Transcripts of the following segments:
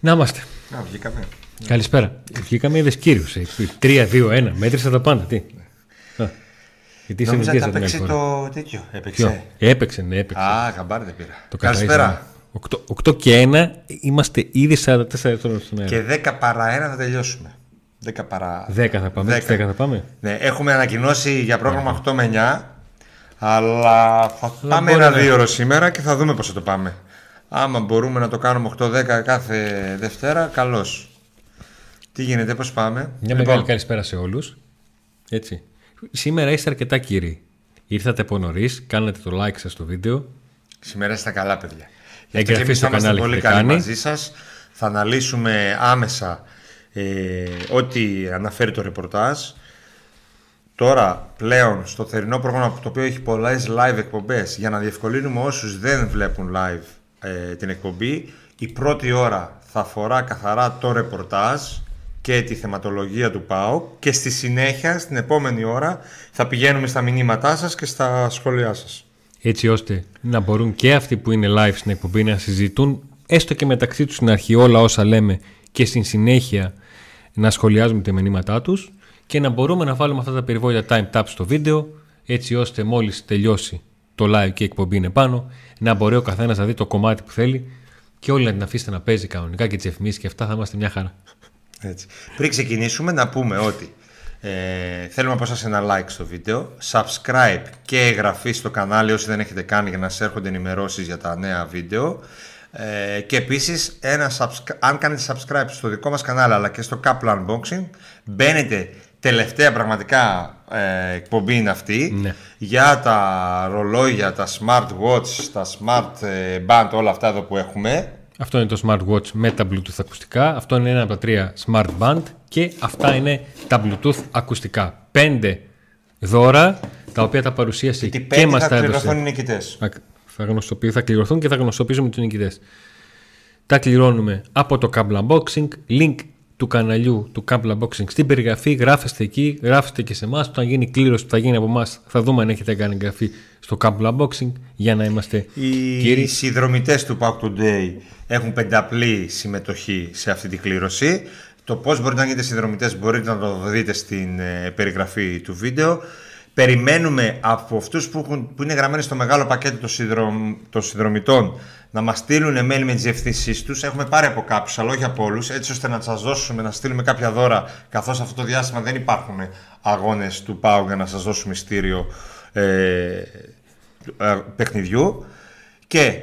Να είμαστε. Να βγήκαμε. Καλησπέρα. Βγήκαμε, είδες κύριος. 3-2-1. Μέτρησα τα πάντα. Τι. Γιατί είσαι νικητής από την άλλη φορά. Έπαιξε. Α, γαμπάρι δεν πήρα. Καλησπέρα. 8 και 1 είμαστε ήδη 44 ώρες στον αέρα. Και 10 παρά 1 θα τελειώσουμε. 10 θα πάμε. Ναι, έχουμε ανακοινώσει για πρόγραμμα 8 με 9. Αλλά θα πάμε 1-2 ώρες σήμερα και θα δούμε πώς θα το πάμε. Άμα μπορούμε να το κάνουμε 8-10 κάθε Δευτέρα, καλώς. Τι γίνεται, πώς πάμε. Μια μεγάλη καλησπέρα σε όλους. Έτσι. Σήμερα είστε αρκετά κύριοι. Ήρθατε από νωρίς, κάνετε το like σας στο βίντεο. Σήμερα είστε καλά, παιδιά. Εγγραφή στο κανάλι πολύ καλή μαζί σας. Θα αναλύσουμε άμεσα ό,τι αναφέρει το ρεπορτάζ. Τώρα πλέον στο θερινό πρόγραμμα, το οποίο έχει πολλές live εκπομπές, για να διευκολύνουμε όσους δεν βλέπουν live την εκπομπή, η πρώτη ώρα θα αφορά καθαρά το ρεπορτάζ και τη θεματολογία του ΠΑΟΚ, και στη συνέχεια στην επόμενη ώρα θα πηγαίνουμε στα μηνύματά σας και στα σχόλιά σας, έτσι ώστε να μπορούν και αυτοί που είναι live στην εκπομπή να συζητούν έστω και μεταξύ τους στην αρχή όλα όσα λέμε και στην συνέχεια να σχολιάζουμε τα μηνύματά τους, και να μπορούμε να βάλουμε αυτά τα περιβόλια time tap στο βίντεο, έτσι ώστε μόλις τελειώσει το live και η εκπομπή είναι πάνω, να μπορεί ο καθένας να δει το κομμάτι που θέλει και όλοι να την αφήσετε να παίζει κανονικά, και τις εφημίσεις και αυτά, θα είμαστε μια χαρά. Έτσι. Πριν ξεκινήσουμε να πούμε ότι θέλουμε από σας ένα like στο βίντεο, subscribe και εγγραφή στο κανάλι όσοι δεν έχετε κάνει, για να σας έρχονται ενημερώσεις για τα νέα βίντεο, και επίσης αν κάνετε subscribe στο δικό μας κανάλι αλλά και στο Kaplan Boxing, μπαίνετε. Τελευταία πραγματικά εκπομπή είναι αυτή, ναι. Για τα ρολόγια, τα smartwatch, τα smart band, όλα αυτά εδώ που έχουμε. Αυτό είναι το smartwatch με τα bluetooth ακουστικά. Αυτό είναι ένα από τα τρία smart band, και αυτά είναι τα bluetooth ακουστικά. 5 δώρα τα οποία τα παρουσίασε και μας τα έδωσε. Θα κληρωθούν οι νικητές. Θα κληρωθούν και θα γνωστοποιήσουμε τους νικητές. Τα κληρώνουμε από το Kaplan Boxing. Link του καναλιού του Kaplan Boxing στην περιγραφή, γράφεστε εκεί, γράφεστε και σε εμάς. Όταν γίνει κλήρωση που θα γίνει από εμάς, θα δούμε αν έχετε κάνει εγγραφή στο Kaplan Boxing, για να είμαστε κύριοι. Οι συνδρομητές του Pack Today έχουν πενταπλή συμμετοχή σε αυτή την κλήρωση. Το πώς μπορείτε να γίνετε συνδρομητές μπορείτε να το δείτε στην περιγραφή του βίντεο. Περιμένουμε από αυτούς που είναι γραμμένοι στο μεγάλο πακέτο των συνδρομητών να μας στείλουν email με τις διευθύνσεις τους. Έχουμε πάρει από κάποιους, αλλά όχι από όλους, έτσι ώστε να σας δώσουμε, να στείλουμε κάποια δώρα, καθώς αυτό το διάστημα δεν υπάρχουν αγώνες του ΠΑΟΚ για να σας δώσουμε στήριο παιχνιδιού. Και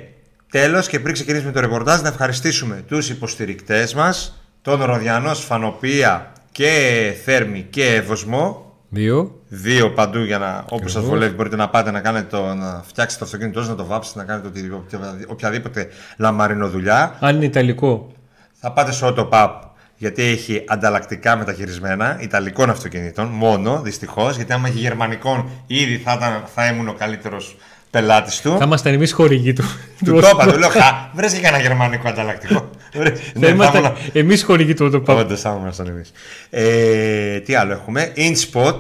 τέλος, και πριν ξεκινήσουμε το ρεπορτάζ, να ευχαριστήσουμε τους υποστηρικτές μας, τον Ροδιανός, Φανοπία και Θέρμη και Βοσμό. Δύο παντού, για να, όπως σας βολεύει, μπορείτε να πάτε να φτιάξετε το αυτοκίνητό σας, να το βάψετε, να κάνετε οποιαδήποτε λαμαρινό δουλειά. Αν είναι ιταλικό, θα πάτε σε AutoPAP, γιατί έχει ανταλλακτικά μεταχειρισμένα ιταλικών αυτοκινήτων μόνο, δυστυχώς. Γιατί άμα έχει γερμανικών, ήδη θα ήμουν ο καλύτερος πελάτης του. Θα ήμασταν εμείς χορηγοί του. Του το είπα, του λέω, βρες και κανένα γερμανικό ανταλλακτικό. Θα ήμασταν εμείς χορηγοί του AutoPAP. Όντως, θα ήμασταν εμείς. Τι άλλο έχουμε. InSpot,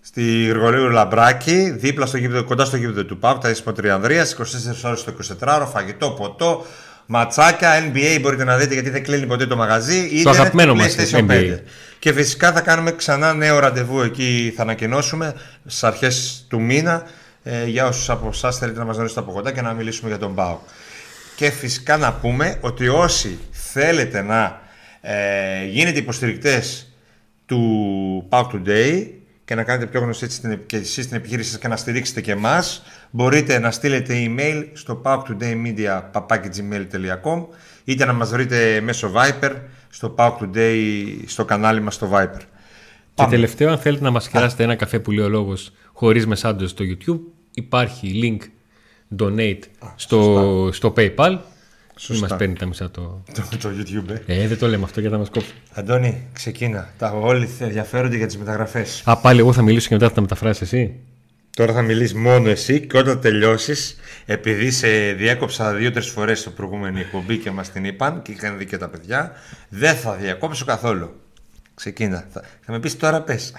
στη Γρηγορίου Λαμπράκη, δίπλα στο γήπεδο, κοντά στο γήπεδο του ΠΑΟΚ, τα InSpot Τριανδρίας, 24 ώρες το 24ωρο, φαγητό, ποτό, ματσάκια, NBA μπορείτε να δείτε, γιατί δεν κλείνει ποτέ το μαγαζί. Το αγαπημένο μας NBA. Και φυσικά θα κάνουμε ξανά νέο ραντεβού εκεί, θα ανακοινώσουμε στις αρχές του μήνα. Για όσους από εσάς θέλετε να μας γνωρίσετε από κοντά και να μιλήσουμε για τον ΠΑΟΚ. Και φυσικά να πούμε ότι όσοι θέλετε να γίνετε υποστηρικτές του ΠΑΟΚ Today και να κάνετε πιο γνωστή και εσείς την επιχείρηση σας και να στηρίξετε και εμάς, μπορείτε να στείλετε email στο paoktodaymedia@gmail.com, είτε να μας βρείτε μέσω Viper στο ΠΑΟΚ Today, στο κανάλι μας στο Viper. Και τελευταίο, αν θέλετε να μας χειράσετε ένα καφέ που λέει ο λόγος χωρίς μεσάντζες στο YouTube, υπάρχει link donate στο PayPal. Μην μας παίρνει τα μισά το YouTube. Δεν το λέμε αυτό για να μας κόψει. Αντώνη, ξεκίνα. Όλοι ενδιαφέρονται για τις μεταγραφές. Πάλι εγώ θα μιλήσω και μετά θα τα μεταφράσεις εσύ. Τώρα θα μιλείς μόνο εσύ, και όταν τελειώσεις, επειδή σε διέκοψα 2-3 φορές στο προηγούμενη εκπομπή και μας την είπαν και είχαν δει και τα παιδιά, δεν θα διακόψω καθόλου. Ξεκίνα. Θα με πεις τώρα πες.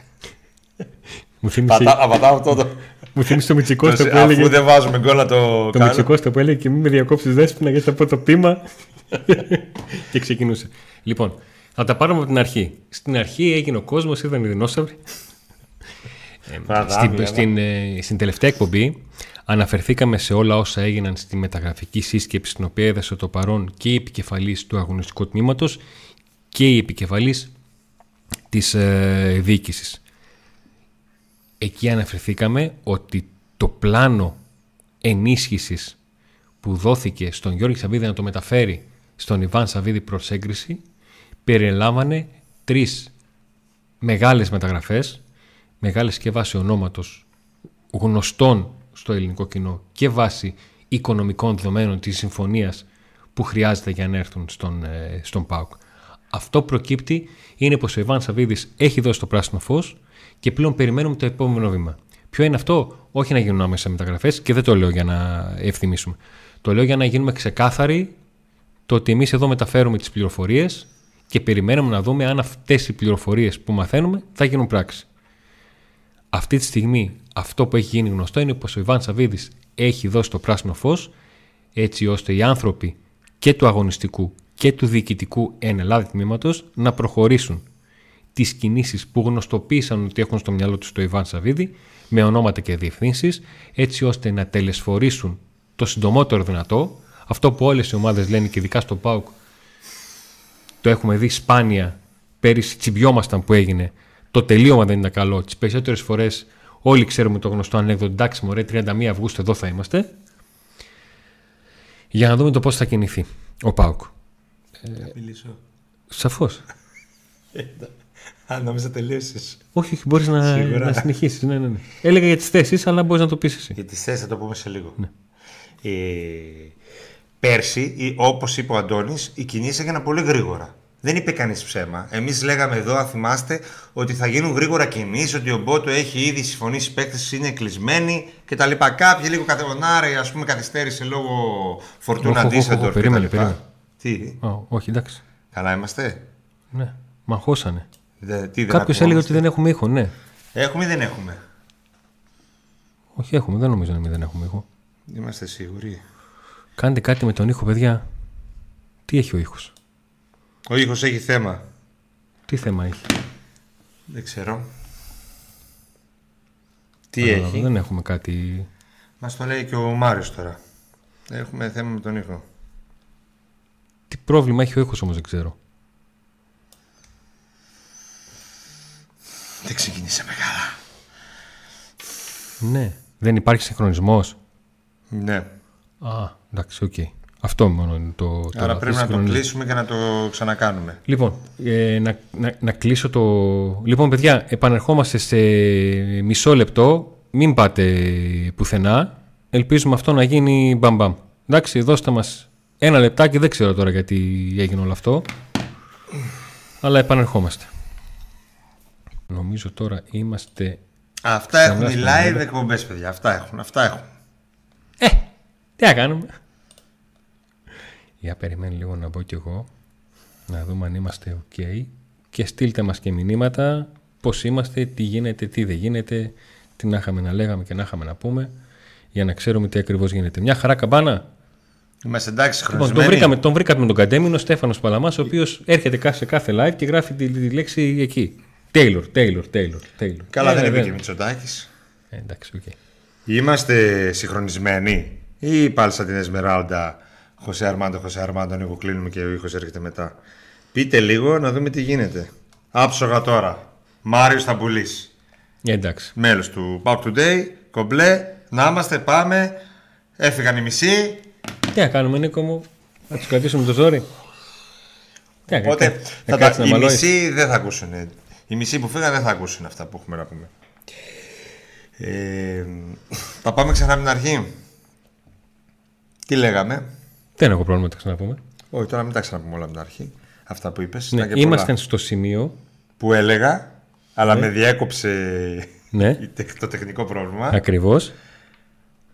Μου θύμισε. Απατάω αυτό. Μου θυμίζει το Μητσικώστα που έλεγε. Αφού δεν βάζουμε γκολ να το κάνουμε. Το Μητσικώστα που έλεγε και μην με διακόψεις Δέσποινα γιατί θα πω το πείμα. Και ξεκινούσε. Λοιπόν, θα τα πάρουμε από την αρχή. Στην αρχή έγινε ο κόσμος, είδαν οι δεινόσαυροι. Στην τελευταία εκπομπή αναφερθήκαμε σε όλα όσα έγιναν στη μεταγραφική σύσκεψη, στην οποία έδωσε το παρόν και η επικεφαλής του αγωνιστικού τμήματος και η επικεφαλής της διοίκησης. Εκεί αναφερθήκαμε ότι το πλάνο ενίσχυσης που δόθηκε στον Γιώργη Σαββίδη να το μεταφέρει στον Ιβάν Σαββίδη προς έγκριση περιλάμβανε 3 μεγάλες μεταγραφές, μεγάλες και βάσει ονόματος γνωστών στο ελληνικό κοινό και βάσει οικονομικών δεδομένων της συμφωνίας που χρειάζεται για να έρθουν στον ΠΑΟΚ. Αυτό προκύπτει είναι πως ο Ιβάν Σαββίδης έχει δώσει το πράσινο φως και πλέον περιμένουμε το επόμενο βήμα. Ποιο είναι αυτό? Όχι να γίνουν άμεσα μεταγραφές, και δεν το λέω για να ευθυμίσουμε. Το λέω για να γίνουμε ξεκάθαροι το ότι εμείς εδώ μεταφέρουμε τις πληροφορίες και περιμένουμε να δούμε αν αυτές οι πληροφορίες που μαθαίνουμε θα γίνουν πράξη. Αυτή τη στιγμή αυτό που έχει γίνει γνωστό είναι πως ο Ιβάν Σαββίδης έχει δώσει το πράσινο φως έτσι ώστε οι άνθρωποι και του αγωνιστικού και του διοικητικού εν Ελλάδα τμήματος να προχωρήσουν τις κινήσεις που γνωστοποίησαν ότι έχουν στο μυαλό τους το Ιβάν Σαββίδη με ονόματα και διευθύνσεις, έτσι ώστε να τελεσφορήσουν το συντομότερο δυνατό αυτό που όλες οι ομάδες λένε και ειδικά στο ΠΑΟΚ το έχουμε δει σπάνια. Πέρυσι τσιμπιόμασταν που έγινε, το τελείωμα δεν ήταν καλό. Τις περισσότερες φορές όλοι ξέρουμε το γνωστό ανέκδοτο, εντάξει μωρέ 31 Αυγούστου εδώ θα είμαστε, για να δούμε το πώς θα κινηθεί ο ΠΑΟΚ. Σαφώς. Αν νόμιζα τελείωσες. Όχι, μπορείς να συνεχίσεις. Ναι. Έλεγα για τις θέσεις, αλλά μπορείς να το πεις εσύ. Για τις θέσεις θα το πούμε σε λίγο. Ναι. Πέρσι, όπως είπε ο Αντώνης, οι κινήσεις έγιναν πολύ γρήγορα. Δεν είπε κανείς ψέμα. Εμείς λέγαμε εδώ, αν θυμάστε, ότι θα γίνουν γρήγορα κινήσεις, ότι ο Μπότο έχει ήδη συμφωνήσει, οι παίκτες είναι κλεισμένοι κτλ. Κάποιοι λίγο κατεβονάρε, ας πούμε, καθυστέρησε λόγω Φορτούνα Ντίσσελντορφ. Περίμενε. Τι. Όχι, εντάξει. Καλά είμαστε. Ναι. Μαχώσανε. Κάποιος έλεγε ότι δεν έχουμε ήχο, ναι. Έχουμε ή δεν έχουμε? Όχι, έχουμε. Δεν νομίζω να μην έχουμε ήχο. Είμαστε σίγουροι. Κάντε κάτι με τον ήχο, παιδιά. Τι έχει ο ήχος? Ο ήχος έχει θέμα. Τι θέμα έχει? Δεν ξέρω. Τι έχει? Δεν έχουμε κάτι. Μας το λέει και ο Μάριος τώρα. Έχουμε θέμα με τον ήχο. Τι πρόβλημα έχει ο ήχος όμως δεν ξέρω. Δεν ξεκινήσαμε καλά. Ναι. Δεν υπάρχει συγχρονισμός. Ναι. Α, εντάξει, οκ. Αυτό μόνο είναι το. Άρα πρέπει να το κλείσουμε και να το ξανακάνουμε. Λοιπόν, να κλείσω το. Λοιπόν, παιδιά, επανερχόμαστε σε μισό λεπτό. Μην πάτε πουθενά. Ελπίζουμε αυτό να γίνει μπαμπαμ. Εντάξει, δώστε μας ένα λεπτάκι. Δεν ξέρω τώρα γιατί έγινε όλο αυτό. Αλλά επανερχόμαστε. Νομίζω τώρα είμαστε. Αυτά έχουν οι live εκπομπές, παιδιά. Αυτά έχουν. Τι να κάνουμε. Για περιμένω λίγο να μπω κι εγώ. Να δούμε αν είμαστε ok. Και στείλτε μας και μηνύματα. Πώς είμαστε, τι γίνεται, τι δεν γίνεται. Τι να είχαμε να λέγαμε και να είχαμε να πούμε. Για να ξέρουμε τι ακριβώς γίνεται. Μια χαρά καμπάνα. Είμαστε εντάξει, χρονισμένοι. Τον βρήκαμε τον Καντέμινο, Στέφανος Παλαμάς, ο οποίος έρχεται σε κάθε live και γράφει τη λέξη εκεί. Τέιλορ. Καλά, δεν είπε και Μητσοτάκης. Εντάξει, οκ. Είμαστε συγχρονισμένοι ή πάλι σαν την Εσμεράλντα Χωσέ Αρμάντο, εγώ κλείνουμε και ο ήχος έρχεται μετά? Πείτε λίγο να δούμε τι γίνεται. Άψογα τώρα. Μάριος Θαμπουλής. Εντάξει. Μέλος του Back Today, κομπλέ. Να είμαστε, πάμε. Έφυγαν οι μισοί. Τι να κάνουμε, Νίκο μου? Να τους κρατήσουμε το ζόρι. Οπότε οι μισοί δεν θα ακούσουν. Οι μισοί που φύγαν δεν θα ακούσουν αυτά που έχουμε να πούμε. Θα πάμε ξανά από την αρχή. Τι λέγαμε? Δεν έχω πρόβλημα να τα ξαναπούμε. Όχι, τώρα μην τα ξαναπούμε όλα από την αρχή. Αυτά που είπες. Ναι, ήμασταν στο σημείο που έλεγα, αλλά με διέκοψε το τεχνικό πρόβλημα. Ακριβώς.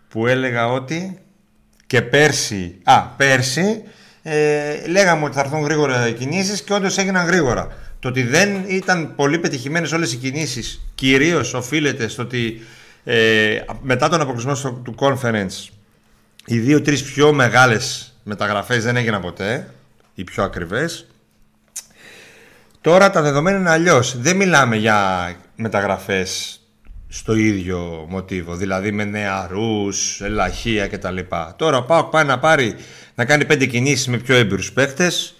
Που έλεγα ότι και πέρσι. Πέρσι λέγαμε ότι θα έρθουν γρήγορα κινήσεις και όντως έγιναν γρήγορα. Το ότι δεν ήταν πολύ πετυχημένες όλες οι κινήσεις κυρίως οφείλεται στο ότι Μετά τον αποκλεισμό του Conference, οι δύο-τρεις πιο μεγάλες μεταγραφές δεν έγιναν ποτέ, οι πιο ακριβές. Τώρα τα δεδομένα είναι αλλιώς. Δεν μιλάμε για μεταγραφές στο ίδιο μοτίβο, δηλαδή με νεαρούς, ελαχεία κτλ. Τώρα ο ΠΑΟΚ πάει να πάρει, να κάνει 5 κινήσεις με πιο έμπειρους παίκτες,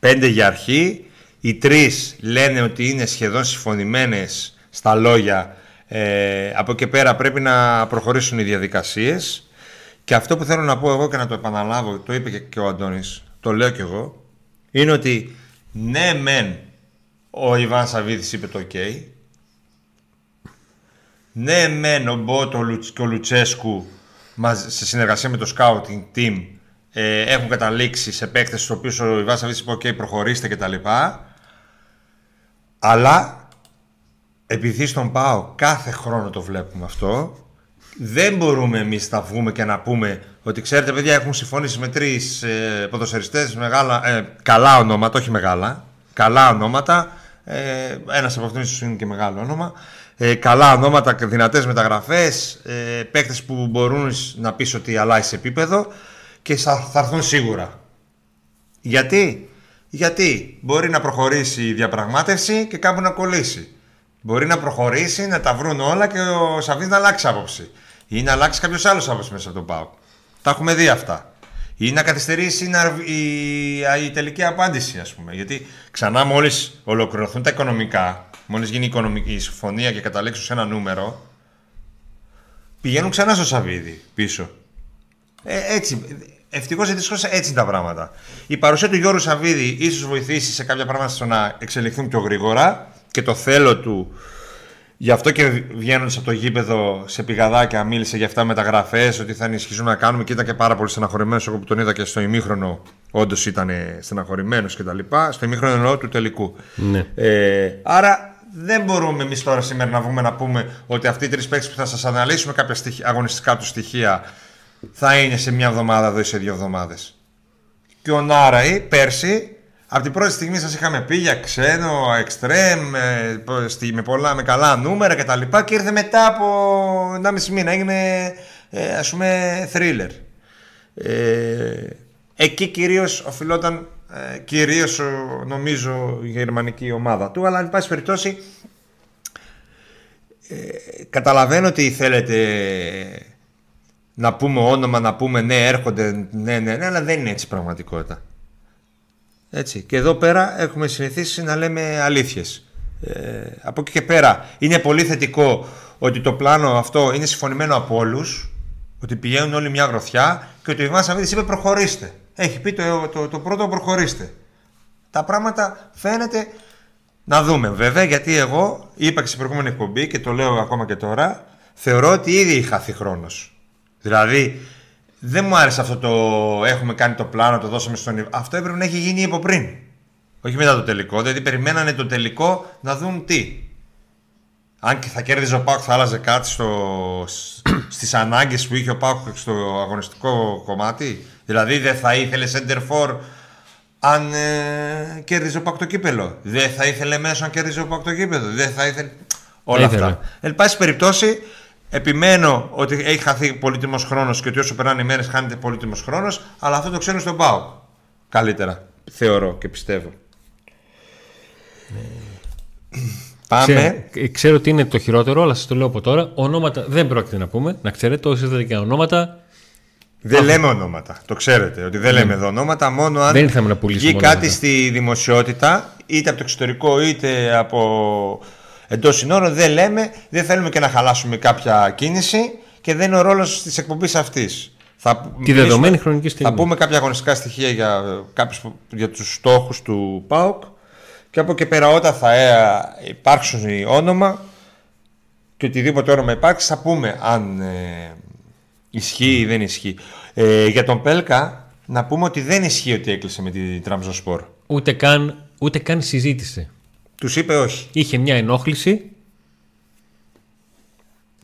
5 για αρχή. Οι 3 λένε ότι είναι σχεδόν συμφωνημένες στα λόγια. Από εκεί πέρα πρέπει να προχωρήσουν οι διαδικασίες. Και αυτό που θέλω να πω εγώ και να το επαναλάβω, το είπε και ο Αντώνης, το λέω και εγώ, είναι ότι ναι μεν ο Ιβάν Σαββίδης είπε το ok, ναι μεν ο Μπότο και ο Λουτσέσκου σε συνεργασία με το scouting team έχουν καταλήξει σε παίκτες στους οποίους ο Ιβάν Σαββίδης είπε ok, προχωρήστε κτλ. Αλλά επειδή στον ΠΑΟ κάθε χρόνο το βλέπουμε αυτό, δεν μπορούμε εμείς να βγούμε και να πούμε ότι ξέρετε παιδιά, έχουν συμφωνήσει με 3 ποδοσφαιριστές καλά ονόματα, όχι μεγάλα, καλά ονόματα, ένας από αυτούς είναι και μεγάλο όνομα, καλά ονόματα, δυνατές μεταγραφές, παίκτες που μπορούν να πεις ότι αλλάζει σε επίπεδο και θα έρθουν σίγουρα. Γιατί μπορεί να προχωρήσει η διαπραγμάτευση και κάπου να κολλήσει. Μπορεί να προχωρήσει, να τα βρουν όλα και ο Σαββίδης να αλλάξει άποψη. Ή να αλλάξει κάποιος άλλος άποψη μέσα από τον ΠΑΟΚ. Τα έχουμε δει αυτά. Ή να καθυστερήσει η τελική απάντηση, ας πούμε. Γιατί ξανά, μόλις ολοκληρωθούν τα οικονομικά, μόλις γίνει η οικονομική συμφωνία και καταλήξουν σε ένα νούμερο, πηγαίνουν ξανά στο Σαββίδη πίσω. Έτσι. Ευτυχώς ή δυστυχώς έτσι είναι τα πράγματα. Η παρουσία του Γιώργου Σαββίδη ίσως βοηθήσει σε κάποια πράγματα στο να εξελιχθούν πιο γρήγορα. Και το θέλω του, γι' αυτό και βγαίνοντας από το γήπεδο σε πηγαδάκια μίλησε για αυτά μεταγραφές, ότι θα ενισχύσουμε να κάνουμε, και ήταν και πάρα πολύ στεναχωρημένος. Εγώ που τον είδα και στο ημίχρονο, όντως ήταν στεναχωρημένος κτλ. Στο ημίχρονο εννοώ του τελικού. Ναι. Άρα δεν μπορούμε εμείς τώρα σήμερα να βγούμε να πούμε ότι αυτοί οι 3 παίκτες που θα σας αναλύσουμε κάποια αγωνιστικά του στοιχεία θα είναι σε μια εβδομάδα εδώ ή σε 2 εβδομάδες. Και ο Νάραη πέρσι, από την πρώτη στιγμή σας είχαμε πει για ξένο, extreme, με καλά νούμερα κτλ. Και ήρθε μετά από 1,5 μήνα, έγινε ας πούμε thriller. Εκεί κυρίως οφειλόταν, κυρίως νομίζω η γερμανική ομάδα του, αλλά εν πάση περιπτώσει καταλαβαίνω ότι θέλετε να πούμε όνομα, να πούμε ναι έρχονται, ναι, αλλά δεν είναι έτσι η πραγματικότητα. Έτσι. Και εδώ πέρα έχουμε συνηθίσει να λέμε αλήθειες. Από εκεί και πέρα είναι πολύ θετικό ότι το πλάνο αυτό είναι συμφωνημένο από όλους, ότι πηγαίνουν όλοι μια γροθιά και ότι ο Ιβάν Σαββίδης είπε προχωρήστε. Έχει πει το πρώτο προχωρήστε. Τα πράγματα φαίνεται να δούμε. Βέβαια, γιατί εγώ είπα και στην προηγούμενη εκπομπή και το λέω ακόμα και τώρα, θεωρώ ότι ήδη είχα χαθεί χρόνος. Δηλαδή δεν μου άρεσε αυτό το έχουμε κάνει το πλάνο, το δώσαμε στον. Αυτό έπρεπε να έχει γίνει από πριν. Όχι μετά το τελικό. Δηλαδή περιμένανε το τελικό να δουν τι. Αν και θα κέρδιζε ο ΠΑΟΚ, θα άλλαζε κάτι στις ανάγκες που είχε ο ΠΑΟΚ στο αγωνιστικό κομμάτι. Δηλαδή δεν θα ήθελε center for αν κέρδιζε ο ΠΑΟΚ το κύπελο. Δεν θα ήθελε μέσο αν κέρδιζε ο ΠΑΟΚ το κύπελο. Δεν θα ήθελε. Όλα αυτά. Εν πάση περιπτώσει. Επιμένω ότι έχει χαθεί πολύτιμος χρόνος και ότι όσο περνάνε οι μέρες χάνεται πολύτιμος χρόνος, αλλά αυτό το ξέρουν στον ΠΑΟΚ. Καλύτερα, θεωρώ και πιστεύω. Πάμε. Ξέρω ότι είναι το χειρότερο, αλλά σας το λέω από τώρα. Ονόματα δεν πρόκειται να πούμε. Να ξέρετε, όσοι ήρθατε και ονόματα. Δεν λέμε ονόματα. Το ξέρετε ότι δεν λέμε εδώ ονόματα. Μόνο αν βγει κάτι στη δημοσιότητα, είτε από το εξωτερικό είτε από. Εντός συνόρων δεν λέμε, δεν θέλουμε και να χαλάσουμε κάποια κίνηση και δεν είναι ο ρόλος της εκπομπής αυτής. Τη δεδομένη χρονική στιγμή. Θα πούμε κάποια αγωνιστικά στοιχεία για τους στόχους του ΠΑΟΚ και από εκεί πέρα όταν θα υπάρξουν όνομα και οτιδήποτε όνομα υπάρξει θα πούμε αν ισχύει ή δεν ισχύει. Για τον Πέλκα να πούμε ότι δεν ισχύει ότι έκλεισε με τη Τραμπζονσπορ. Ούτε καν συζήτησε. Τους είπε όχι. Είχε μια ενόχληση.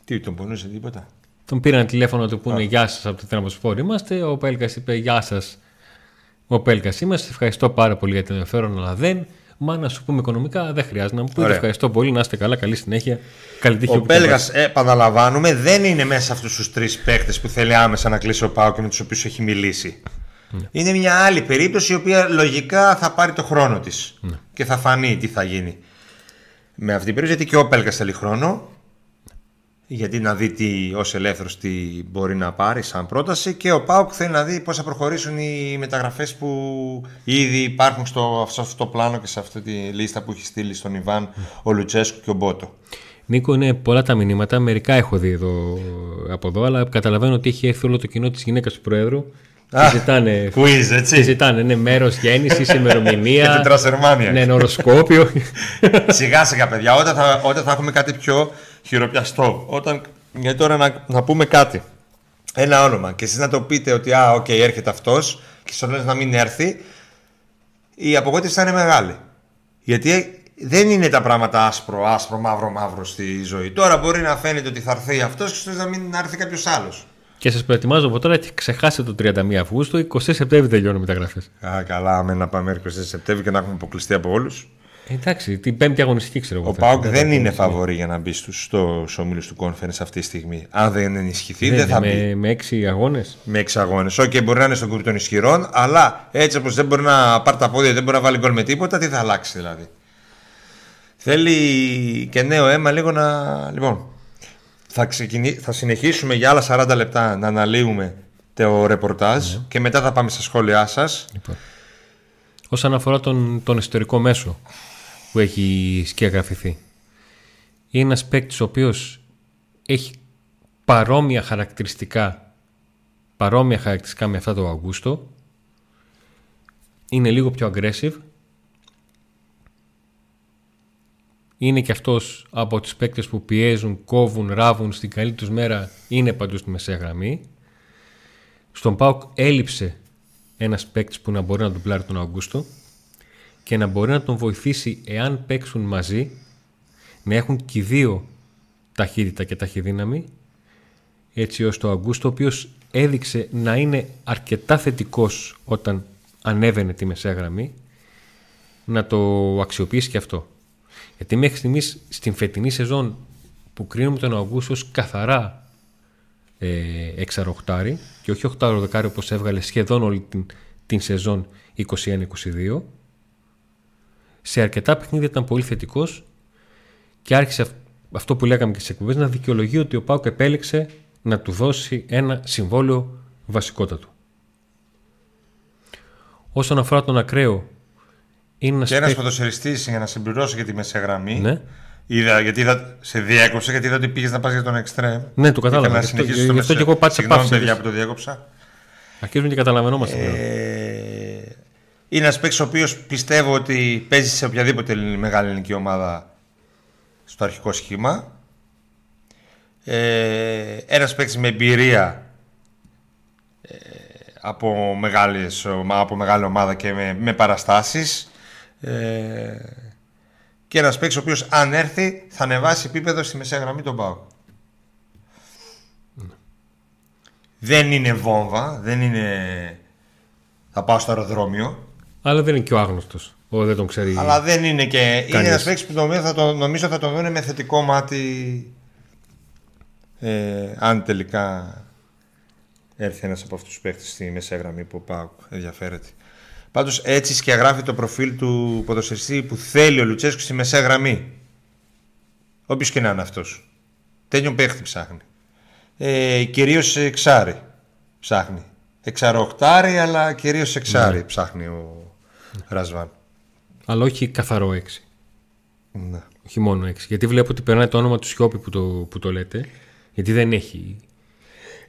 Τι, τον πονούσε τίποτα. Τον πήραν τηλέφωνο να του πούνε γεια σας από το Τραμποσφόρ είμαστε. Ο Πέλκας είπε γεια σας. Ο Πέλκας είμαστε. Ευχαριστώ πάρα πολύ για το ενδιαφέρον, αλλά δεν. Μα να σου πούμε οικονομικά δεν χρειάζεται να μου πείτε. Ευχαριστώ πολύ, να είστε καλά, καλή συνέχεια. Καλή τύχη. Ο Πέλγας, επαναλαμβάνουμε, δεν είναι μέσα αυτούς τους τρεις παίκτες που θέλει άμεσα να κλείσει ο ΠΑΟ και με τους οποίους έχει μιλήσει. Ναι. Είναι μια άλλη περίπτωση η οποία λογικά θα πάρει το χρόνο της. Ναι. Και θα φανεί τι θα γίνει με αυτή την περίπτωση, γιατί και ο Πέλγας θέλει χρόνο. Γιατί να δει τι, ως ελεύθερος, τι μπορεί να πάρει σαν πρόταση, και ο ΠΑΟΚ θέλει να δει πώς θα προχωρήσουν οι μεταγραφές που ήδη υπάρχουν σε αυτό το πλάνο και σε αυτή τη λίστα που έχει στείλει στον Ιβάν ο Λουτσέσκου και ο Μπότο. Νίκο, είναι πολλά τα μηνύματα. Μερικά έχω δει εδώ, από εδώ, αλλά καταλαβαίνω ότι έχει έρθει όλο το κοινό της γυναίκας του Προέδρου. Ζητάνε quiz, έτσι. Ζητάνε μέρος γέννησης, ημερομηνία. Και τρασερμάνια. Ναι, οροσκόπιο. Σιγά σιγά, παιδιά, όταν θα έχουμε κάτι πιο χειροπιαστό. Γιατί τώρα να πούμε κάτι. Ένα όνομα. Και εσείς να το πείτε ότι έρχεται αυτός, και στο να μην έρθει. Η απογοήτευση θα είναι μεγάλη. Γιατί δεν είναι τα πράγματα άσπρο, άσπρο, μαύρο, μαύρο στη ζωή. Τώρα μπορεί να φαίνεται ότι θα έρθει αυτός, και στο να μην έρθει κάποιος άλλος. Και σας προετοιμάζω από τώρα ότι ξεχάσετε το 31 Αυγούστου, 24 Σεπτέμβρη τελειώνουν μεταγραφές. Καλά, αμέ να πάμε 24 Σεπτέμβρη και να έχουμε αποκλειστεί από όλους. Εντάξει, την πέμπτη αγωνιστική ξέρω εγώ. Ο ΠΑΟΚ δεν είναι φαβορί για να μπει στους ομίλους του Conference αυτή τη στιγμή. Αν δεν ενισχυθεί, δεν θα μπει. Με 6 αγώνες. Με 6 αγώνες. Όχι, μπορεί να είναι στον κουρ των ισχυρών, αλλά έτσι όπως δεν μπορεί να πάρει τα πόδια, δεν μπορεί να βάλει γκολ με τίποτα, τι θα αλλάξει δηλαδή. Θέλει και νέο αίμα λίγο να. Λοιπόν. Θα συνεχίσουμε για άλλα 40 λεπτά να αναλύουμε το ρεπορτάζ και μετά θα πάμε στα σχόλιά σας. Λοιπόν. Όσον αφορά τον ιστορικό μέσο που έχει σκιαγραφηθεί, είναι ένας παίκτης ο οποίος έχει παρόμοια χαρακτηριστικά με αυτά το Αυγούστο. Είναι λίγο πιο aggressive. Είναι και αυτός από τους παίκτες που πιέζουν, κόβουν, ράβουν, στην καλή τους μέρα είναι παντού στη μεσαία γραμμή. Στον ΠΑΟΚ έλειψε ένας παίκτης που να μπορεί να ντουμπλάρει τον Αυγούστο και να μπορεί να τον βοηθήσει, εάν παίξουν μαζί, να έχουν και δύο ταχύτητα και ταχυδύναμη, έτσι ώστε ο Αυγούστο, ο οποίος έδειξε να είναι αρκετά θετικός όταν ανέβαινε τη μεσαία γραμμή, να το αξιοποιήσει και αυτό. Γιατί μέχρι στιγμής στην φετινή σεζόν που κρίνουμε τον Αυγούστο ως καθαρά εξαροχτάρι και όχι οχτάροδεκάρι όπως έβγαλε σχεδόν όλη την σεζόν 21-22, σε αρκετά παιχνίδια ήταν πολύ θετικός και άρχισε αυτό που λέγαμε και στις εκπομπές να δικαιολογεί ότι ο ΠΑΟΚ επέλεξε να του δώσει ένα συμβόλαιο βασικότατο. Όσον αφορά τον ακραίο, και ένας ποδοσφαιριστής, για να συμπληρώσω για τη μεσαία γραμμή, ναι. Σε διέκοψα γιατί είδα ότι πήγες να πας για τον εξτρέμ. Ναι, το κατάλαβα. Να συνεχίσεις το μεσαίο. Συγγνώμη, παιδιά, που το διέκοψα. Αρχίζουμε και καταλαβαίνόμαστε. Είναι ένας παίκτης ο οποίος πιστεύω ότι παίζει σε οποιαδήποτε μεγάλη ελληνική ομάδα στο αρχικό σχήμα. Ένας παίκτης με εμπειρία από μεγάλη ομάδα και με παραστάσεις, και ένας παίκτης ο οποίος αν έρθει θα ανεβάσει επίπεδο στη μεσαία γραμμή τον ΠΑΟΚ. Δεν είναι βόμβα, δεν είναι θα πάω στο αεροδρόμιο, αλλά δεν είναι και ο άγνωστος, δεν τον ξέρει, αλλά δεν είναι και κανείς. Είναι ένας παίκτης που νομίζω θα τον δουν με θετικό μάτι, αν τελικά έρθει ένας από αυτούς τους παίκτες στη μεσαία γραμμή που ο ΠΑΟΚ ενδιαφέρεται. Πάντως έτσι σκιαγράφει το προφίλ του ποδοσφαιριστή που θέλει ο Λουτσέσκου στη μεσαία γραμμή. Όποιος και να είναι αυτός. Τέτοιον παίχτη ψάχνει. Κυρίως εξάρι ψάχνει. Εξαροχτάρι, αλλά κυρίως εξάρι ψάχνει ο Ρασβάν. Αλλά όχι καθαρό έξι. Ναι. Όχι μόνο έξι. Γιατί βλέπω ότι περνάει το όνομα του Σιώπη που το λέτε. Γιατί δεν έχει.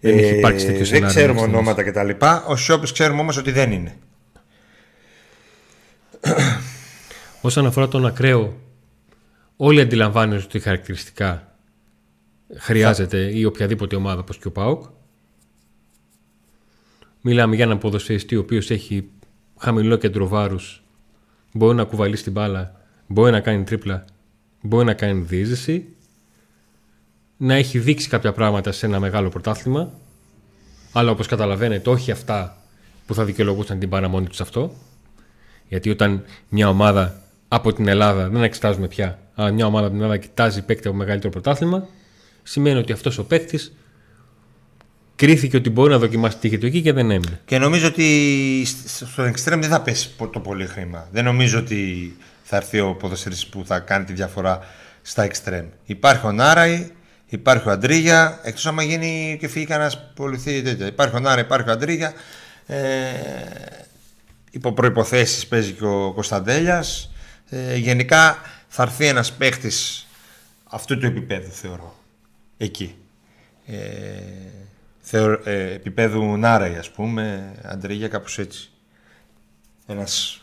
Δεν έχει υπάρξει τέτοιο σενάριο. Δεν ξέρουμε ονόματα κτλ. Ο Σιώπης ξέρουμε όμως ότι δεν είναι. Όσον αφορά τον ακραίο, όλοι αντιλαμβάνονται ότι χαρακτηριστικά χρειάζεται ή οποιαδήποτε ομάδα, όπως και ο ΠΑΟΚ. Μιλάμε για έναν ποδοσφαιριστή ο οποίος έχει χαμηλό κέντρο βάρους, μπορεί να κουβαλήσει την μπάλα, μπορεί να κάνει τρίπλα, μπορεί να κάνει διείσδυση, να έχει δείξει κάποια πράγματα σε ένα μεγάλο πρωτάθλημα, αλλά όπως καταλαβαίνετε όχι αυτά που θα δικαιολογούσαν την παραμονή τους αυτό. Γιατί όταν μια ομάδα από την Ελλάδα, δεν εξετάζουμε πια. Αν μια ομάδα από την Ελλάδα κοιτάζει παίκτη από μεγαλύτερο πρωτάθλημα, σημαίνει ότι αυτός ο παίκτης κρίθηκε ότι μπορεί να δοκιμάσει τη γειτονική και δεν έμεινε. Και νομίζω ότι στο εξτρέμ δεν θα πέσει το πολύ χρήμα. Δεν νομίζω ότι θα έρθει ο ποδοσφαιριστής που θα κάνει τη διαφορά στα εξτρέμ. Υπάρχει ο Νάραη, υπάρχει ο Αντρίγια, εκτός άμα γίνει και φύγει κανένας πολυθή τέτοια. Υπάρχει ο Νάραη, υπάρχει ο Αντρίγια. Υπό προϋποθέσεις παίζει και ο Κωνσταντέλιας. Γενικά θα έρθει ένας παίκτης αυτού του επίπεδου, θεωρώ. Εκεί. Επιπέδου Νάραη, ας πούμε, Αντρίγια, κάπως έτσι. Ένας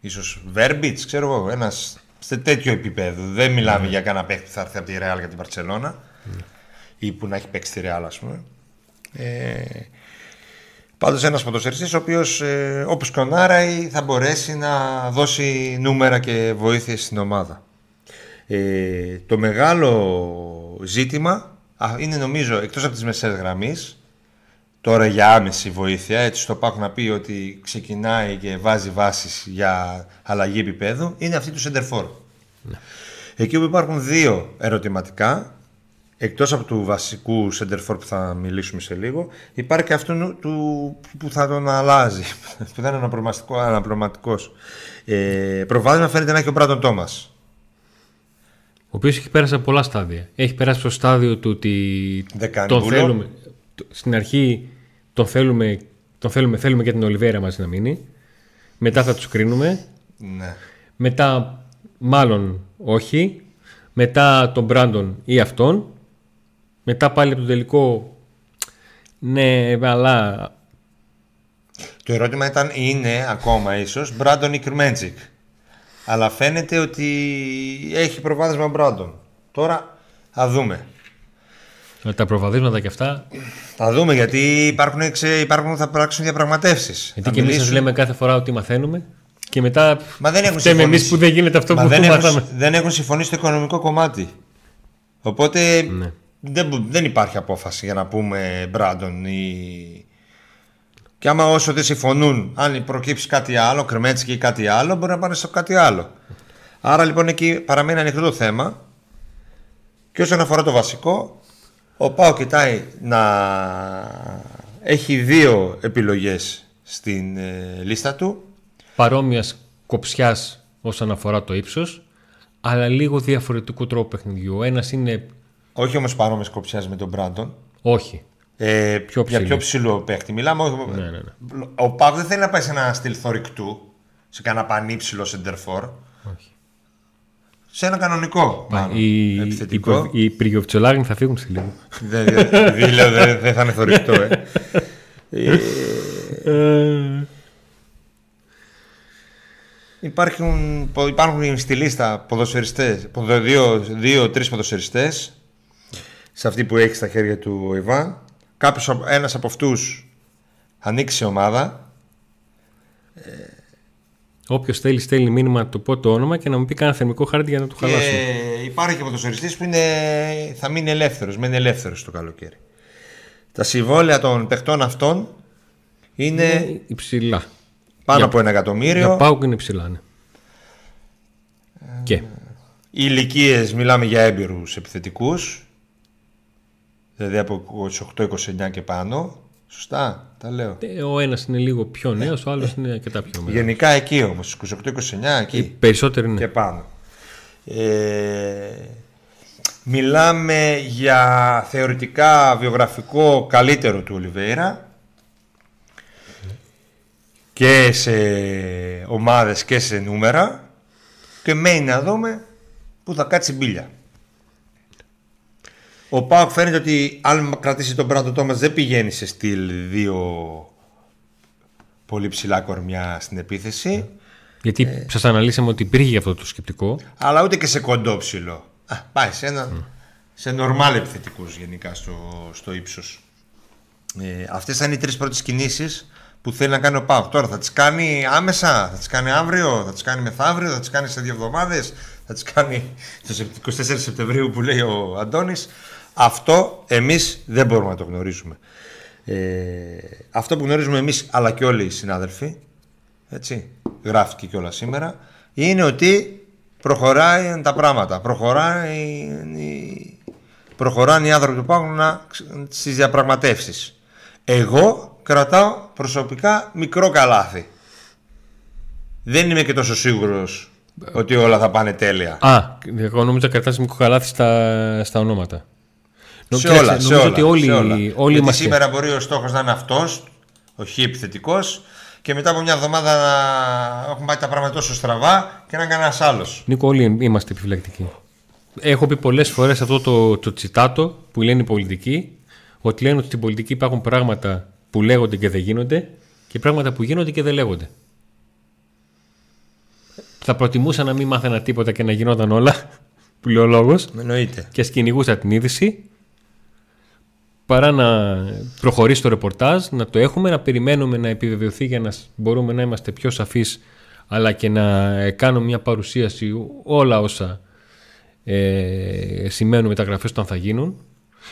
ίσως Βέρμπιτς, ξέρω εγώ, ένας σε τέτοιο επίπεδο. Δεν μιλάμε για κανένα παίκτη που θα έρθει από τη Ρεάλ για την Μπαρτσελώνα ή που να έχει παίξει τη Ρεάλ, ας πούμε. Πάντως ένας ποδοσφαιριστής ο οποίος, όπως και ο Νάραη, θα μπορέσει να δώσει νούμερα και βοήθειες στην ομάδα. Το μεγάλο ζήτημα είναι, νομίζω, εκτός από τις μεσές γραμμές, τώρα για άμεση βοήθεια, έτσι στο ΠΑΟΚ να πει ότι ξεκινάει και βάζει βάσεις για αλλαγή επίπεδου, είναι αυτή του σεντερφόρ. Ναι. Εκεί που υπάρχουν δύο ερωτηματικά, εκτός από του βασικού σεντερφόρ που θα μιλήσουμε σε λίγο, υπάρχει και αυτού που θα τον αλλάζει, που θα είναι αναπληρωματικός. Προβάδισμα φαίνεται να έχει ο Μπράντον Τόμας, ο οποίος έχει πέρασει από πολλά στάδια. Έχει πέρασει στο στάδιο του ότι τον θέλουμε. Στην αρχή θέλουμε και την Ολιβέρα μαζί να μείνει. Μετά θα τους κρίνουμε. Ναι. Μετά μάλλον όχι. Μετά τον Μπράντον ή αυτόν. Μετά πάλι από τον τελικό. Ναι, αλλά το ερώτημα ήταν, είναι ακόμα ίσως Μπράντον ή Κρμέντζικ. Αλλά φαίνεται ότι έχει προβάδισμα Μπράντον. Τώρα θα δούμε. Με τα προβαδίσματα και αυτά. Θα δούμε, γιατί θα πράξουν διαπραγματεύσεις. Γιατί και εμείς σας λέμε κάθε φορά ότι μαθαίνουμε και μετά φταίμε εμείς που δεν γίνεται αυτό που μάθαμε. Δεν έχουν συμφωνήσει στο οικονομικό κομμάτι. Οπότε ναι, δεν υπάρχει απόφαση για να πούμε Μπράντον ή... Και άμα όσο δεν συμφωνούν, αν προκύψει κάτι άλλο, Κρεμέτσικη ή κάτι άλλο, μπορεί να πάνε στο κάτι άλλο. Άρα λοιπόν εκεί παραμένει ανοιχτό το θέμα. Και όσον αφορά το βασικό, ο ΠΑΟΚ κοιτάει να έχει δύο επιλογές στην λίστα του. Παρόμοιας κοψιάς όσον αφορά το ύψος, αλλά λίγο διαφορετικού τρόπου παιχνιδιού. Ένας είναι... Όχι όμως παρόμοιας κοψιάς με τον Μπράντον. Όχι. Για πιο ψηλό παίχτη μιλάμε. Ναι. Ο ΠΑΟΚ δεν θέλει να πάει σε ένα στυλ θορυκτού, σε κανένα πανύψηλο σεντερφόρ. Όχι. Σε ένα κανονικό μάλλον, επιθετικό. Οι Πριγιοβτσολάριν θα φύγουν σε λίγο. Δεν θα είναι θορυκτό. Υπάρχουν στη λίστα ποδοσφαιριστές, δύο-τρεις ποδοσφαιριστές σε αυτή που έχει στα χέρια του ο Ιβάν. Κάποιος, ένας από αυτούς ανοίξει ομάδα. Όποιος θέλει στέλνει μήνυμα, το πω το όνομα και να μου πει κανένα θερμικό χάρτη για να του χαλάσουμε. Υπάρχει και ποδοσφαιριστής που θα μείνει ελεύθερος, μένει ελεύθερος το καλοκαίρι. Τα συμβόλαια των παιχτών αυτών είναι υψηλά. Πάνω από 1 εκατομμύριο. Για ΠΑΟΚ είναι υψηλά, ναι. Και οι ηλικίες, μιλάμε για έμπειρους επιθετικούς, δηλαδή από 28-29 και πάνω. Σωστά, τα λέω. Ο ένας είναι λίγο πιο νέος, ο άλλος είναι αρκετά πιο μεγάλος. Γενικά εκεί όμως, 28-29 εκεί. Οι περισσότεροι είναι. Και πάνω. Μιλάμε για θεωρητικά βιογραφικό καλύτερο του Ολιβέιρα και σε ομάδες και σε νούμερα, και μένει να δούμε που θα κάτσει μπίλια. Ο ΠΑΟΚ φαίνεται ότι αν κρατήσει τον Μπράντον Τόμας δεν πηγαίνει σε στυλ δύο πολύ ψηλά κορμιά στην επίθεση. Γιατί σας αναλύσαμε ότι υπήρχε αυτό το σκεπτικό. Αλλά ούτε και σε κοντόψιλο. Πάει σε σε νορμάλ επιθετικούς γενικά στο ύψος. Αυτές θα είναι οι τρεις πρώτες κινήσεις που θέλει να κάνει ο ΠΑΟΚ. Τώρα θα τις κάνει άμεσα, θα τις κάνει αύριο, θα τις κάνει μεθαύριο, θα τις κάνει σε 2 εβδομάδες, θα τις κάνει το 24 Σεπτεμβρίου που λέει ο Αντώνης. Αυτό εμείς δεν μπορούμε να το γνωρίζουμε. Αυτό που γνωρίζουμε εμείς, αλλά και όλοι οι συνάδελφοι, έτσι, γράφτηκε και όλα σήμερα, είναι ότι προχωράει τα πράγματα, προχωράνε οι άνθρωποι που υπάρχουν στις διαπραγματεύσεις. Εγώ κρατάω προσωπικά μικρό καλάθι. Δεν είμαι και τόσο σίγουρος ότι όλα θα πάνε τέλεια. Α, εγώ νόμιζα κρατάς μικρό καλάθι στα ονόματα. Σε όλα, νομίζω ότι όλοι γιατί είμαστε. Σήμερα μπορεί ο στόχος να είναι αυτός, ο χι επιθετικός, και μετά από μια εβδομάδα να έχουν πάει τα πράγματα τόσο στραβά και να είναι κανένας άλλος. Νίκο, όλοι είμαστε επιφυλακτικοί. Έχω πει πολλές φορές αυτό το τσιτάτο που λένε οι πολιτικοί, ότι λένε ότι στην πολιτική υπάρχουν πράγματα που λέγονται και δεν γίνονται και πράγματα που γίνονται και δεν λέγονται. Θα προτιμούσα να μην μάθαινα τίποτα και να γινόταν όλα, που λέει ο λόγος, και σκυνηγούσα την είδηση, παρά να προχωρήσει το ρεπορτάζ, να το έχουμε, να περιμένουμε να επιβεβαιωθεί για να μπορούμε να είμαστε πιο σαφείς, αλλά και να κάνουμε μια παρουσίαση όλα όσα σημαίνουν μεταγραφές όταν θα γίνουν.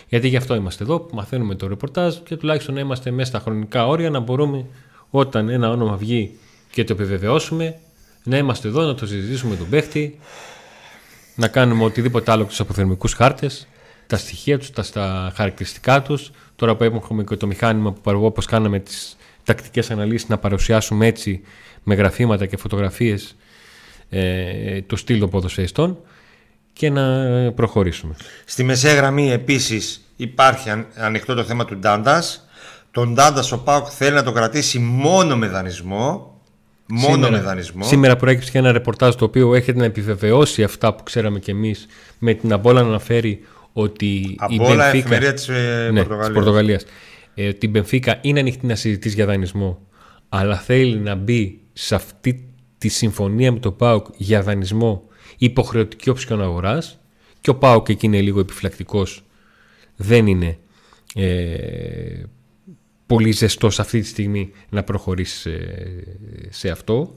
Γιατί γι' αυτό είμαστε εδώ, που μαθαίνουμε το ρεπορτάζ και τουλάχιστον να είμαστε μέσα στα χρονικά όρια, να μπορούμε όταν ένα όνομα βγει και το επιβεβαιώσουμε, να είμαστε εδώ, να το συζητήσουμε τον παίχτη, να κάνουμε οτιδήποτε άλλο, τους αποθερμικούς χάρτες, τα στοιχεία τους, τα χαρακτηριστικά τους. Τώρα που έχουμε και το μηχάνημα που παραγωγώ, όπως κάναμε τις τακτικές αναλύσεις, να παρουσιάσουμε έτσι με γραφήματα και φωτογραφίες το στυλ των ποδοσφαιριστών και να προχωρήσουμε. Στη μεσαία γραμμή επίσης υπάρχει ανοιχτό το θέμα του Ντάντας. Τον Ντάντας ο ΠΑΟΚ θέλει να το κρατήσει μόνο με δανεισμό. Σήμερα προέκυψε και ένα ρεπορτάζ το οποίο έχετε να επιβεβαιώσει αυτά που ξέραμε κι εμείς, με την Αμπόλα να αναφέρει ότι Αμπόλα, η Μπενφίκα της Πορτογαλίας, ότι η Μπενφίκα είναι ανοιχτή να συζητήσει για δανεισμό, αλλά θέλει να μπει σε αυτή τη συμφωνία με το ΠΑΟΚ για δανεισμό υποχρεωτική όψιον αγοράς, και ο ΠΑΟΚ εκεί είναι λίγο επιφυλακτικός, δεν είναι πολύ ζεστός αυτή τη στιγμή να προχωρήσει σε αυτό.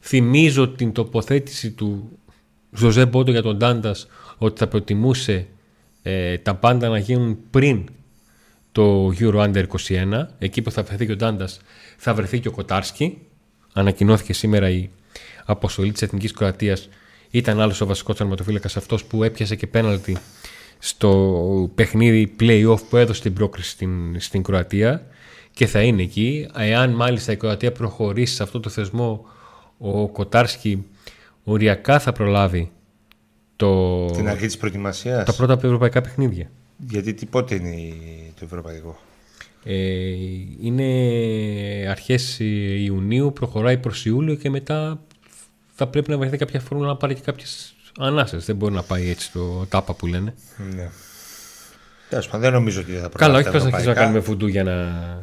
Θυμίζω την τοποθέτηση του Ζωζέ Μπότο για τον Ντάντας, ότι θα προτιμούσε τα πάντα να γίνουν πριν το Euro Under 21. Εκεί που θα βρεθεί και ο Ντάντας θα βρεθεί και ο Κοτάρσκι. Ανακοινώθηκε σήμερα η αποστολή της Εθνικής Κροατίας. Ήταν άλλος ο βασικός τερματοφύλακας, αυτός που έπιασε και πέναλτι στο παιχνίδι play-off που έδωσε την πρόκριση στην Κροατία, και θα είναι εκεί. Εάν μάλιστα η Κροατία προχωρήσει σε αυτό το θεσμό, ο Κοτάρσκι οριακά θα προλάβει την αρχή της προετοιμασίας, τα πρώτα ευρωπαϊκά παιχνίδια. Γιατί πότε είναι το ευρωπαϊκό? Είναι αρχές Ιουνίου, προχωράει προς Ιούλιο και μετά θα πρέπει να βρεθεί κάποια φόρμουλα να πάρει και κάποιες ανάσες. Δεν μπορεί να πάει έτσι το τάπα που λένε. Ναι. Δεν νομίζω ότι θα προλάβει. Καλά, όχι, θα αρχίσουμε να κάνουμε φουντού για να.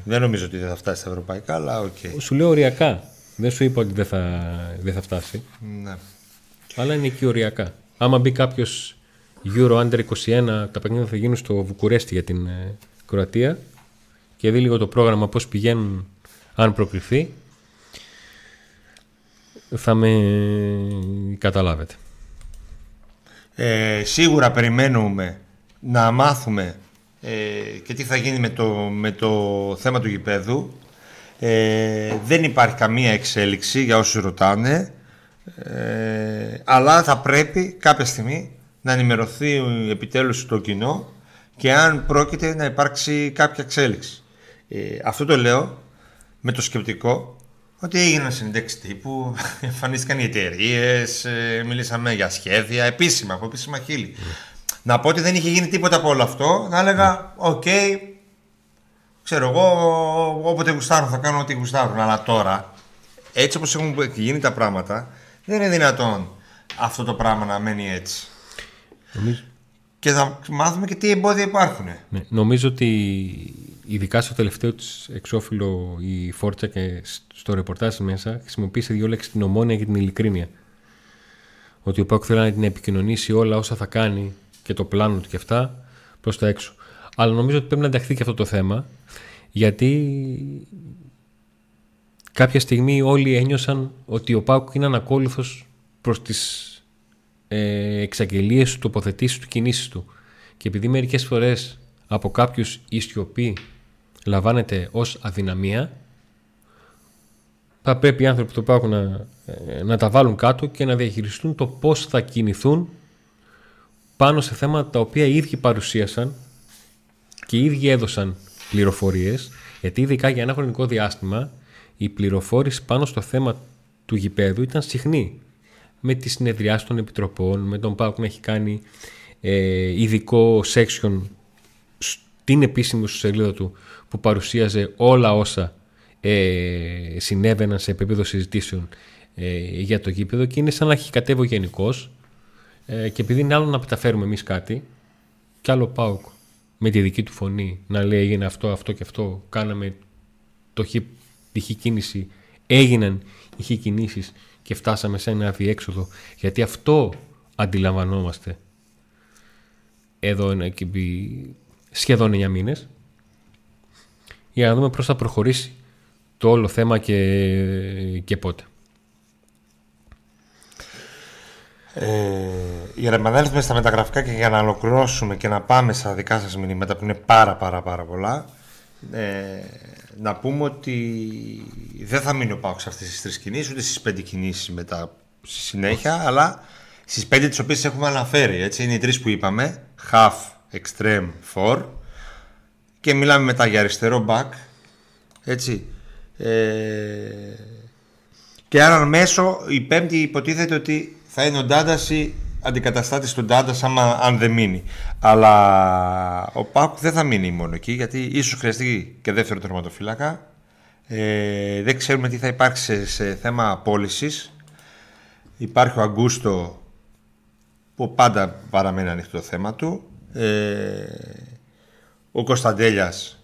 Δεν νομίζω ότι δεν θα φτάσει στα ευρωπαϊκά, αλλά οκ. Okay. Σου λέω οριακά. Δεν σου είπα ότι δεν θα φτάσει. Ναι. Αλλά είναι εκεί οριακά. Άμα μπει κάποιο Euro Under 21, τα παιχνίδια θα γίνουν στο Βουκουρέστι για την Κροατία, και δει λίγο το πρόγραμμα πώς πηγαίνουν, αν προκριθεί, θα με καταλάβετε. Σίγουρα περιμένουμε να μάθουμε και τι θα γίνει με το θέμα του γηπέδου. Δεν υπάρχει καμία εξέλιξη για όσους ρωτάνε. Αλλά θα πρέπει κάποια στιγμή να ενημερωθεί επιτέλους το κοινό, και αν πρόκειται να υπάρξει κάποια εξέλιξη. Αυτό το λέω με το σκεπτικό ότι έγιναν συνεντεύξεις τύπου, εμφανίστηκαν οι εταιρείες, μιλήσαμε για σχέδια επίσημα, από επίσημα χείλη. Να πω ότι δεν είχε γίνει τίποτα από όλο αυτό. Να έλεγα okay, ξέρω εγώ, όποτε γουστάρουν θα κάνω ό,τι γουστάρουν. Αλλά τώρα, έτσι όπως έχουν γίνει τα πράγματα, δεν είναι δυνατόν αυτό το πράγμα να μένει έτσι. Νομίζω. Και θα μάθουμε και τι εμπόδια υπάρχουν. Ναι, νομίζω ότι ειδικά στο τελευταίο της εξώφυλλο η Φόρτσα και στο ρεπορτάζ μέσα χρησιμοποίησε δύο λέξεις, την ομόνοια και την ειλικρίνεια. Ότι ο ΠΑΟΚ θέλει να την επικοινωνήσει όλα όσα θα κάνει και το πλάνο του και αυτά προς τα έξω. Αλλά νομίζω ότι πρέπει να ενταχθεί και αυτό το θέμα, γιατί κάποια στιγμή όλοι ένιωσαν ότι ο ΠΑΟΚ είναι ανακόλουθος προς τις εξαγγελίες του, τοποθετήσεις του, κινήσεις του. Και επειδή μερικές φορές από κάποιους η σιωπή λαμβάνεται ως αδυναμία, θα πρέπει οι άνθρωποι που το υπάρχουν να τα βάλουν κάτω και να διαχειριστούν το πώς θα κινηθούν πάνω σε θέματα τα οποία οι ίδιοι παρουσίασαν και οι ίδιοι έδωσαν πληροφορίες, γιατί ειδικά για ένα χρονικό διάστημα η πληροφόρηση πάνω στο θέμα του γηπέδου ήταν συχνή. Με τις συνεδριάσεις των επιτροπών, με τον ΠΑΟΚ να έχει κάνει ειδικό section στην επίσημη σου σελίδα του που παρουσίαζε όλα όσα συνέβαιναν σε επίπεδο συζητήσεων για το γήπεδο, και είναι σαν να έχει κατέβει ο γενικός, και επειδή είναι άλλο να μεταφέρουμε εμείς κάτι κι άλλο ΠΑΟΚ με τη δική του φωνή να λέει έγινε αυτό, αυτό και αυτό, κάναμε τη χ κίνηση, έγιναν οι χ κινήσεις και φτάσαμε σε ένα αδιέξοδο, γιατί αυτό αντιλαμβανόμαστε εδώ σχεδόν 9 μήνες, για να δούμε πώς θα προχωρήσει το όλο θέμα και πότε. Για να επανέλθουμε στα μεταγραφικά και για να ολοκληρώσουμε και να πάμε στα δικά σας μηνύματα που είναι πάρα πολλά, να πούμε ότι δεν θα μείνει ο ΠΑΟΚ σε αυτές τις 3 κινήσεις, ούτε στις 5 κινήσεις μετά στη συνέχεια, αλλά στις 5 τις οποίες έχουμε αναφέρει, έτσι. Είναι οι 3 που είπαμε, half, extreme, four, και μιλάμε μετά για αριστερό back, έτσι. Και έναν μέσο, η 5η υποτίθεται ότι θα είναι ο Ντάντας ή αντικαταστάτης του Ντάντας αν δεν μείνει. Αλλά ο ΠΑΟΚ δεν θα μείνει μόνο εκεί, γιατί ίσως χρειαστεί και δεύτερο τερματοφύλακα. Δεν ξέρουμε τι θα υπάρξει σε θέμα πώλησης. Υπάρχει ο Αγκούστο που πάντα παραμένει ανοιχτό το θέμα του. Ο Κωνσταντέλιας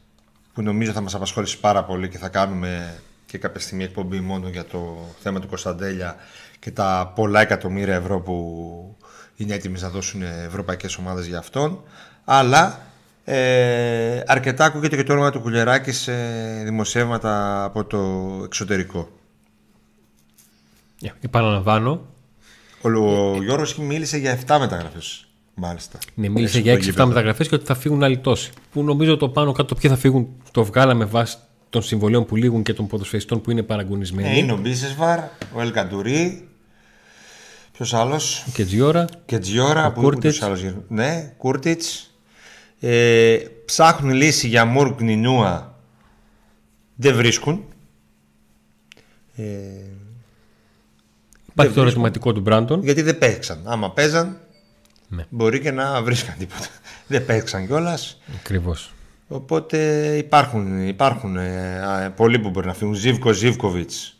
που νομίζω θα μας απασχολήσει πάρα πολύ και θα κάνουμε και κάποια στιγμή εκπομπή μόνο για το θέμα του Κωνσταντέλια και τα πολλά εκατομμύρια ευρώ που είναι έτοιμες να δώσουν ευρωπαϊκές ομάδες για αυτόν. Αλλά αρκετά ακούγεται και το όνομα του Κουλεράκη σε δημοσιεύματα από το εξωτερικό. Επαναλαμβάνω. Ο Γιώργος μίλησε για 7 μεταγραφές, μάλιστα. Ναι, μίλησε για 6-7 μεταγραφές και ότι θα φύγουν άλλοι τόσοι. Που νομίζω το πάνω κάτω ποιοι θα φύγουν το βγάλαμε βάσει των συμβολίων που λήγουν και των ποδοσφαιριστών που είναι παραγκουνισμένοι. Είναι ο Μπίσεσβαρ, ο Ελ Καντουρί, ποιος άλλος, και Τζιόρα, Κούρτιτς. Ναι, Κούρτιτς. Ψάχνουν λύση για Μουρκ, Νινούα. Δεν βρίσκουν. Υπάρχει το ερωτηματικό του Μπράντον. Γιατί δεν παίξαν. Άμα παίζαν, ναι, μπορεί και να βρίσκαν τίποτα. Δεν παίξαν κιόλας. Ακριβώς. Οπότε υπάρχουν πολλοί που μπορεί να φύγουν. Ζίβκοβιτς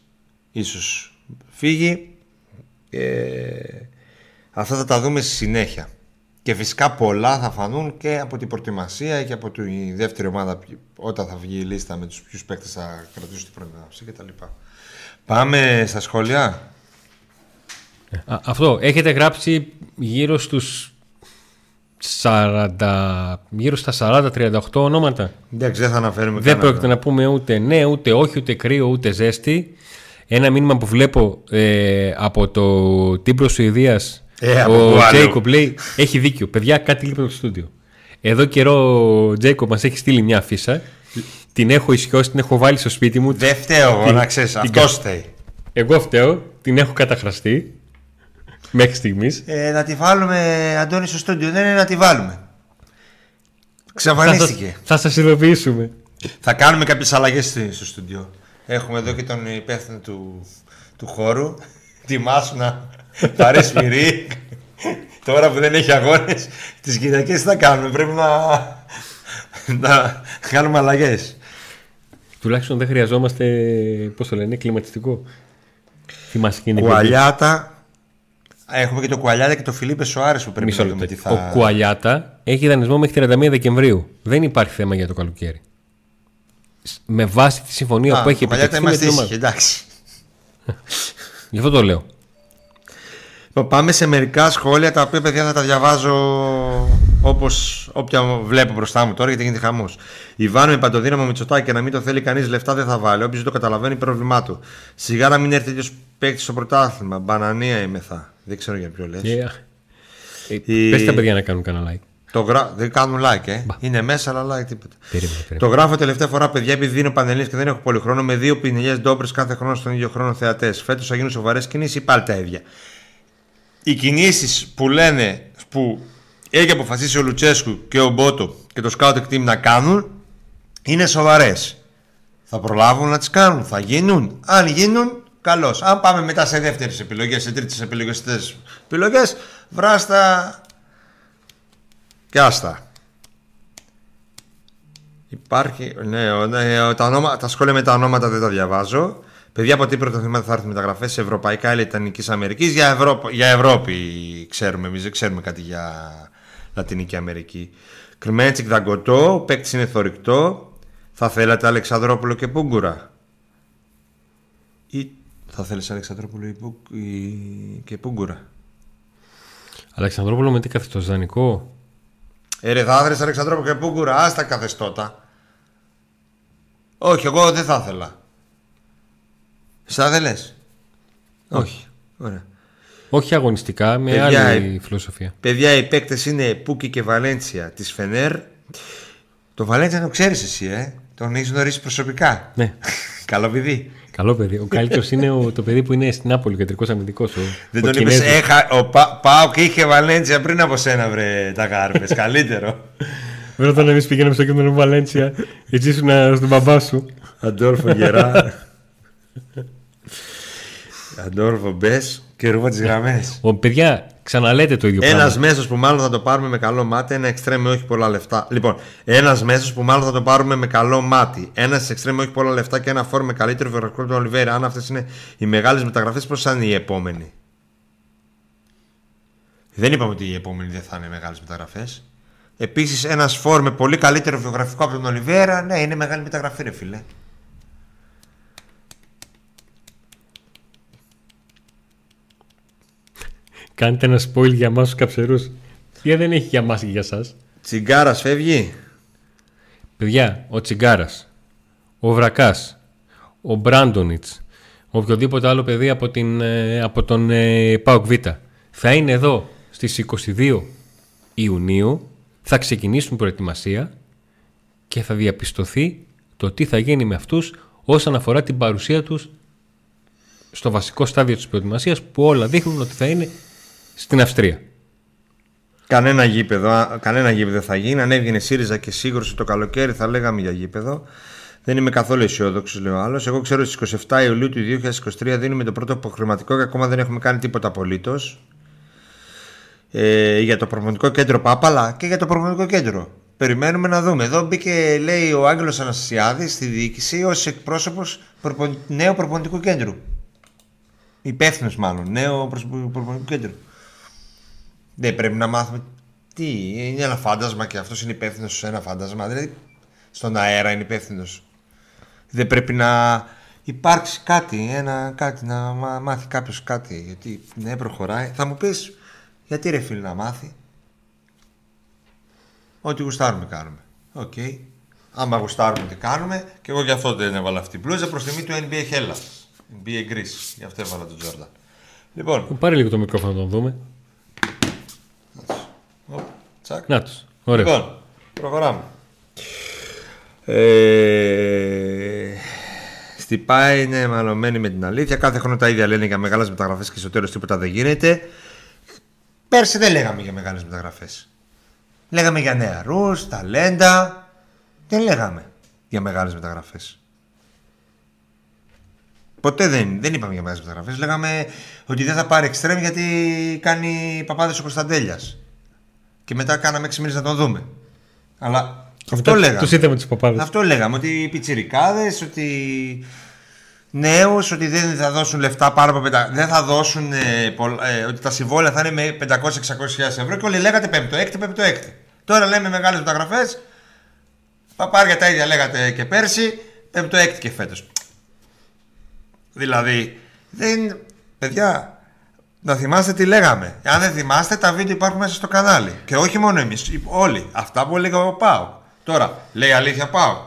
ίσως φύγει. Αυτά θα τα δούμε στη συνέχεια. Και φυσικά πολλά θα φανούν και από την προετοιμασία και από τη δεύτερη ομάδα, όταν θα βγει η λίστα με τους ποιους παίκτες θα κρατήσουν την προετοιμασία και τα λοιπά. Πάμε στα σχόλια. Αυτό, έχετε γράψει γύρω στους 40-38 ονόματα. Εντάξει, δεν θα αναφέρουμε. Δεν πρόκειται να πούμε ούτε ναι, ούτε όχι, ούτε κρύο, ούτε ζέστη. Ένα μήνυμα που βλέπω από το Τύπρο Σουηδίας, ο Τζέικοπ λέει: έχει δίκιο, παιδιά, κάτι λείπει από το στούντιο. Εδώ καιρό ο Τζέικοπ μας έχει στείλει μια αφίσα. Την έχω ισιώσει, την έχω βάλει στο σπίτι μου. Δεν φταίω, να ξέρεις, αυτός φταίει. Εγώ φταίω, την έχω καταχραστεί μέχρι στιγμής. Να τη βάλουμε, Αντώνη, στο στούντιο. Δεν είναι να τη βάλουμε. Ξαφανίστηκε. Θα σας ειδοποιήσουμε. Θα κάνουμε κάποιες αλλαγές στο στούντιο. Έχουμε εδώ και τον υπεύθυνο του χώρου. Τιμάσου να πάρει σφυρί. Τώρα που δεν έχει αγώνες, τις Κυριακές τι θα κάνουμε? Πρέπει να κάνουμε αλλαγές. Τουλάχιστον δεν χρειαζόμαστε, πώς το λένε, κλιματιστικό. Κουαλιάτα. Έχουμε και το Κουαλιάτα και το Φιλίπε Σοάρες που πρέπει να δούμε τι θα... Ο Κουαλιάτα έχει δανεισμό μέχρι 31 Δεκεμβρίου. Δεν υπάρχει θέμα για το καλοκαίρι. Με βάση τη συμφωνία που έχει επιτευχθεί με την ομάδα. Εντάξει. Γι' αυτό το λέω. Πάμε σε μερικά σχόλια τα οποία, παιδιά, θα τα διαβάζω όπως όποια βλέπω μπροστά μου τώρα, γιατί γίνεται χαμός. Ιβάν με παντοδύναμο Μητσοτάκη, και να μην το θέλει κανείς, λεφτά δεν θα βάλει. Όποιος δεν το καταλαβαίνει, πρόβλημά του. Σιγά να μην έρθει τέτοιος παίκτης στο πρωτάθλημα. Μπανανία είμαι θα. Δεν ξέρω για ποιο λες. Πες τα παιδιά να κάνουν κανένα like. Δεν κάνουν like, είναι μέσα, αλλά like τίποτα. Το γράφω τελευταία φορά, παιδιά, επειδή δίνω πανελλήνιες και δεν έχω πολύ χρόνο, με δύο πινελιές ντόπρες κάθε χρόνο στον ίδιο χρόνο θεατές. Φέτος θα γίνουν σοβαρές κινήσεις ή πάλι τα ίδια? Οι κινήσεις που λένε, που έχει αποφασίσει ο Λουτσέσκου και ο Μπότο και το Scouting Team να κάνουν, είναι σοβαρές. Θα προλάβουν να τις κάνουν, θα γίνουν. Αν γίνουν, καλώς. Αν πάμε μετά σε δεύτερες επιλογές, σε τρίτες επιλογές, σε τέτοιες επιλογές, βράστα και άστα. Υπάρχει. Ναι, τα σχόλια με τα ονόματα δεν τα διαβάζω. Παιδιά, από τι πρωτοθυμάτα θα έρθουν μεταγραφές σε ευρωπαϊκά ή Λατινικής Αμερικής? Για Ευρώπη ξέρουμε εμείς, δεν ξέρουμε κάτι για Λατινική Αμερική. Κρυμμέντσικ Δαγκωτό, ο παίκτης είναι θορυκτό. Θα θέλατε Αλεξανδρόπουλο και Πούγκουρα? Ή θα θέλεις Αλεξανδρόπουλο και Πούγκουρα? Αλεξανδρόπουλο με τι καθεστώς, δανεικό? Ρε, θα ήθελες Αλεξανδρόπουλο και Πούγκουρα, άστα καθεστώτα. Όχι, εγώ δεν θα ήθελα. Στα δεν λες? Όχι. Ωραία. Όχι αγωνιστικά, με παιδιά, άλλη φιλοσοφία. Παιδιά, οι παίκτες είναι Πούκι και Βαλέντσια της Φενέρ. Το Βαλέντσια το ξέρεις εσύ, τον έχεις γνωρίσει προσωπικά. Ναι. Καλό παιδί. Καλό παιδί. Ο καλύτερος είναι το παιδί που είναι στην Νάπολη, κεντρικός αμυντικός. Δεν τον είπες? Πάω και είχε Βαλέντσια πριν από σένα, βρε τα γάρπες. Καλύτερο. Βέβαια, όταν εμείς πήγαιναμε στο κέντρο Βαλέντσια, έτσι ήσουν στον μπαμπά σου. Αντόρφο Γερά. Αντόρφο Μπες και ρούβα τις γραμμές. Παιδιά, ξαναλέτε το ίδιο πράγμα. Ένας μέσος που μάλλον θα το πάρουμε με καλό μάτι, ένα εξτρέμ με όχι πολλά λεφτά. Λοιπόν, ένας μέσος που μάλλον θα το πάρουμε με καλό μάτι, ένας εξτρέμ με όχι πολλά λεφτά και ένα φόρ με καλύτερο βιογραφικό από τον Ολιβέρα. Αν αυτές είναι οι μεγάλες μεταγραφές, πώς θα είναι οι επόμενοι? Δεν είπαμε ότι οι επόμενοι δεν θα είναι μεγάλες μεταγραφές. Επίσης, ένας φόρ με πολύ καλύτερο βιογραφικό από τον Ολιβέρα, ναι, είναι μεγάλη μεταγραφή, ρε φίλε. Κάντε ένα spoil για εμάς τους καψερούς. Παιδιά, δεν έχει για εμάς και για σας. Τσιγκάρας φεύγει. Παιδιά, ο Τσιγκάρας, ο Βρακάς, ο Μπράντονιτς, οποιοδήποτε άλλο παιδί από τον ΠΑΟΚ Β, θα είναι εδώ στις 22 Ιουνίου. Θα ξεκινήσουν προετοιμασία και θα διαπιστωθεί το τι θα γίνει με αυτούς όσον αφορά την παρουσία τους στο βασικό στάδιο της προετοιμασίας, που όλα δείχνουν ότι θα είναι στην Αυστρία. Κανένα γήπεδο θα γίνει. Αν έβγαινε ΣΥΡΙΖΑ και σύγκρουση το καλοκαίρι, θα λέγαμε για γήπεδο. Δεν είμαι καθόλου αισιόδοξος, λέει ο άλλος. Εγώ ξέρω ότι στις 27 Ιουλίου του 2023 δίνουμε το πρώτο αποχρηματικό και ακόμα δεν έχουμε κάνει τίποτα απολύτως. Για το προπονητικό κέντρο Πάπαλα και για το προπονητικό κέντρο. Περιμένουμε να δούμε. Εδώ μπήκε, λέει, ο Άγγελος Αναστασιάδης στη διοίκηση ως εκπρόσωπος νέου προπονητικού κέντρου. Υπεύθυνος μάλλον, νέο προπονητικό κέντρο. Δεν πρέπει να μάθουμε τι είναι ένα φάντασμα και αυτός είναι υπεύθυνος σε ένα φάντασμα? Δηλαδή στον αέρα είναι υπεύθυνος. Δεν πρέπει να υπάρξει κάτι, να μάθει κάποιος κάτι? Γιατί ναι, προχωράει. Θα μου πεις, γιατί ρε φίλε να μάθει? Ό,τι γουστάρουμε κάνουμε. Οκ. Άμα γουστάρουμε τι κάνουμε. Και εγώ γι' αυτό δεν έβαλα αυτή την πλούζα, προς τιμή του NBA Χέλλα, NBA Greece. Γι' αυτό έβαλα τον Τζόρνταν. Λοιπόν, πάρε λίγο το μικρόφωνο να τον δούμε. Να τους. Ωραία. Λοιπόν, προχωράμε. Στη ΠΑΕ είναι μαλωμένη με την αλήθεια. Κάθε χρόνο τα ίδια λένε για μεγάλες μεταγραφές και στο τέλος τίποτα δεν γίνεται. Πέρσι δεν λέγαμε για μεγάλες μεταγραφές. Λέγαμε για νεαρούς, ταλέντα. Δεν λέγαμε για μεγάλες μεταγραφές. Ποτέ δεν είπαμε για μεγάλες μεταγραφές. Λέγαμε ότι δεν θα πάρει εξτρέμ γιατί κάνει παπάδες ο Κωνσταντέλιας. Και μετά κάναμε 6 μήνες να τον δούμε. Αλλά αυτό λέγαμε. Το σύνθεμα της παπάδες. Αυτό λέγαμε, ότι οι πιτσιρικάδες, ότι νέους, ότι δεν θα δώσουν λεφτά πάνω από 500. Δεν θα δώσουν, ότι τα συμβόλαια θα είναι με 500-600 χιλιάδες ευρώ. Και όλοι λέγατε πέμπτο, έκτη. Τώρα λέμε μεγάλες μεταγραφές. Παπάρια τα ίδια λέγατε και πέρσι, πέμπτο, έκτη και φέτος. Δηλαδή, δεν... παιδιά... Να θυμάστε τι λέγαμε. Αν δεν θυμάστε, τα βίντεο υπάρχουν μέσα στο κανάλι. Και όχι μόνο εμείς, όλοι. Αυτά που έλεγα ο Πάο. Τώρα λέει αλήθεια Πάο.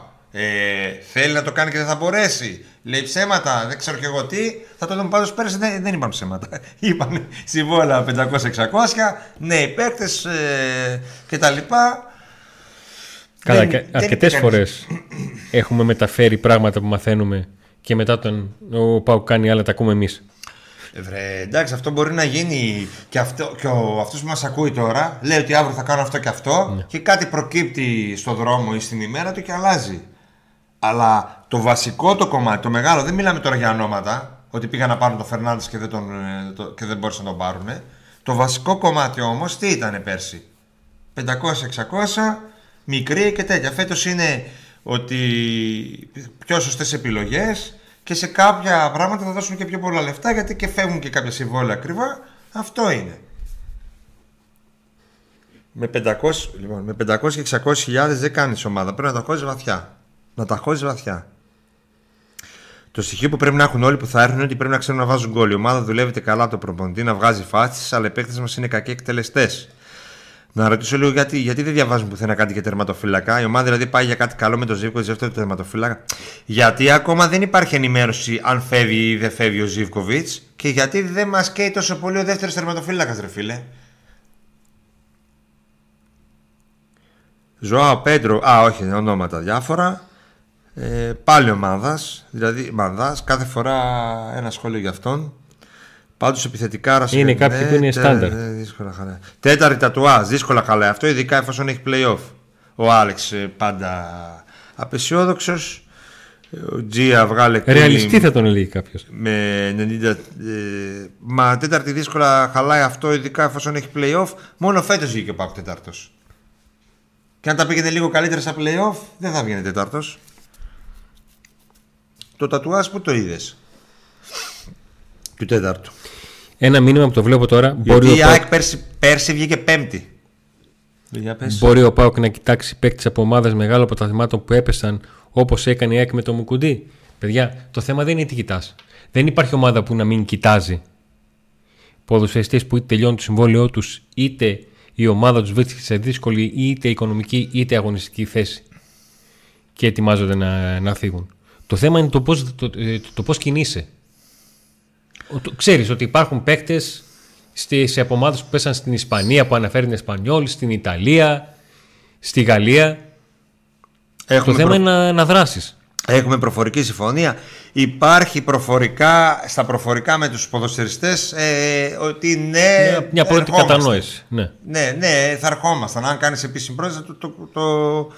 Θέλει να το κάνει και δεν θα μπορέσει. λέει ψέματα, δεν ξέρω και εγώ τι. Θα το δούμε πάντως πέρυσι, δεν είπαν ψέματα. Είπαν συμβόλαια 500-600, νέοι παίκτες κτλ. Καλά, αρκετές φορές έχουμε μεταφέρει πράγματα που μαθαίνουμε και μετά τον Πάου κάνει άλλα, τα ακούμε εμείς. Βρε, εντάξει, αυτό μπορεί να γίνει και, αυτός που μας ακούει τώρα λέει ότι αύριο θα κάνω αυτό και αυτό, ναι, και κάτι προκύπτει στο δρόμο ή στην ημέρα του και αλλάζει. Αλλά το βασικό, το κομμάτι, το μεγάλο, δεν μιλάμε τώρα για ονόματα, ότι πήγαν να πάρουν τον Φερνάντες και δεν μπόρεσαν να τον πάρουν. Το βασικό κομμάτι όμως τι ήταν πέρσι? 500-600 μικρή και τέτοια. Φέτος είναι ότι πιο σωστές επιλογές και σε κάποια πράγματα θα δώσουν και πιο πολλά λεφτά, γιατί και φεύγουν και κάποια συμβόλαια ακριβά. Αυτό είναι. Με 500, λοιπόν, με 500 και 600 χιλιάδες δεν κάνεις ομάδα. Πρέπει να τα χώσεις βαθιά. Να τα χώσεις βαθιά. Το στοιχείο που πρέπει να έχουν όλοι που θα έρθουν είναι ότι πρέπει να ξέρουν να βάζουν γκολ. Η ομάδα δουλεύεται καλά από το προπονητή, να βγάζει φάσεις, αλλά οι παίκτες μας είναι κακοί εκτελεστές. Να ρωτήσω λίγο γιατί δεν διαβάζουν πουθενά κάτι για τερματοφύλακα. Η ομάδα δηλαδή πάει για κάτι καλό με το Ζίβκοβιτς, δεύτερο τερματοφύλακα. Γιατί ακόμα δεν υπάρχει ενημέρωση αν φεύγει ή δεν φεύγει ο Ζίβκοβιτς και γιατί δεν μας καίει τόσο πολύ ο δεύτερος τερματοφύλακας, ρε φίλε. Ζωάο, Πέντρο, όχι, ονόματα διάφορα. Πάλι ομάδας, δηλαδή μανδάς, κάθε φορά ένα σχόλιο για αυτόν. Πάντως επιθετικά ρασιμενέ. Είναι κάποιοι που είναι στάνταρ. Δύσκολα χαλά. Τέταρτη τατουάζ, δύσκολα χαλά. Αυτό ειδικά εφόσον έχει play-off. Ο Άλεξ πάντα απεσιόδοξος. Ο Τζία βγάλε κούνι. Ρεαλιστή θα τον λέει κάποιος. Με 90. Μα τέταρτη δύσκολα χαλάει αυτό, ειδικά εφόσον έχει play-off. Μόνο φέτος βγήκε ο Πάκου τέταρτος. Και αν τα πήγαινε λίγο καλύτερα στα play-off, δεν θα βγαίνει τέταρτος. Το τατουάζ που το είδες? Του τέταρτου. Ένα μήνυμα που το βλέπω τώρα. Γιατί η ΑΕΚ πέρσι βγήκε πέμπτη. Μπορεί ο ΠΑΟΚ να κοιτάξει παίκτης από ομάδες μεγάλων πρωταθλημάτων που έπεσαν, όπως έκανε η ΑΕΚ με το Μουκουντή. Παιδιά, το θέμα δεν είναι τι κοιτάς. Δεν υπάρχει ομάδα που να μην κοιτάζει ποδοσφαιριστές που είτε τελειώνουν το συμβόλαιό τους, είτε η ομάδα τους βρίσκεται σε δύσκολη είτε οικονομική είτε αγωνιστική θέση και ετοιμάζονται να φύγουν. Το θέμα είναι το πώς κινείσαι. Ξέρεις ότι υπάρχουν παίκτες σε ομάδες που πέσαν στην Ισπανία, που αναφέρει την Εσπανιόλ, στην Ιταλία, στη Γαλλία. Το θέμα είναι να δράσεις. Έχουμε προφορική συμφωνία. Υπάρχει στα προφορικά με τους ποδοσφαιριστές ότι ναι, μια πρώτη κατανόηση. Ναι, θα ερχόμασταν. Αν κάνεις επίσημη πρόσκληση, το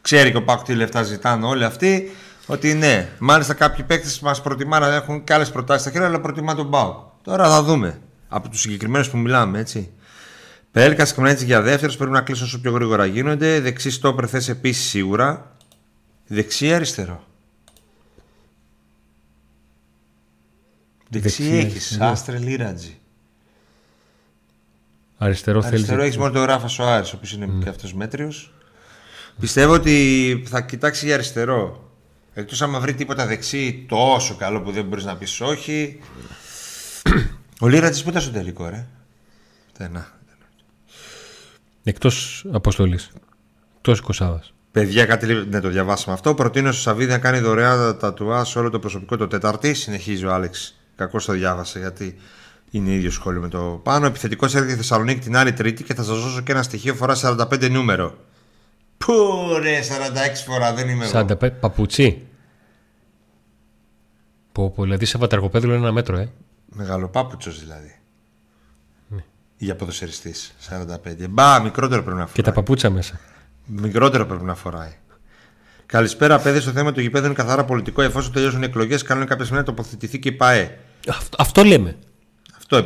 ξέρει και ο Πάκου τι λεφτά ζητάνε όλοι αυτοί. Ότι ναι, μάλιστα κάποιοι παίκτες μας προτιμάνε να έχουν και άλλες προτάσεις στα χέρια, αλλά προτιμά τον ΠΑΟΚ. Τώρα θα δούμε από τους συγκεκριμένους που μιλάμε, έτσι. Πέλκας, Κμνέτζη για δεύτερος, πρέπει να κλείσουν όσο πιο γρήγορα γίνονται. Δεξί στόπερ θες επίσης σίγουρα. Δεξί αριστερό. Δεξί έχεις, Άστρε Λίρατζι. Αριστερό θέλεις. Αριστερό έχεις μόνο τον Ράφα ο Άρης, ο οποίος είναι και αυτός μέτριος. Πιστεύω ότι θα κοιτάξει για αριστερό. Εκτός άμα βρει τίποτα δεξί τόσο καλό που δεν μπορείς να πεις όχι. Ο Λίρατζης που ήταν στο τελικό, ρε? Εκτός αποστολής. Εκτός Κοσάδας. Παιδιά, κάτι να το διαβάσαμε αυτό. Προτείνω στο Σαββίδι να κάνει δωρεά τατουάζ όλο το προσωπικό το τέταρτη. Συνεχίζει ο Άλεξ. Κακώς το διάβασε, γιατί είναι ίδιο σχόλιο με το πάνω. Επιθετικός έρχεται Θεσσαλονίκη την άλλη Τρίτη και θα σας δώσω και ένα στοιχείο φορά 45 νούμερο. Πού ρε, 46 φορά δεν είμαι εγώ. 45, παπουτσί. Δηλαδή σε βαταργοπέδουλο ένα μέτρο, μεγαλοπάπουτσος δηλαδή. Ναι. Για ποδοσφαιριστής 45. Μπα, μικρότερο πρέπει να φοράει. Και τα παπούτσα μέσα. Μικρότερο πρέπει να φοράει. Καλησπέρα, παιδί. Στο θέμα του γηπέδου είναι καθαρά πολιτικό. Εφόσον τελειώσουν οι εκλογές, κάνουν κάποια στιγμή να τοποθετηθεί και η ΠΑΕ. Αυτό λέμε.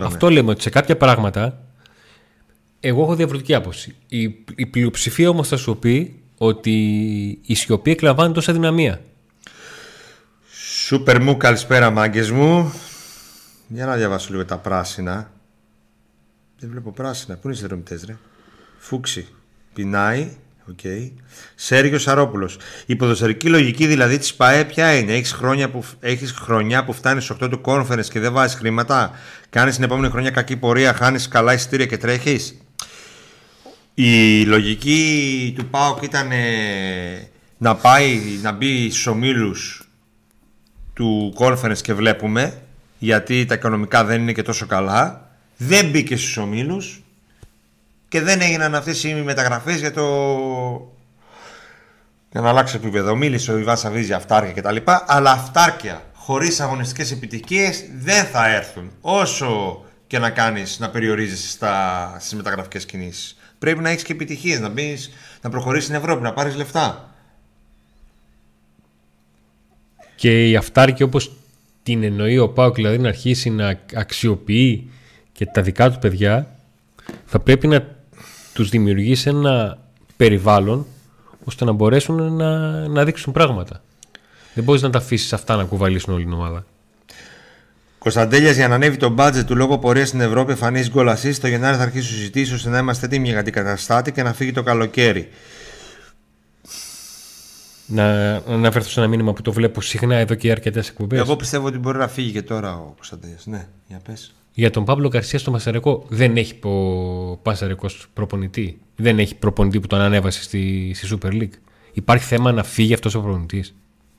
Αυτό λέμε, ότι σε κάποια πράγματα. Εγώ έχω διαφορετική άποψη. Η πλειοψηφία όμως θα σου πει ότι η σιωπή εκλαμβάνει τόσα δυναμία. Σούπερ μου, καλησπέρα μάγκες μου. Για να διαβάσω λίγο τα πράσινα. Δεν βλέπω πράσινα. Πού είναι οι συνδρομητές, ρε? Φούξη. Πεινάει. Okay. Σέργιο Σαρόπουλος. Η ποδοσφαιρική λογική δηλαδή της ΠΑΕ ποια είναι? Έχεις χρονιά που φτάνεις στο 8 του conference και δεν βάζεις χρήματα. Κάνεις την επόμενη χρονιά κακή πορεία, χάνεις καλά εισιτήρια και τρέχεις. Η λογική του ΠΑΟΚ ήταν να μπει στους ομίλους του conference και βλέπουμε, γιατί τα οικονομικά δεν είναι και τόσο καλά, δεν μπήκε στους ομίλους και δεν έγιναν αυτές οι μεταγραφές για το... για να αλλάξει επίπεδο. Μίλησε ο Ιβάν Σαββίζ για αυτάρκεια κτλ. Αλλά αυτάρκεια χωρίς αγωνιστικές επιτυχίες δεν θα έρθουν, όσο και να κάνεις να περιορίζεσαι στις μεταγραφικές κινήσεις. Πρέπει να έχεις και επιτυχίες, να μπεις, να προχωρήσεις στην Ευρώπη, να πάρεις λεφτά. Και η αυτάρκεια όπως την εννοεί ο ΠΑΟΚ, δηλαδή να αρχίσει να αξιοποιεί και τα δικά του παιδιά, θα πρέπει να τους δημιουργήσει ένα περιβάλλον ώστε να μπορέσουν να δείξουν πράγματα. Δεν μπορείς να τα αφήσεις αυτά να κουβαλήσουν όλη την ομάδα. Κωνσταντέλιας, για να ανέβει το μπάτζετ του λόγω πορείας στην Ευρώπη, εμφανίζει γκολ ασίστ. Το Γενάρη θα αρχίσουν συζητήσεις ώστε να είμαστε έτοιμοι για αντικαταστάτη και να φύγει το καλοκαίρι. Να αναφερθώ σε ένα μήνυμα που το βλέπω συχνά εδώ και αρκετές εκπομπές. Εγώ πιστεύω ότι μπορεί να φύγει και τώρα ο Κωνσταντέλιας. Ναι, για πες. Για τον Παύλο Γκαρσία στο Πασαρικό, δεν έχει ο Πασαρικός προπονητή. Δεν έχει προπονητή που τον ανέβασε στη Super League. Υπάρχει θέμα να φύγει αυτός ο προπονητής.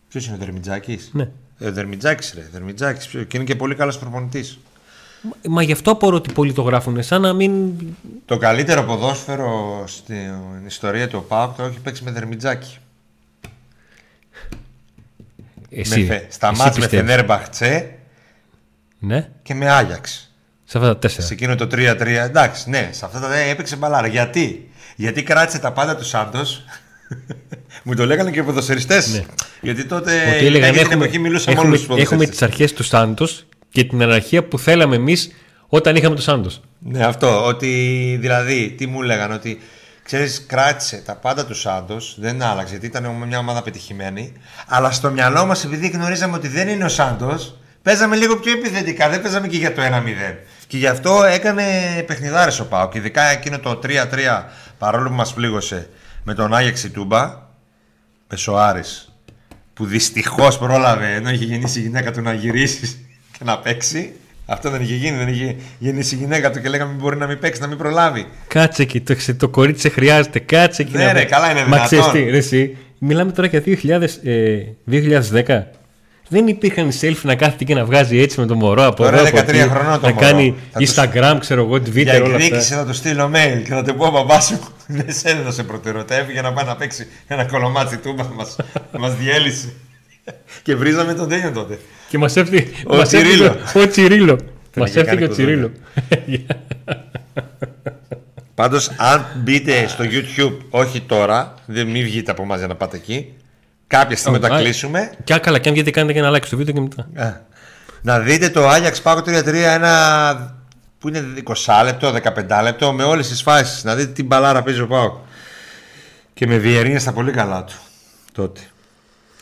Ποιος είναι ο Δερμιτζάκης? Ναι. Δερμιτζάκης. Και είναι και πολύ καλός προπονητής. Μα γι' αυτό απορώ ότι πολλοί το γράφουν. Σαν να μην. Το καλύτερο ποδόσφαιρο στην ιστορία του ΠΑΟΚ το έχει παίξει με Δερμιτζάκη. Στα μάτς με Φενέρμπαχτσε. Ναι. Και με Άγιαξ. Σε αυτά τα τέσσερα. Σε εκείνο το 3-3. Εντάξει, ναι, σε αυτά τα έπαιξε μπαλάρα. Γιατί κράτησε τα πάντα του Σάντος. Μου το λέγανε και οι ποδοσφαιριστές. Ναι. Γιατί τότε την εποχή μιλούσαμε όλους τους ποδοσφαιριστές. Έχουμε τις αρχές του Σάντος και την αναρχία που θέλαμε εμείς όταν είχαμε τον Σάντος. Ναι, αυτό. Ότι δηλαδή, τι μου λέγανε, ότι ξέρεις, κράτησε τα πάντα του Σάντος, δεν άλλαξε, γιατί ήταν μια ομάδα πετυχημένη. Αλλά στο μυαλό μας, επειδή γνωρίζαμε ότι δεν είναι ο Σάντος, παίζαμε λίγο πιο επιθετικά. Δεν παίζαμε και για το 1-0. Και γι' αυτό έκανε παιχνιδάρες ο ΠΑΟΚ. Ειδικά εκείνο το 3-3, παρόλο που μας πλήγωσε με τον Άγιαξ Τούμπα, Πεσοάρης, που δυστυχώς πρόλαβε, ενώ είχε γεννήσει η γυναίκα του, να γυρίσει και να παίξει. Αυτό δεν είχε γίνει. Δεν είχε γεννήσει η γυναίκα του και λέγαμε μπορεί να μην παίξει, να μην προλάβει. Κάτσε εκεί, το κορίτσι σε χρειάζεται. Κάτσε εκεί. Ναι, ρε, καλά είναι δυνατόν. Εσύ, μιλάμε τώρα για 2010. Δεν υπήρχαν selfie να κάθεται και να βγάζει έτσι με το μωρό από εδώ. Τώρα 13 χρονών το μωρό. Να κάνει Instagram, ξέρω εγώ, Twitter. Για εκδίκηση θα το στείλω mail και θα το πω, μπαμπά σου, δεν σε έδωσε προτεραιότητα. Για να πάει να παίξει ένα κολομάτσι Τούμπα, μας διέλυσε. Και βρίζαμε τον Τένιο τότε. Και μας έφτιαξε ο Τσιρίλο. Μας έφτιαξε ο Τσιρίλο. Πάντως, αν μπείτε στο YouTube, όχι τώρα, μην βγείτε από εμάς για να πάτε εκεί. Κάποια στιγμή τα κλείσουμε. Και καλά, και αν βγείτε, κάνετε και ένα like στο βίντεο και μετά. Να δείτε το Άγιαξ Πάκο 3-3, ένα που είναι 20 λεπτό, 15 λεπτό, με όλες τις φάσεις. Να δείτε τι μπαλάρα παίζει ο Πάκο. Και με Βιερίνια στα πολύ καλά του τότε.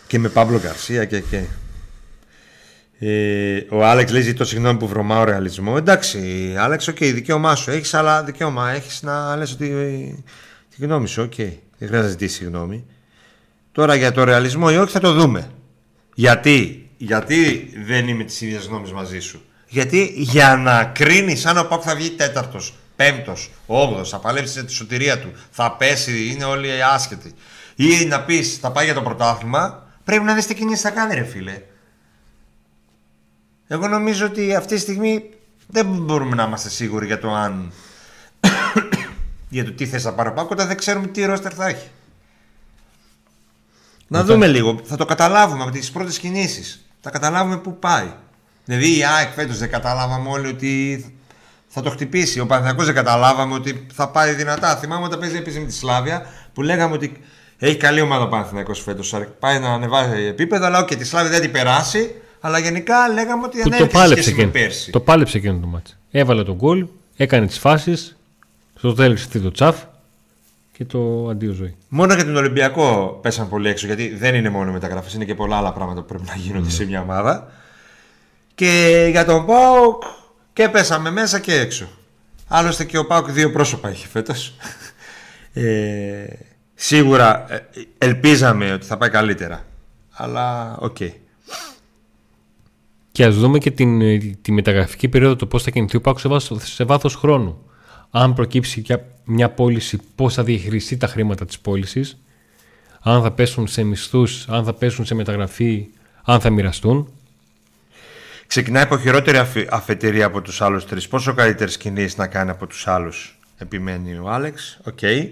Και με Παύλο Γκαρσία και. Ο Άλεξ λέει: το συγγνώμη που βρωμάω ρεαλισμό. Εντάξει, Άλεξ, οκ, δικαίωμά σου. Έχεις άλλα δικαίωμα. Έχεις να λες ότι. Τη γνώμη σου, οκ. Δεν χρειάζεται να ζητήσεις συγγνώμη. Τώρα για το ρεαλισμό ή όχι θα το δούμε. Γιατί δεν είμαι τις ίδιες γνώμες μαζί σου. Γιατί για να κρίνεις αν ο ΠΑΟΚ θα βγει τέταρτος, πέμπτος, όγδος, θα παλέψει τη σωτηρία του, θα πέσει, είναι όλοι άσχετοι, ή να πεις θα πάει για το πρωτάθλημα, πρέπει να δεις τι κινήσεις θα κάνει, ρε φίλε. Εγώ νομίζω ότι αυτή τη στιγμή δεν μπορούμε να είμαστε σίγουροι για το αν για το τι θέση θα πάρει ο ΠΑΟΚ, όταν δεν ξέρουμε τι ρόστερ θα έχει. Να δούμε λίγο. Θα το καταλάβουμε από τις πρώτες κινήσεις. Θα καταλάβουμε πού πάει. Δηλαδή η ΑΕΚ φέτος δεν καταλάβαμε όλοι ότι θα το χτυπήσει. Ο Παναθηναϊκός δεν καταλάβαμε ότι θα πάει δυνατά. Θυμάμαι όταν παίζει με τη Σλάβια που λέγαμε ότι έχει καλή ομάδα ο Παναθηναϊκός φέτος. Πάει να ανεβάζει επίπεδο, αλλά όχι, τη Σλάβια δεν την περάσει. Αλλά γενικά λέγαμε ότι ανέβηκε σχέση με πέρσι. Το πάλεψε εκείνο το μάτς. Έβαλε τον γκολ, έκανε τις φάσεις. Στο τέλος το τσαφ. Και το αντίο ζωή. Μόνο για τον Ολυμπιακό πέσαν πολύ έξω, γιατί δεν είναι μόνο μεταγραφές, είναι και πολλά άλλα πράγματα που πρέπει να γίνονται σε μια ομάδα. Και για τον ΠΑΟΚ και πέσαμε μέσα και έξω. Άλλωστε και ο ΠΑΟΚ δύο πρόσωπα έχει φέτος. Σίγουρα ελπίζαμε ότι θα πάει καλύτερα. Αλλά οκ. Και ας δούμε και τη μεταγραφική περίοδο, το πώς θα κινηθεί ο ΠΑΟΚ σε βάθος χρόνου. Αν προκύψει μια πώληση, πώς θα διαχειριστεί τα χρήματα της πώλησης, αν θα πέσουν σε μισθούς, αν θα πέσουν σε μεταγραφή, αν θα μοιραστούν. Ξεκινάει από χειρότερη αφετηρία από τους άλλους τρεις. Πόσο καλύτερες κινήσεις να κάνει από τους άλλους, επιμένει ο Άλεξ. Οκ. Okay.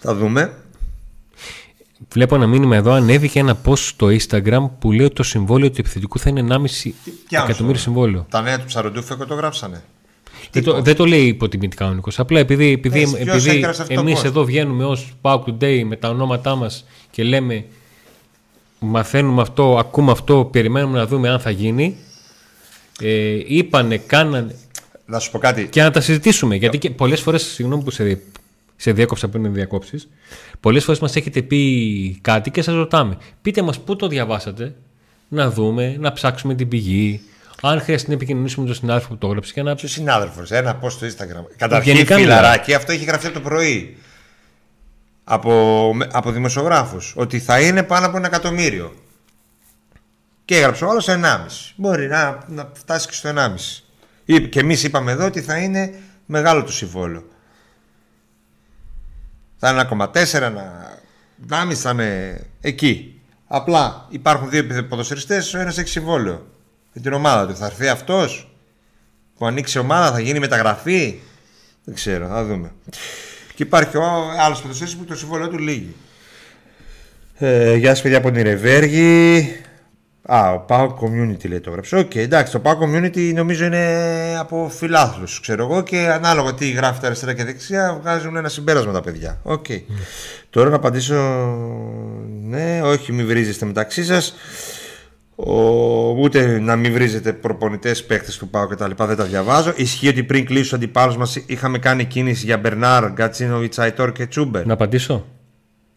Θα δούμε. Βλέπω ένα μήνυμα εδώ. Ανέβηκε ένα post στο Instagram που λέει ότι το συμβόλαιο του επιθετικού θα είναι 1,5 εκατομμύριο συμβόλαιο. Τα νέα του Ψαροντούφεκο το γράψανε. Δεν το λέει υποτιμητικά ο Νίκος. Απλά επειδή εμείς εδώ βγαίνουμε ως Pack Today με τα ονόματά μας και λέμε, μαθαίνουμε αυτό, ακούμε αυτό, περιμένουμε να δούμε αν θα γίνει. Είπανε, κάνανε. Να σου πω κάτι. Και να τα συζητήσουμε. Γιατί πολλές φορές, συγγνώμη που σε διέκοψα πριν διακόψεις, πολλές φορές μας έχετε πει κάτι και σας ρωτάμε. Πείτε μας πού το διαβάσατε, να δούμε, να ψάξουμε την πηγή. Αν χρειάζεται να επικοινωνήσουμε με τον συνάδελφο που το έγραψε και να. Ποιο συνάδελφο, ένα post στο Instagram. Καταρχήν, φιλαράκι, αυτό έχει γραφτεί το πρωί από δημοσιογράφους. Ότι θα είναι πάνω από 1 εκατομμύριο. Και έγραψε ο άλλος 1,5. Μπορεί να φτάσει και στο 1,5. Και εμείς είπαμε εδώ ότι θα είναι μεγάλο το συμβόλαιο. Θα είναι 1,4, 1,5, θα είναι εκεί. Απλά υπάρχουν δύο ποδοσφαιριστές, ο ένας έχει συμβόλαιο. Με την ομάδα του. Θα έρθει αυτός που ανοίξει ομάδα, θα γίνει μεταγραφή. Δεν ξέρω, θα δούμε. Και υπάρχει ο άλλος ποδοσφαιριστής που το συμβόλαιο του λύγει. Γεια σας παιδιά από την Ρεβέργη. Α, ο Pack Community λέει το γράψε. Οκ, εντάξει, το Pack Community νομίζω είναι από φιλάθλους, ξέρω εγώ, και ανάλογα τι γράφει τα αριστερά και δεξιά βγάζουν ένα συμπέρασμα τα παιδιά. Οκ. Okay. Τώρα να απαντήσω. Ναι, όχι, μην βρίζεστε μεταξύ σας. Ούτε να μην βρίζετε προπονητές, παίκτες του ΠΑΟ κτλ. Δεν τα διαβάζω. Ισχύει ότι πριν κλείσει ο αντιπάλος μας είχαμε κάνει κίνηση για Μπερνάρ, Γκατσίνοβιτς, Αϊτόρ και Τσούμπερ. Να απαντήσω.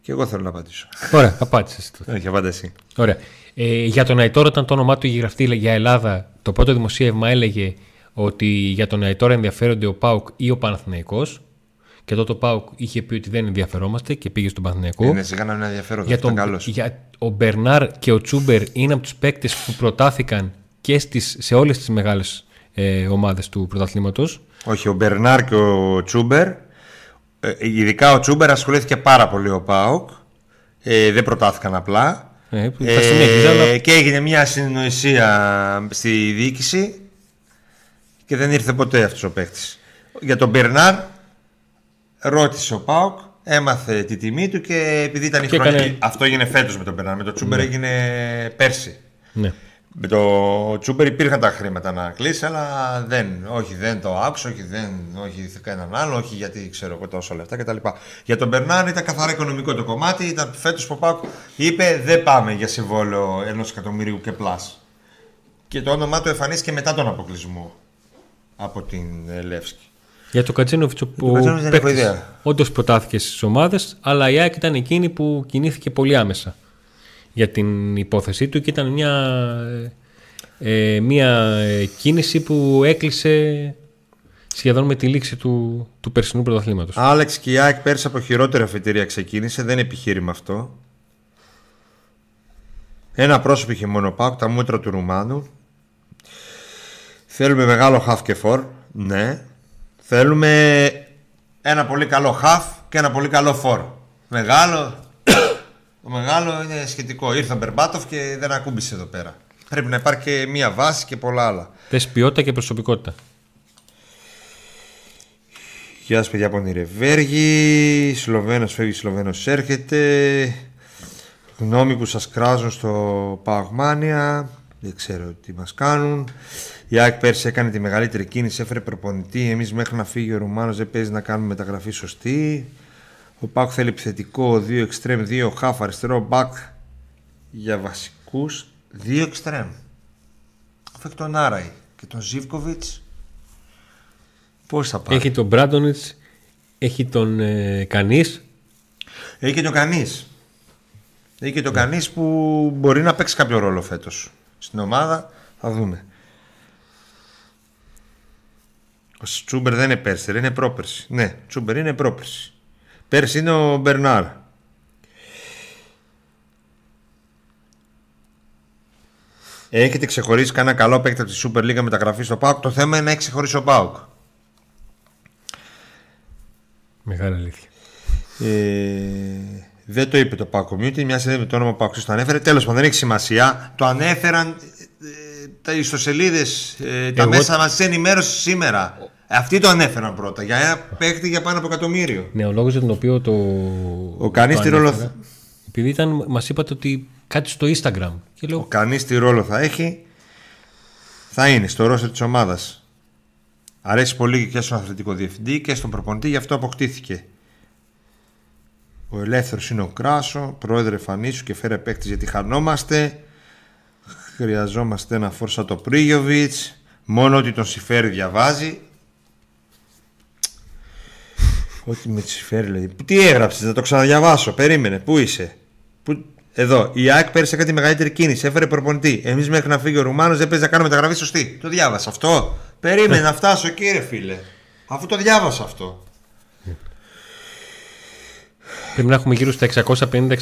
Και εγώ θέλω να απαντήσω. Ωραία, απάντησες. Όχι, απάντηση. Ωραία. Για τον Αϊτόρ, όταν το όνομά του είχε γραφτεί για Ελλάδα, το πρώτο δημοσίευμα έλεγε ότι για τον Αϊτόρ ενδιαφέρονται ο ΠΑΟΚ ή ο Παναθηναϊκός. Και τότε ο ΠΑΟΚ είχε πει ότι δεν ενδιαφερόμαστε και πήγε στον Παναθηναϊκό. Ναι, σιγά να μην ενδιαφέρονται. Ο Μπερνάρ και ο Τσούμπερ είναι από τους παίκτες που προτάθηκαν και σε όλες τις μεγάλες ομάδες του πρωταθλήματος. Όχι, ο Μπερνάρ και ο Τσούμπερ. Ειδικά ο Τσούμπερ ασχολήθηκε πάρα πολύ ο ΠΑΟΚ. Δεν προτάθηκαν απλά. Και έγινε μια συνεννοησία στη διοίκηση και δεν ήρθε ποτέ αυτός ο παίκτης. Για τον Μπερνάρ ρώτησε ο ΠΑΟΚ, έμαθε τη τιμή του και επειδή ήταν η χρονική. Έκανε... Αυτό έγινε φέτος με τον Μπερνάρ. Με τον Τσούμπερ έγινε πέρσι. Ναι. Με τον Τσούμπερ υπήρχαν τα χρήματα να κλείσει, αλλά δεν το άκουσα, όχι κανέναν άλλο, όχι γιατί ξέρω εγώ τόσο λεφτά κτλ. Για τον Μπερνάρ ήταν καθαρά οικονομικό το κομμάτι. Ήταν φέτος που ο ΠΑΟΚ είπε δεν πάμε για συμβόλαιο 1 εκατομμυρίου και πλάς. Και το όνομά του εμφανίστηκε μετά τον αποκλεισμό από την Λεύσκη. Για το Κατσίνοβιτς που όντως προτάθηκε στις ομάδες, αλλά η ΑΕΚ ήταν εκείνη που κινήθηκε πολύ άμεσα για την υπόθεσή του και ήταν μια κίνηση που έκλεισε σχεδόν με τη λήξη του περσινού πρωταθλήματος. Άλεξ, και η ΑΕΚ πέρσι από χειρότερη αφετηρία ξεκίνησε, δεν είναι επιχείρημα αυτό. Ένα πρόσωπο είχε μόνο ΠΑΟΚ, τα μούτρα του Ρουμάνου. Θέλουμε μεγάλο χαφ και φορ, ναι. Θέλουμε ένα πολύ καλό χαφ και ένα πολύ καλό φορ. Μεγάλο. Το μεγάλο είναι σχετικό. Ήρθε ο Μπερμπάτοφ και δεν ακούμπησε εδώ πέρα. Πρέπει να υπάρχει και μία βάση και πολλά άλλα. Θες ποιότητα και προσωπικότητα. Γεια σας παιδιά από την Ρεβέργη. Σλοβαίνος φεύγει, Σλοβαίνος έρχεται. Γνώμη που σας κράζουν στο Παγμάνια. Δεν ξέρω τι μας κάνουν. Η ΑΕΚ πέρσι έκανε τη μεγαλύτερη κίνηση, έφερε προπονητή. Εμείς μέχρι να φύγει ο Ρουμάνος δεν παίζει να κάνουμε μεταγραφή σωστή. Ο ΠΑΟΚ θέλει επιθετικό, 2 εξτρέμ, 2 χάφ, αριστερό μπακ για βασικούς. 2 εξτρέμ. Αφού έχει τον Άραϊ και τον Ζίβκοβιτς, πώς θα πάει. Έχει τον Μπράντονιτς, έχει τον Κανής. Έχει και τον Κανής. Έχει και τον Κανής που μπορεί να παίξει κάποιο ρόλο φέτος στην ομάδα. Θα δούμε. Ο Τσούμπερ δεν είναι πέρσι, είναι πρόπερσι. Ναι, Τσούμπερ είναι πρόπερσι. Πέρσι είναι ο Μπερνάρ. Έχετε ξεχωρίσει κανένα καλό παίκτη από τη Super League μεταγραφή στο ΠΑΟΚ? Το θέμα είναι να έχει ξεχωρίσει ο ΠΑΟΚ. Μεγάλη αλήθεια. Δεν το είπε το ΠΑΟΚ Community. Μια συνέντευξη με το όνομα ΠΑΟΚ το ανέφερε. Τέλος πάντων, δεν έχει σημασία. Το ανέφεραν τα ιστοσελίδες, τα μέσα μας ενημέρωση σήμερα. Αυτοί το ανέφεραν πρώτα. Για ένα παίχτη για πάνω από 100.000. Ναι, ο λόγος για τον οποίο το. Ο Κανής τη Ρόλο. Επειδή ήταν, μας είπατε ότι κάτι στο Instagram. Και λέω... Ο Κανής τη Ρόλο θα έχει. Θα είναι στο ρόστερ της ομάδας. Αρέσει πολύ και στον αθλητικό διευθυντή και στον προπονητή, γι' αυτό αποκτήθηκε. Ο ελεύθερος είναι ο Κράσο. Πρόεδρε, φανίσου και φέρε παίκτης γιατί χανόμαστε. Χρειαζόμαστε ένα φόρσα το Πρίγιοβιτς. Μόνο ότι τον συμφέρει διαβάζει. Ό,τι με συμφέρει λέει. Τι έγραψες, να το ξαναδιαβάσω. Περίμενε, πού είσαι. Πού... Εδώ. Η ΑΕΚ πέρασε κάτι μεγαλύτερη κίνηση. Έφερε προπονητή. Εμείς μέχρι να φύγει ο Ρουμάνος δεν παίζει να κάνουμε μεταγραφή σωστή. Το διάβασα αυτό. Περίμενε να φτάσω, κύριε φίλε. Αφού το διάβασα αυτό. Πρέπει να έχουμε γύρω στα 650-670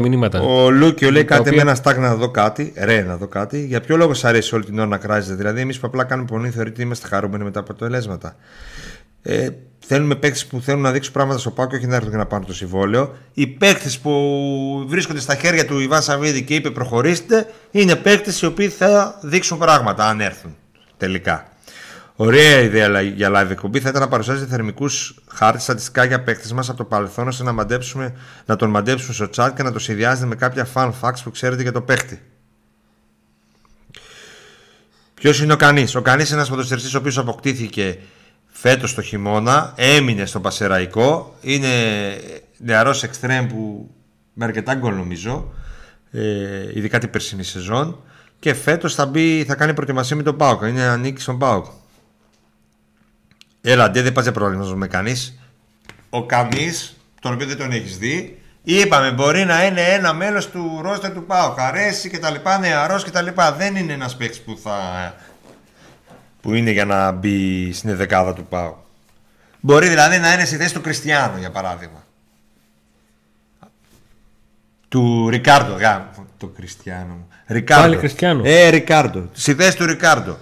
μηνύματα. Ο Λούκιο λέει κάτι με ένα στάκ να δω κάτι. Ρε, να δω κάτι. Για ποιο λόγο σας αρέσει όλη την ώρα να κράζετε. Δηλαδή, εμείς που απλά κάνουμε πονή θεωρείτε είμαστε χαρούμενοι με τα αποτελέσματα. Θέλουμε παίκτες που θέλουν να δείξουν πράγματα στο ΠΑΟΚ και όχι να έρθουν και να πάρουν το συμβόλαιο. Οι παίκτες που βρίσκονται στα χέρια του Ιβάν Σαββίδη και είπε προχωρήστε, είναι παίκτες οι οποίοι θα δείξουν πράγματα αν έρθουν τελικά. Ωραία ιδέα για live εκπομπή θα ήταν να παρουσιάζετε θερμικούς χάρτες στατιστικά για παίκτες μας από το παρελθόν ώστε να τον μαντέψουμε στο chat και να το συνδυάζετε με κάποια fun facts που ξέρετε για το παίκτη. Ποιος είναι ο Κανής? Ο Κανής είναι ένας ποδοσφαιριστής ο οποίος αποκτήθηκε φέτος το χειμώνα, έμεινε στον Πασεραϊκό. Είναι νεαρός εξτρέμ που με αρκετά γκολ νομίζω, ειδικά την περσινή σεζόν. Και φέτος θα κάνει προετοιμασία με τον ΠΑΟΚ. Είναι ανήκει στον ΠΑΟΚ. Έλα, δεν πας για προβληματισμό με κανείς. Ο Καμής, τον οποίο δεν τον έχεις δει, είπαμε μπορεί να είναι ένα μέλος του ρόστερ του ΠΑΟΚ. Αρέσει και τα λοιπά, νεαρός και τα λοιπά. Δεν είναι ένας παίκτης που είναι για να μπει στην δεκάδα του ΠΑΟΚ. Μπορεί δηλαδή να είναι στη θέση του Κριστιάνο, για παράδειγμα. Του Ρικάρντο. Το Κριστιάνο μου. Πάλι Κριστιάνο. Ρικάρντο. Στη θέση του Ρικάρντο.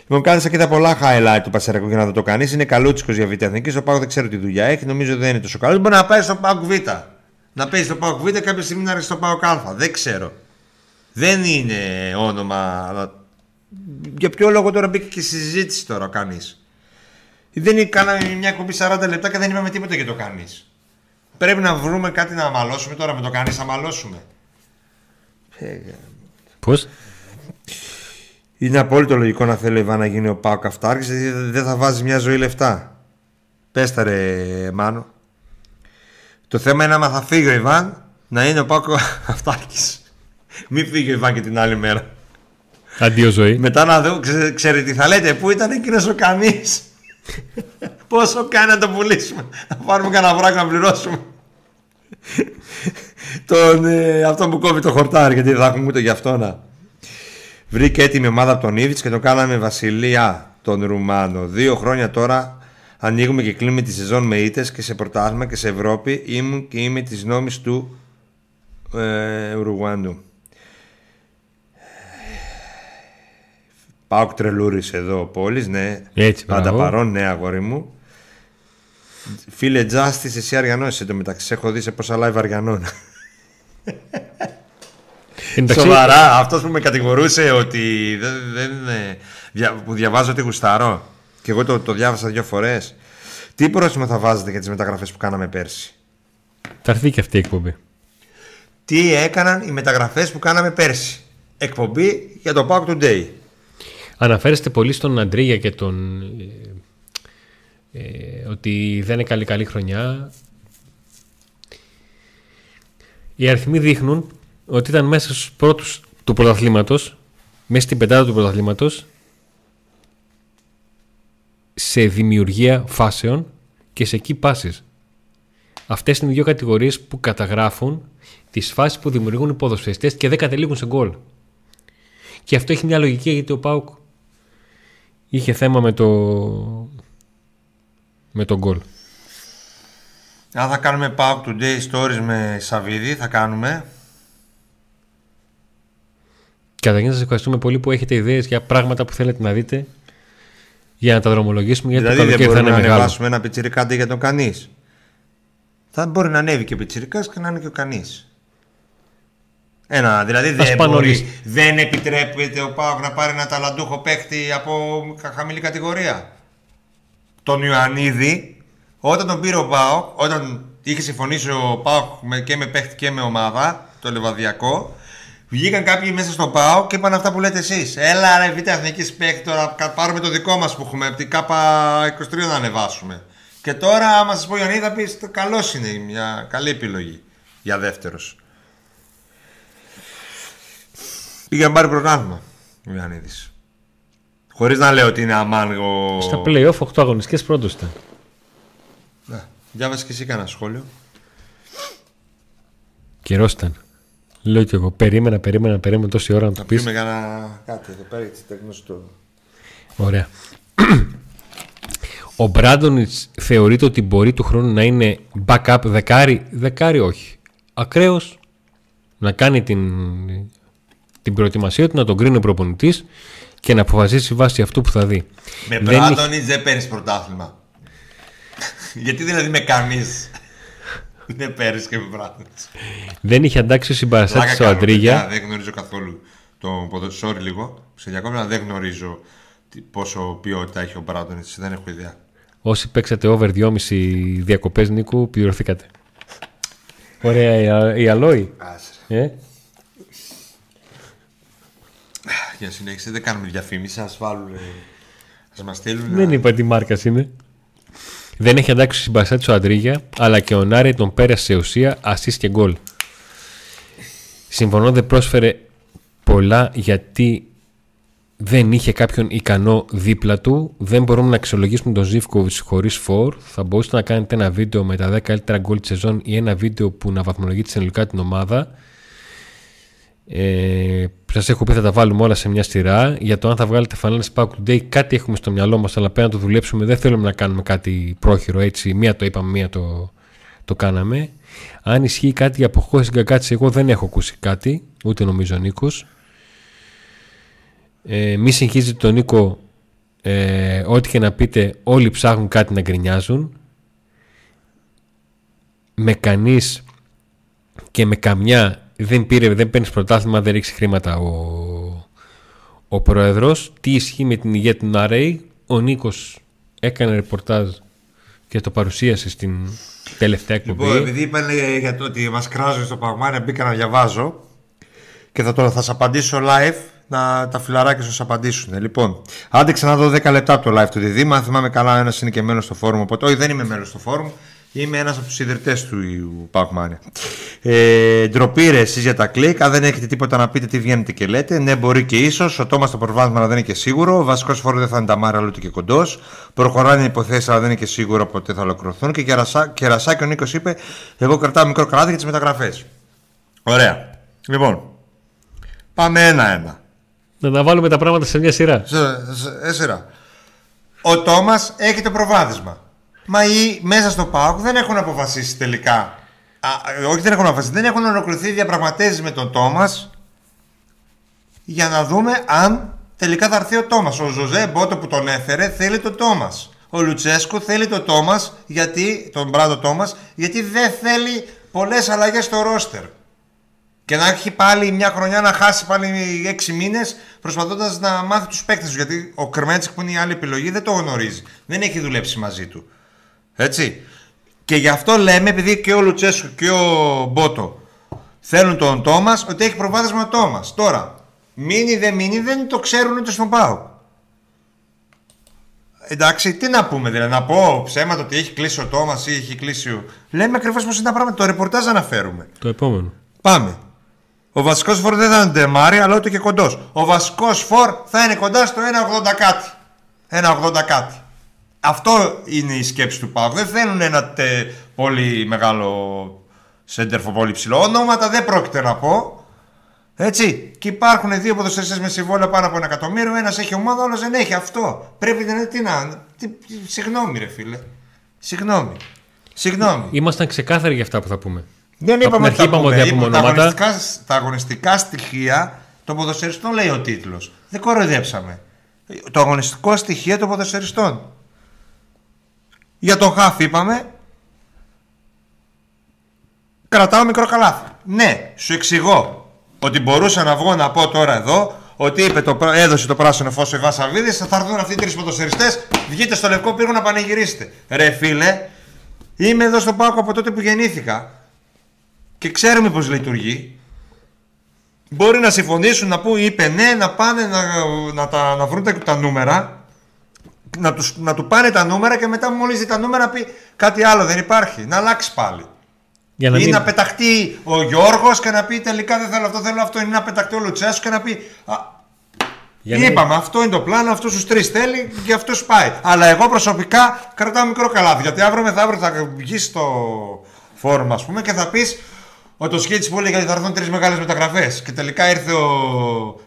Λοιπόν, κάθεσα και τα πολλά highlight του Πασεραϊκού για να δω το κανείς. Είναι καλούτσικος για Β' Εθνική. Στο ΠΑΟΚ δεν ξέρω τι δουλειά έχει. Νομίζω δεν είναι τόσο καλό. Μπορεί να πάει στο ΠΑΟΚ Β. Να παίζει στο ΠΑΟΚ Β. Κάποια στιγμή να έρθει στο ΠΑΟΚ Α. Δεν ξέρω. Δεν είναι όνομα. Αλλά... Για ποιο λόγο τώρα μπήκε και συζήτηση τώρα ο κανείς. Δεν κάναμε μια κομπή 40 λεπτά και δεν είπαμε τίποτα για το κανείς. Πρέπει να βρούμε κάτι να αμαλώσουμε τώρα με το κανείς. Αμαλώσουμε. Πώς? Είναι απόλυτο λογικό να θέλει ο Ιβάν να γίνει ο ΠΑΟΚ καυτάρχης. Δεν θα βάζει μια ζωή λεφτά. Πες τα ρε Μάνο. Το θέμα είναι άμα θα φύγει ο Ιβάν να είναι ο ΠΑΟΚ καυτάρχης. Μην φύγει ο Ιβάν και την άλλη μέρα. Αντίο ζωή. Μετά να δω, ξέρετε τι θα λέτε. Πού ήταν εκείνος ο κανείς. Πόσο κάνει να το πουλήσουμε. Να πάρουμε κανένα βράκο να πληρώσουμε. Αυτό που κόβει το χορτάρι. Γιατί θα έχουμε ούτε γι' αυτό να. Βρήκε έτοιμη ομάδα από τον Ήβιτς και το κάναμε βασιλεία τον Ρουμάνο. 2 χρόνια τώρα ανοίγουμε και κλείνουμε τη σεζόν με ήττες και σε πρωτάθλημα και σε Ευρώπη. Ήμουν και είμαι της νόμης του Ουρουάνου. ΠΑΟΚ τρελούρης εδώ ο Πόλης, ναι. Έτσι, πάντα παρόν, ναι αγόρι μου. Φίλε Τζάστης, εσύ αριανός εντωμεταξύ. Σε έχω δει σε πόσα live αριανών. Εντάξει. Σοβαρά, αυτός που με κατηγορούσε ότι που διαβάζω ότι γουστάρω. Και εγώ το διάβασα 2 φορές. Τι πρόστιμο θα βάζετε για τις μεταγραφές που κάναμε πέρσι? Θα έρθει και αυτή η εκπομπή. Τι έκαναν οι μεταγραφές που κάναμε πέρσι? Εκπομπή για το Pack Today. Αναφέρεστε πολύ στον Αντρίγια και τον ότι δεν είναι καλή χρονιά. Οι αριθμοί δείχνουν ότι ήταν μέσα στους πρώτους του πρωταθλήματος, μέσα στην πεντάδα του πρωταθλήματος, σε δημιουργία φάσεων και σε key passes. Αυτές είναι οι 2 κατηγορίες που καταγράφουν τις φάσεις που δημιουργούν οι ποδοσφαιριστές και δεν καταλήγουν σε γκολ. Και αυτό έχει μια λογική γιατί ο ΠΑΟΚ είχε θέμα με το γκολ. Αν θα κάνουμε ΠΑΟΚ Today Stories με Σαββίδη, θα κάνουμε... Καταρχήν σας ευχαριστούμε πολύ που έχετε ιδέες για πράγματα που θέλετε να δείτε για να τα δρομολογήσουμε, γιατί δηλαδή, το καλοκαίρι θα είναι μεγάλο. Δηλαδή δεν μπορούμε να ανεβάσουμε ένα πιτσιρικάντι για τον κανείς. Θα μπορεί να ανέβει και ο πιτσιρικάς και να είναι και ο κανείς. Δηλαδή δεν επιτρέπεται ο ΠΑΟΚ να πάρει ένα ταλαντούχο παίκτη από χαμηλή κατηγορία. Τον Ιωαννίδη, όταν τον πήρε ο ΠΑΟΚ, όταν είχε συμφωνήσει ο ΠΑΟΚ και με παίκτη και με ομάδα, το Λεβαδιακό, βγήκαν κάποιοι μέσα στο ΠΑΟΚ και είπαν αυτά που λέτε εσείς. Έλα ρε β' εθνικής παίκτη, τώρα πάρουμε το δικό μας που έχουμε, από την K23 να ανεβάσουμε. Και τώρα, άμα σας πω Ιωαννίδη, θα πεις καλός είναι, μια καλή επιλογή για δεύτερος. Πήγε να πάρει πρωτάθλημα ο Ιωαννίδης. Χωρίς να λέω ότι είναι αμάνγο. Στα play-off 8 αγωνιστικές πρώτος ήταν. Ναι, διάβασε και εσύ κανένα σχόλιο. Καιρός ήταν. Λέω και εγώ, περίμενα τόση ώρα να το πεις. Να πούμε κανένα κάτι εδώ πέρα, έτσι τεχνώς το... Ωραία. Ο Μπράντονιτς θεωρείται ότι μπορεί του χρόνου να είναι backup δεκάρι όχι. Ακραίος να κάνει την προετοιμασία του, να τον κρίνει ο προπονητής και να αποφασίσει βάσει αυτού που θα δει. Με Μπράντονιτς δεν παίρνεις πρωτάθλημα. Γιατί δηλαδή με κανείς δεν παίρνεις και με Μπράντονιτς. Δεν είχε αντάξει συμπαραστάτη στο Αντρίγια. Δεν γνωρίζω καθόλου το ποδοσφαίρι λίγο. Σε διακόπτω, δεν γνωρίζω πόσο ποιότητα έχει ο Μπράντονιτς. Δεν έχω ιδέα. Όσοι παίξατε over 2,5 διακοπές Νίκου, πληρωθήκατε. Ωραία η αλόη. Για συνέχισε, δεν κάνουμε διαφήμιση, ας μας στείλουν. Δεν είπα τι μάρκας είναι. Δεν έχει αντάξει συμπαραστάτη ο Αντρίγια, αλλά και ο Νάρη τον πέρασε σε ουσία, ασίς και γκολ. Συμφωνώ, δεν πρόσφερε πολλά γιατί δεν είχε κάποιον ικανό δίπλα του. Δεν μπορούμε να αξιολογήσουμε τον Ζίβκοβιτς χωρίς φορ. Θα μπορούσατε να κάνετε ένα βίντεο με τα 10 καλύτερα γκολ τη σεζόν ή ένα βίντεο που να βαθμολογείται συνολικά την ομάδα. Σας έχω πει θα τα βάλουμε όλα σε μια σειρά. Για το αν θα βγάλετε φανέλες Pauk Today, κάτι έχουμε στο μυαλό μας, αλλά πέρα να το δουλέψουμε. Δεν θέλουμε να κάνουμε κάτι πρόχειρο έτσι. Μία το είπαμε, μία το κάναμε. Αν ισχύει κάτι από χώρες γκαγκάτσες, εγώ δεν έχω ακούσει κάτι, ούτε νομίζω ο Νίκος. Μη συγχύζετε τον Νίκο, ό,τι και να πείτε, όλοι ψάχνουν κάτι να γκρινιάζουν. Με κανείς και με καμιά δεν παίρνει πρωτάθλημα, δεν ρίξει χρήματα ο πρόεδρος. Τι ισχύει με την υγεία του Νάρεϊ. Ο Νίκος έκανε ρεπορτάζ και το παρουσίασε στην τελευταία εκπομπή. Λοιπόν, επειδή είπαν για το ότι μας κράζουν στο Παγμάνια, μπήκα να διαβάζω και θα σας απαντήσω live, να τα φιλαράκια σας απαντήσουν. Λοιπόν, άντεξα να δω 10 λεπτά από το live του Διδύμα. Αν θυμάμαι καλά, ένας είναι και μέλος στο φόρουμ. Οπότε, όχι, δεν είμαι μέλος στο φόρουμ. Είμαι ένας από τους ιδρυτές του Παγκμάνια. Ντροπή ρε εσείς για τα κλικ. Αν δεν έχετε τίποτα να πείτε, τι βγαίνετε και λέτε. Ναι, μπορεί και ίσως. Ο Τόμας το προβάδισμα, αλλά δεν είναι και σίγουρο. Ο βασικός φόρος δεν θα είναι τα Μάρα, αλλά ούτε και κοντός. Προχωράνε οι υποθέσεις, αλλά δεν είναι και σίγουρο ποτέ θα ολοκληρωθούν. Και Κερασάκη ο Νίκος είπε: εγώ κρατάω μικρό καλάθι για τις μεταγραφές. Ωραία. Λοιπόν, πάμε ένα-ένα. Να τα βάλουμε τα πράγματα σε μια σειρά. Σειρά. Ο Τόμας έχει το προβάδισμα. Μα οι μέσα στο ΠΑΟΚ δεν έχουν αποφασίσει τελικά. Όχι, δεν έχουν αποφασίσει. Δεν έχουν ολοκληρωθεί διαπραγματεύσεις με τον Τόμας για να δούμε αν τελικά θα έρθει ο Τόμας. Ο Ζωζέ Μπότο που τον έφερε θέλει τον Τόμας. Ο Λουτσέσκου θέλει τον Τόμας, τον Μπράντο Τόμας, γιατί δεν θέλει πολλές αλλαγές στο ρόστερ. Και να έχει πάλι μια χρονιά να χάσει πάλι 6 μήνες προσπαθώντας να μάθει τους παίκτες του. Γιατί ο Κρμέτσικ που είναι η άλλη επιλογή δεν το γνωρίζει. Δεν έχει δουλέψει μαζί του. Έτσι. Και γι' αυτό λέμε, επειδή και ο Λουτσέσκο και ο Μπότο θέλουν τον Τόμας, ότι έχει προβάδισμα ο Τόμας. Τώρα, μείνει δεν μείνει, δεν το ξέρουν ούτε στον ΠΑΟΚ. Εντάξει, τι να πούμε, δηλαδή να πω ψέματα ότι έχει κλείσει ο Τόμας ή έχει κλείσει ο. Λέμε ακριβώς πώς είναι τα πράγματα. Το ρεπορτάζ αναφέρουμε. Το επόμενο. Πάμε. Ο βασικός φορ δεν θα είναι τεμάρι, αλλά ούτε και κοντός. Ο βασικός φορ θα είναι κοντά στο 1,80 κάτι. 1,80 κάτι. Αυτό είναι η σκέψη του ΠΑΟΚ. Δεν θέλουν ένα πολύ μεγάλο σέντερφο, πολύ ψηλό. Ονόματα δεν πρόκειται να πω. Έτσι. Και υπάρχουν δύο ποδοσφαιριστές με συμβόλαια πάνω από 1 εκατομμύριο. Ένας έχει ομάδα, άλλος δεν έχει. Αυτό. Πρέπει να είναι. Συγγνώμη, ρε φίλε. Συγγνώμη. Ήμασταν ξεκάθαροι για αυτά που θα πούμε. Δεν είπαμε ότι τα αγωνιστικά στοιχεία των ποδοσφαιριστών λέει ο τίτλος. Δεν κοροϊδέψαμε. Το αγωνιστικό στοιχείο των ποδοσφαιριστών. Για τον Χαφ είπαμε, κρατάω μικρό καλάθι. Ναι, σου εξηγώ. ότι μπορούσα να βγω να πω τώρα εδώ ότι είπε έδωσε το πράσινο φως ο Ιβάν Σαββίδης, θα έρθουν αυτοί οι τρεις ποδοσφαιριστές, βγείτε στο Λευκό Πύργο να πανηγυρίσετε. Ρε φίλε, είμαι εδώ στον ΠΑΟΚ από τότε που γεννήθηκα και ξέρουμε πώς λειτουργεί. Μπορεί να συμφωνήσουν, να πούν είπε ναι, να πάνε να βρουν τα νούμερα, να του πάνε τα νούμερα και μετά μόλις δει τα νούμερα πει κάτι άλλο δεν υπάρχει, να αλλάξει πάλι. Να ή μην... να πεταχτεί ο Γιώργος και να πει τελικά δεν θέλω αυτό, θέλω αυτό. Ή να πεταχτεί ο Λουτσέσκο και να πει είπαμε, αυτό είναι το πλάνο, αυτούς τους τρεις θέλει και αυτούς πάει. Αλλά εγώ προσωπικά κρατάω μικρό καλάθι. Γιατί αύριο μεθαύριο θα βγει στο φόρουμ, ας πούμε, και θα πεις ότι ο Σχίτης που έλεγε θα έρθουν τρεις μεγάλες μεταγραφές. Και τελικά ήρθε ο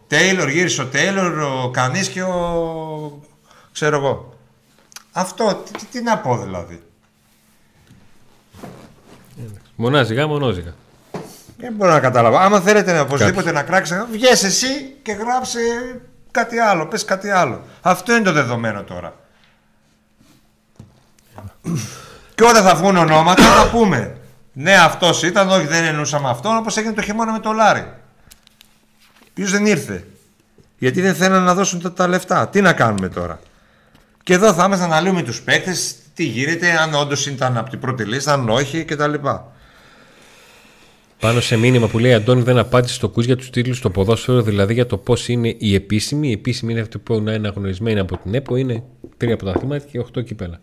Τέιλορ, γύρισε ο Τέιλορ, ο Κανής και ο. Ξέρω εγώ. Αυτό, τι να πω δηλαδή. Μονάζιγα, μονόζιγα. Δεν μπορώ να καταλάβω. Άμα θέλετε οπωσδήποτε να κράξετε, βγες εσύ και γράψε κάτι άλλο. Πες κάτι άλλο. Αυτό είναι το δεδομένο τώρα. Και όταν θα βγουν ονόματα, θα πούμε ναι, αυτός ήταν, όχι, δεν εννοούσαμε αυτόν. Όπως έγινε το χειμώνα με το Λάρι. Ποιος δεν ήρθε. Γιατί δεν θέλουν να δώσουν τα λεφτά. Τι να κάνουμε τώρα. Και εδώ θα είμαστε να αναλύουμε τους παίκτες. Τι γίνεται, αν όντως ήταν από την πρώτη λίστα, αν όχι κτλ. Πάνω σε μήνυμα που λέει Αντώνη δεν απάντησε στο κουζ για τους τίτλους στο ποδόσφαιρο, δηλαδή για το πώς είναι οι επίσημοι. Οι επίσημοι είναι αυτοί που είναι αναγνωρισμένοι από την ΕΠΟ, είναι 3 πρωταθλήματα και 8 κύπελα.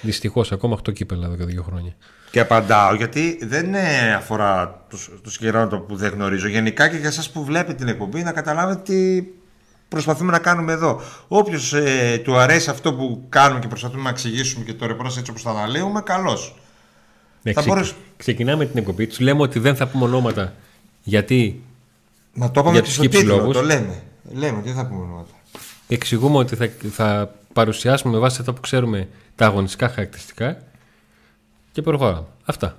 Δυστυχώς, ακόμα 8 κύπελα εδώ και 2 χρόνια. Και απαντάω, γιατί δεν αφορά το συγκεκριμένο που δεν γνωρίζω. Γενικά και για εσάς που βλέπετε την εκπομπή, να καταλάβετε τι προσπαθούμε να κάνουμε εδώ. Όποιος του αρέσει αυτό που κάνουμε και προσπαθούμε να εξηγήσουμε και το ρεπορτάζ έτσι όπως τα αναλύουμε, καλώς. Ξεκινάμε την εκπομπή, τους λέμε ότι δεν θα πούμε ονόματα γιατί. Να το πάμε και στο τίτλο, λόγους. Το λέμε. Λέμε ότι δεν θα πούμε ονόματα. Εξηγούμε ότι θα παρουσιάσουμε με βάση αυτά που ξέρουμε τα αγωνιστικά χαρακτηριστικά και προχωράμε. Αυτά.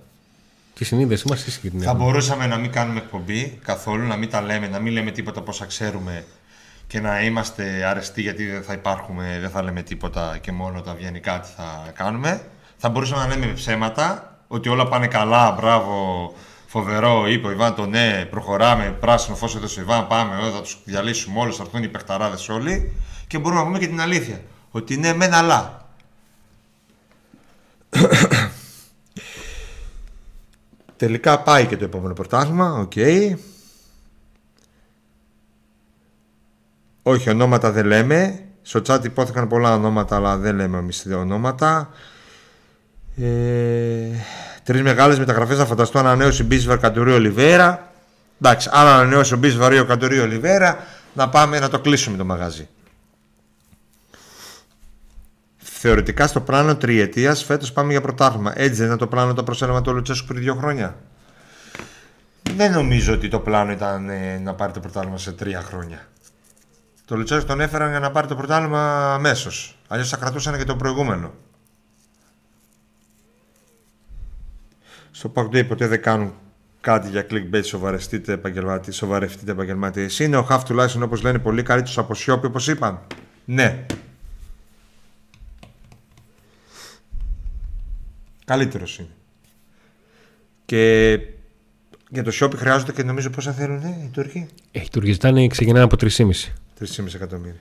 Τη συνείδησή μας και την. Θα μπορούσαμε να μην κάνουμε εκπομπή καθόλου, να μην τα λέμε, να μην λέμε τίποτα πόσα ξέρουμε. Και να είμαστε αρεστοί γιατί δεν θα υπάρχουμε, δεν θα λέμε τίποτα και μόνο τα βιανικά τι θα κάνουμε. Θα μπορούσαμε να λέμε ψέματα, ότι όλα πάνε καλά, μπράβο, φοβερό, είπε ο Ιβάν το ναι, προχωράμε, πράσινο φως έδωσε ο Ιβάν, πάμε, θα τους διαλύσουμε όλους, θα έρθουν οι παιχταράδες όλοι. Και μπορούμε να πούμε και την αλήθεια, ότι ναι μεν αλλά. Τελικά πάει και το επόμενο πρωτάθλημα, οκ. Okay. Όχι, ονόματα δεν λέμε. Στο chat υπόθηκαν πολλά ονόματα, αλλά δεν λέμε εμείς ονόματα. 3 μεγάλες μεταγραφές, θα φανταστώ, ανανέωση Μπίσβαρ, Καντουρί, Ολιβέρα. Εντάξει, αν ανανέωσε ο Μπίσβαρ ή ο Καντουρί, Ολιβέρα, να πάμε να το κλείσουμε το μαγαζί. Θεωρητικά στο πλάνο τριετίας φέτος πάμε για πρωτάθλημα. Έτσι δεν ήταν το πλάνο το προσέλευμα του Λουτσέσκου πριν 2 χρόνια. Δεν νομίζω ότι το πλάνο ήταν να πάρει το πρωτάθλημα σε 3 χρόνια. Το Λουτσέσκου τον έφεραν για να πάρει το πρωτάθλημα αμέσως. Αλλιώς θα κρατούσαν και το προηγούμενο. Στο Pack Day ποτέ δεν κάνουν κάτι για clickbait. Σοβαρευτείτε επαγγελματίες. Είναι ο Χαφ τουλάχιστον, όπως λένε πολύ καλή τους από σιώπη, όπως είπαν. Ναι. Καλύτερος είναι. Και για το σιώπη χρειάζονται και νομίζω πόσα θέλουν οι Τούρκοι. Οι Τούρκοι ζητάνε, ξεκινάνε από 3,5. 3,5 εκατομμύρια.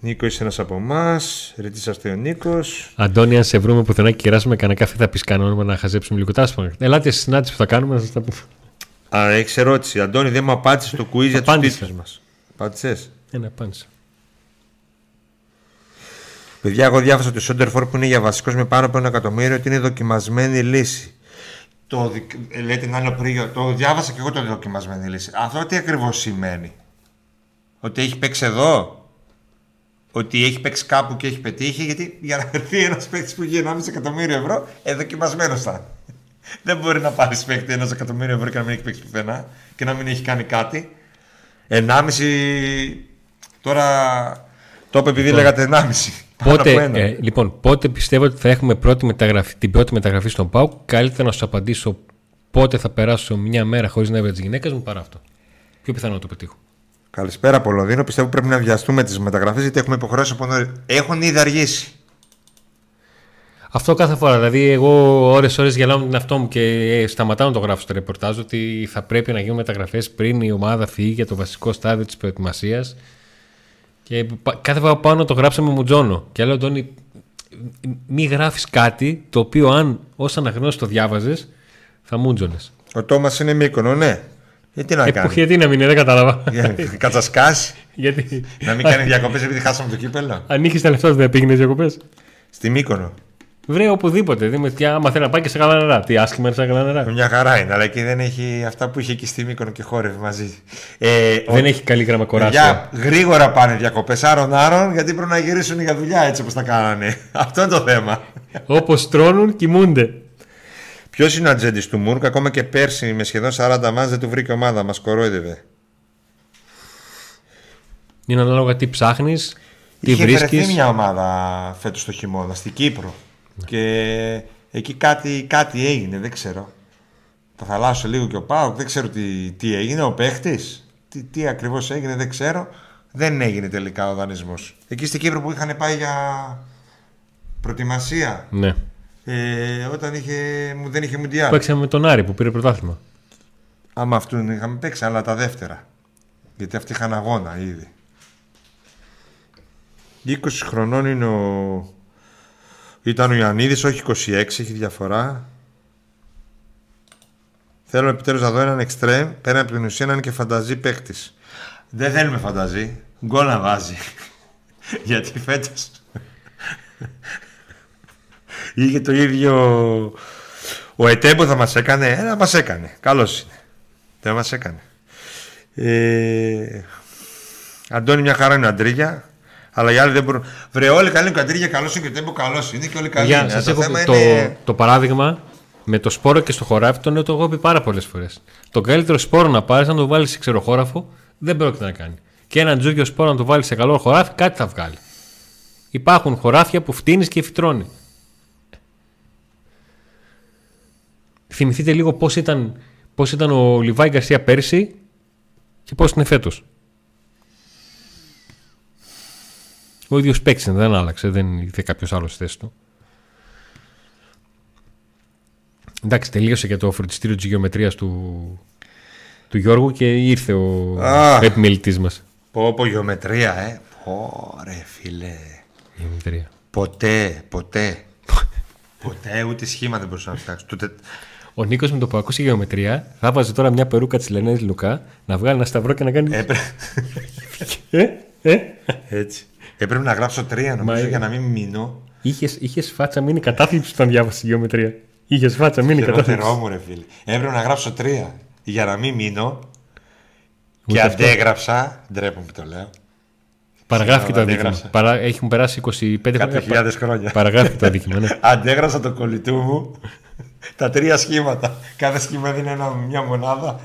Νίκο, είσαι ένας από εμάς. Ρετήσαστε ο Νίκος. Αντώνη, αν σε βρούμε πουθενά και κεράσουμε κανένα καφέ, θα πεις κανόνα να χαζέψουμε λίγο τάσμα. Ελάτε στη συνάντηση που θα κάνουμε να σας τα πούμε. Άρα, έχεις ερώτηση. Αντώνη, δεν μου απάντησες το quiz για τους τίτλους μας. Απάντησες. Ναι, απάντησα. Παιδιά, εγώ διάβασα το Σόντερφορ που είναι για βασικός με πάνω από 1 εκατομμύριο ότι είναι δοκιμασμένη λύση. Λέτε να είναι ο πρίγιο, το διάβασα και εγώ το δοκιμασμένη λύση. Αυτό τι ακριβώς σημαίνει? Ότι έχει παίξει εδώ? Ότι έχει παίξει κάπου και έχει πετύχει? Γιατί για να έρθει ένας παίκτης που είχε 1,5 εκατομμύριο ευρώ, δοκιμασμένος θα. Δεν μπορεί να πάρει παίκτη 1 εκατομμύριο ευρώ και να μην έχει παίξει πουθενά και να μην έχει κάνει κάτι. 1,5 τώρα. Το είπε επειδή λέγατε 1,5. Λοιπόν, πότε πιστεύω ότι θα έχουμε την πρώτη μεταγραφή στον ΠΑΟΚ? Καλύτερα να σου απαντήσω πότε θα περάσω μια μέρα χωρίς να βρω τις γυναίκες μου παρά αυτό. Πιο πιθανό να το πετύχω. Καλησπέρα, Πολωνδίνο. Πιστεύω πρέπει να βιαστούμε τις μεταγραφές γιατί έχουμε υποχρεώσει από νωρίς. Έχουν ήδη αργήσει. Αυτό κάθε φορά. Δηλαδή, εγώ ώρες γελάω με τον εαυτό μου και σταματάω να το γράφω στο ρεπορτάζ ότι θα πρέπει να γίνουν μεταγραφές πριν η ομάδα φύγει για το βασικό στάδιο της προετοιμασίας. Και κάθε φορά πάνω το γράψαμε μου τζόνο. Και λέω, Αντώνη, μη γράφεις κάτι το οποίο αν ως αναγνώση το διάβαζες θα μου τζώνες. Ο Τόμας είναι Μύκονο, ναι. Γιατί να κάνει. Γιατί να μην είναι, δεν κατάλαβα. Κατσασκάς. Γιατί. Να μην κάνει διακοπές επειδή χάσαμε το κύπελλο. Αν είχες τα λεφτά, δεν πήγαινες διακοπές. Στη Μύκονο. Βρε οπουδήποτε. Δηλαδή, άμα θέλει να πάει και σε καλά νερά. Τι άσχημα είναι σε καλά νερά. Μια χαρά είναι, αλλά εκεί δεν έχει αυτά που είχε εκεί στη Μύκονο και χόρευε μαζί. Δεν έχει καλή γραμμα κοράσια. Γρήγορα πάνε διακοπές άρων-άρων γιατί πρέπει να γυρίσουν για δουλειά έτσι όπως τα κάνανε. Αυτό είναι το θέμα. Όπως τρώνουν, κοιμούνται. Ποιος είναι ο ατζέντης του Μούρκ, ακόμα και πέρσι με σχεδόν 40 μάτς δεν του βρήκε ομάδα, μας κορόιδευε. Είναι ανάλογα τι ψάχνεις, τι βρίσκεις. Είχε βρεθεί μια ομάδα φέτος το χειμώνα, στην Κύπρο. Ναι. Και εκεί κάτι έγινε, δεν ξέρω. Θα θαλάσσω λίγο και ο Πάοκ, δεν ξέρω τι έγινε, ο παίχτης. Τι ακριβώς έγινε, δεν ξέρω. Δεν έγινε τελικά ο δανεισμός. Εκεί στην Κύπρο που είχαν πάει για προετοιμασία. Ναι. Όταν δεν είχε Μουντιάλ. Παίξαμε με τον Άρη που πήρε πρωτάθλημα. Άμα αυτούν είχαμε παίξει, αλλά τα δεύτερα. Γιατί αυτοί είχαν αγώνα ήδη. 20 χρονών είναι ήταν ο Ιαννίδης, όχι 26, έχει διαφορά. Θέλω επιτέλους να δω έναν εξτρέμ πέρα από την ουσία να είναι και φανταζή παίκτης. Δεν θέλουμε φανταζή. Γκολ να βάζει. Γιατί φέτος. Είχε το ίδιο ο Ετέμπο θα μας έκανε. Μας έκανε. Καλός είναι. Δεν μας έκανε. Αντώνη, μια χαρά είναι ο Αντρίγια. Αλλά οι άλλοι δεν μπορούν. Βρε, όλοι καλοί είναι ο Αντρίγια. Καλός είναι και ο Ετέμπο. Καλός είναι και όλοι καλοί. Για, σας έχω το παράδειγμα με το σπόρο και στο χωράφι. Τον έχω πει πάρα πολλές φορές. Το καλύτερο σπόρο να πάρεις, να το βάλεις σε ξεροχώραφο, δεν πρόκειται να κάνει. Και έναν τζούκιο σπόρο να το βάλεις σε καλό χωράφι, κάτι θα βγάλει. Υπάρχουν χωράφια που φτύνεις και φυτρώνει. Θυμηθείτε λίγο πώς ήταν ο Λιβάι Γκαρσία πέρσι και πώς είναι φέτος. Ο ίδιος παίξε, δεν άλλαξε, δεν ήρθε κάποιος άλλος στη θέση του. Εντάξει, τελείωσε και το φροντιστήριο της γεωμετρίας του Γιώργου και ήρθε ο επιμελητής μας. Πω γεωμετρία, Ωραία, φίλε. Γεωμετρία. Ποτέ ούτε σχήμα δεν μπορούσα να φτιάξω. Ο Νίκος με το που ακούσει γεωμετρία θα βάζει τώρα μια περούκα της Λενές Λουκά να βγάλει ένα σταυρό και να κάνει. Έτσι. Έπρεπε να γράψω 3 νομίζω για να μην μείνω. Είχες φάτσα μείνει κατάθλιψη όταν διάβασες γεωμετρία. Είχες φάτσα μείνει κατάθλιψη. Έπρεπε να γράψω 3 για να μην μείνω και αντέγραψα. Ντρέπομαι που το λέω. Παραγράφηκε το αντίγραφο. Έχουν περάσει 25.000 χρόνια. Παραγράφηκε το αντίγραφο. Ναι. Αντέγρασα το κολλητού μου τα 3 σχήματα. Κάθε σχήμα έδινε μια μονάδα.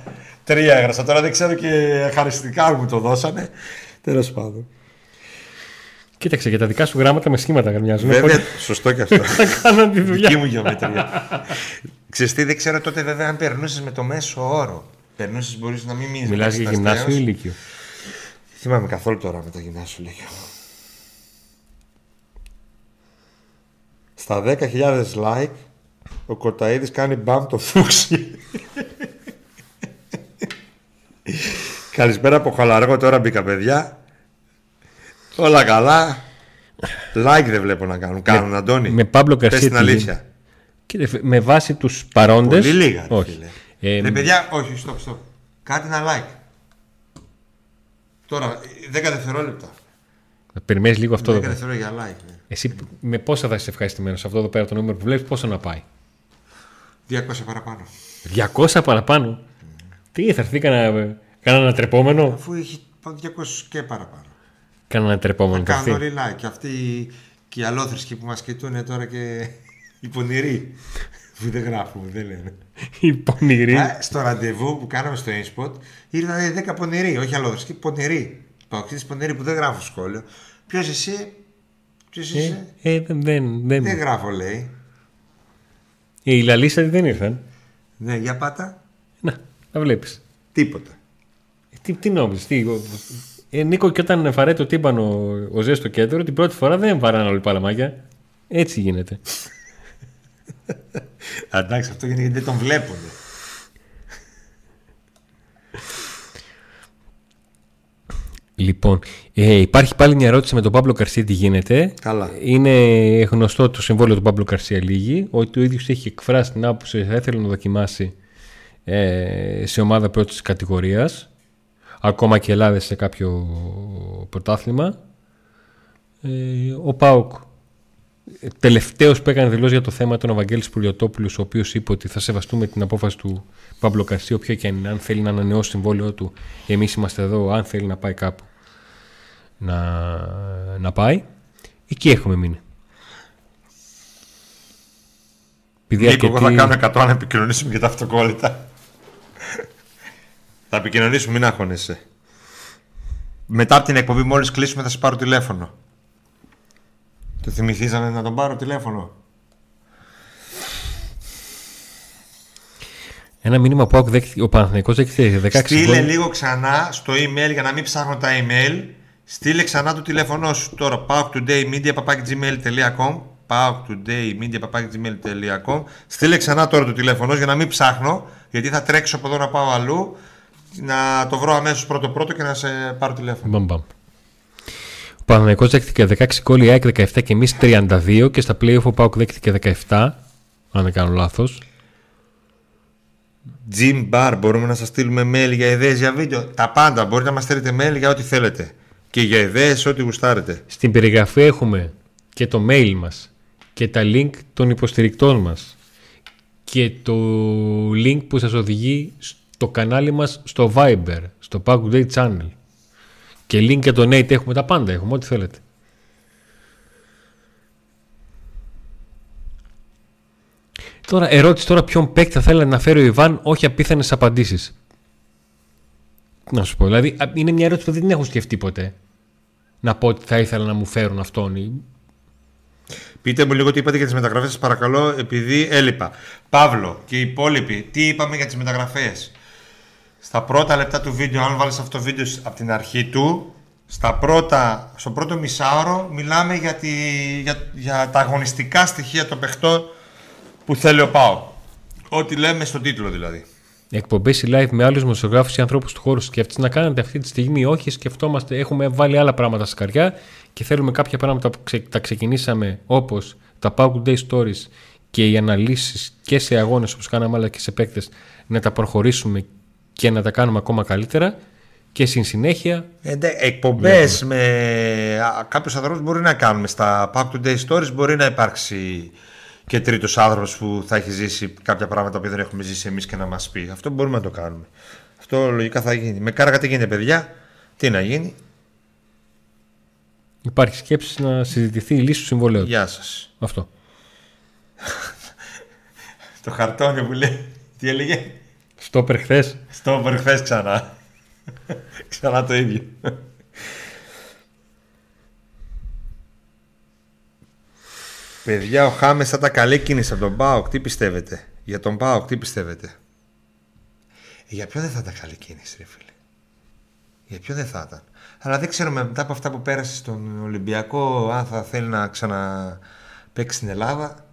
3 έγρασα. Τώρα δεν ξέρω και χαριστικά μου το δώσανε. Τέλος πάντων. Κοίταξε και τα δικά σου γράμματα με σχήματα γραμμιάζουν. Βέβαια, σωστό και αυτό. Θα κάνω τη δουλειά. Δική μου γεωμετρία. Ξεστή, δεν ξέρω τότε βέβαια αν περνούσες με το μέσο όρο. Περνούσες, μπορείς να μην μείνεις. Μιλάς για γυμνάσιο ή λύκειο. Θυμάμαι καθόλου τώρα με το γυμνάσιο λέγιο. Στα 10.000 like ο Κορταίδης κάνει μπαμ το φούξι. Καλησπέρα από Χαλαργό, τώρα μπήκα παιδιά. Όλα καλά. Like δεν βλέπω να κάνουν Αντώνη. Με Παύλο Καρσία. Με βάση τους παρόντες. Πολύ λίγα. Όχι. Παιδιά, όχι, stop. Κάτι να like. Τώρα, 10 δευτερόλεπτα. Περιμένεις λίγο αυτό. 10 δευτερόλεπτα για like. Ναι. Εσύ με πόσα θα είσαι ευχαριστημένος αυτό εδώ πέρα το νούμερο που βλέπεις, πόσο να πάει. 200 παραπάνω. 200 παραπάνω. Mm. Τι, θα έρθει κανένα τρεπόμενο. Αφού έχει 200 και παραπάνω. Κανένα τρεπόμενο. Θα κάνουν όλοι like. Αυτοί και οι αλόθρησκοι που μας κοιτούν τώρα και οι πονηροί. Που δεν γράφουμε, δεν λένε. Οι πονηροί. Στο ραντεβού που κάναμε στο InSpot ήρθαν 10 πονηροί, όχι αλλοδοσκοί, πονηροί. Παοξίτες πονηροί που δεν γράφουν σχόλιο. Ποιος εσύ, είσαι. Δεν γράφω, λέει. Οι Λαλίσσατοι δεν ήρθαν. Ναι, για πάτα. Να, τα βλέπεις. Τίποτα. Τι νόμιζες, Νίκο, και όταν βαράει το τύμπανο ο Ζες στο κέντρο, την πρώτη φορά δεν βαράνε όλοι παλαμάκια. Έτσι γίνεται. Εντάξει, αυτό γίνεται γιατί δεν τον βλέπουν. Λοιπόν, υπάρχει πάλι μια ερώτηση με τον Πάμπλο Καρσία, τι γίνεται. Καλά. Είναι γνωστό το συμβόλαιο του Πάμπλο Καρσία λίγη, ότι ο ίδιος έχει εκφράσει την άποψη ότι θα ήθελε να δοκιμάσει σε ομάδα πρώτης κατηγορίας, ακόμα και Ελλάδα σε κάποιο πρωτάθλημα. Ο ΠΑΟΚ τελευταίος που έκανε δηλώσεις για το θέμα ήταν ο Βαγγέλης Πουλιοτόπουλος, ο οποίος είπε ότι θα σεβαστούμε την απόφαση του Παύλο Καρσία, όποια και αν θέλει να ανανεώσει συμβόλαιο του, εμείς είμαστε εδώ, αν θέλει να πάει κάπου να πάει. Εκεί έχουμε μείνει. Νίκο, αρκετή... εγώ θα κάνω 100 να επικοινωνήσουμε για τα αυτοκόλλητα. Θα επικοινωνήσουμε, μην αγχώνεσαι. Μετά από την εκπομπή, μόλις κλείσουμε, θα σας πάρω τηλέφωνο. Το θυμηθήσαμε να τον πάρω τηλέφωνο. Ένα μήνυμα που ο Παναθηναϊκός έχει 16. Στείλε λίγο ξανά στο email για να μην ψάχνω τα email. Στείλε ξανά το τηλέφωνο σου τώρα. paoktodaymedia@gmail.com. paoktodaymedia@gmail.com. Στείλε ξανά τώρα το τηλέφωνο για να μην ψάχνω, γιατί θα τρέξω από εδώ να πάω αλλού. Να το βρω αμέσως πρώτο και να σε πάρω τηλέφωνο. Ο Παναθηναϊκός δέχτηκε 16 γκολ, η ΑΕΚ 17 και εμείς 32, και στα play-off ο ΠΑΟΚ δέχτηκε 17, αν δεν κάνω λάθος. Jim Bar, μπορούμε να σας στείλουμε mail για ιδέες, για βίντεο. Τα πάντα, μπορείτε να μας στείλετε mail για ό,τι θέλετε. Και για ιδέες, ό,τι γουστάρετε. Στην περιγραφή έχουμε και το mail μας και τα link των υποστηρικτών μας και το link που σας οδηγεί στο κανάλι μας στο Viber, στο PAOK Today Channel. Και link και το Nate, έχουμε τα πάντα, έχουμε ό,τι θέλετε. Τώρα, ερώτηση τώρα, ποιον παίκτη θα θέλει να φέρει ο Ιβάν, όχι απίθανες απαντήσεις. Να σου πω, δηλαδή είναι μια ερώτηση που δεν την έχω σκεφτεί ποτέ. Να πω ότι θα ήθελα να μου φέρουν αυτόν. Πείτε μου λίγο τι είπατε για τις μεταγραφές, σας παρακαλώ, επειδή έλειπα. Παύλο και οι υπόλοιποι, τι είπαμε για τις μεταγραφές? Στα πρώτα λεπτά του βίντεο, αν βάλεις αυτό το βίντεο από την αρχή του, στο πρώτο μισάωρο μιλάμε για τα αγωνιστικά στοιχεία των παιχτών που θέλει ο ΠΑΟΚ. Ό,τι λέμε στον τίτλο δηλαδή. Εκπομπές live με άλλους δημοσιογράφους ή ανθρώπους του χώρου, σκέφτεσαι να κάνετε αυτή τη στιγμή? Όχι, σκεφτόμαστε, έχουμε βάλει άλλα πράγματα στα καρδιά και θέλουμε κάποια πράγματα που τα ξεκινήσαμε, όπως τα PAOK Day Stories και οι αναλύσεις και σε αγώνες όπως κάναμε, αλλά και σε παίκτες, να τα προχωρήσουμε και να τα κάνουμε ακόμα καλύτερα. Και στην συνέχεια εκπομπές με κάποιους ανθρώπους μπορεί να κάνουμε. Στα Pack Today Stories μπορεί να υπάρξει και τρίτος άνθρωπος που θα έχει ζήσει κάποια πράγματα που δεν έχουμε ζήσει εμείς και να μας πει. Αυτό μπορούμε να το κάνουμε. Αυτό λογικά θα γίνει. Με κάργα τι γίνεται, παιδιά? Τι να γίνει? Υπάρχει σκέψη να συζητηθεί η λύση του συμβολέου. Γεια σας. Αυτό. Το χαρτόνι που λέει, τι έλεγε? Στόπερ χθες ξανά. Ξανά το ίδιο. Παιδιά, ο Χάμες θα τα καλή κίνηση από τον ΠΑΟΚ. Τι πιστεύετε? Για τον ΠΑΟΚ τι πιστεύετε? Για ποιο δεν θα τα καλή κίνηση, ρε φίλε? Για ποιο δεν θα ήταν? Αλλά δεν ξέρουμε μετά από αυτά που πέρασε στον Ολυμπιακό, αν θα θέλει να ξαναπαίξει στην Ελλάδα.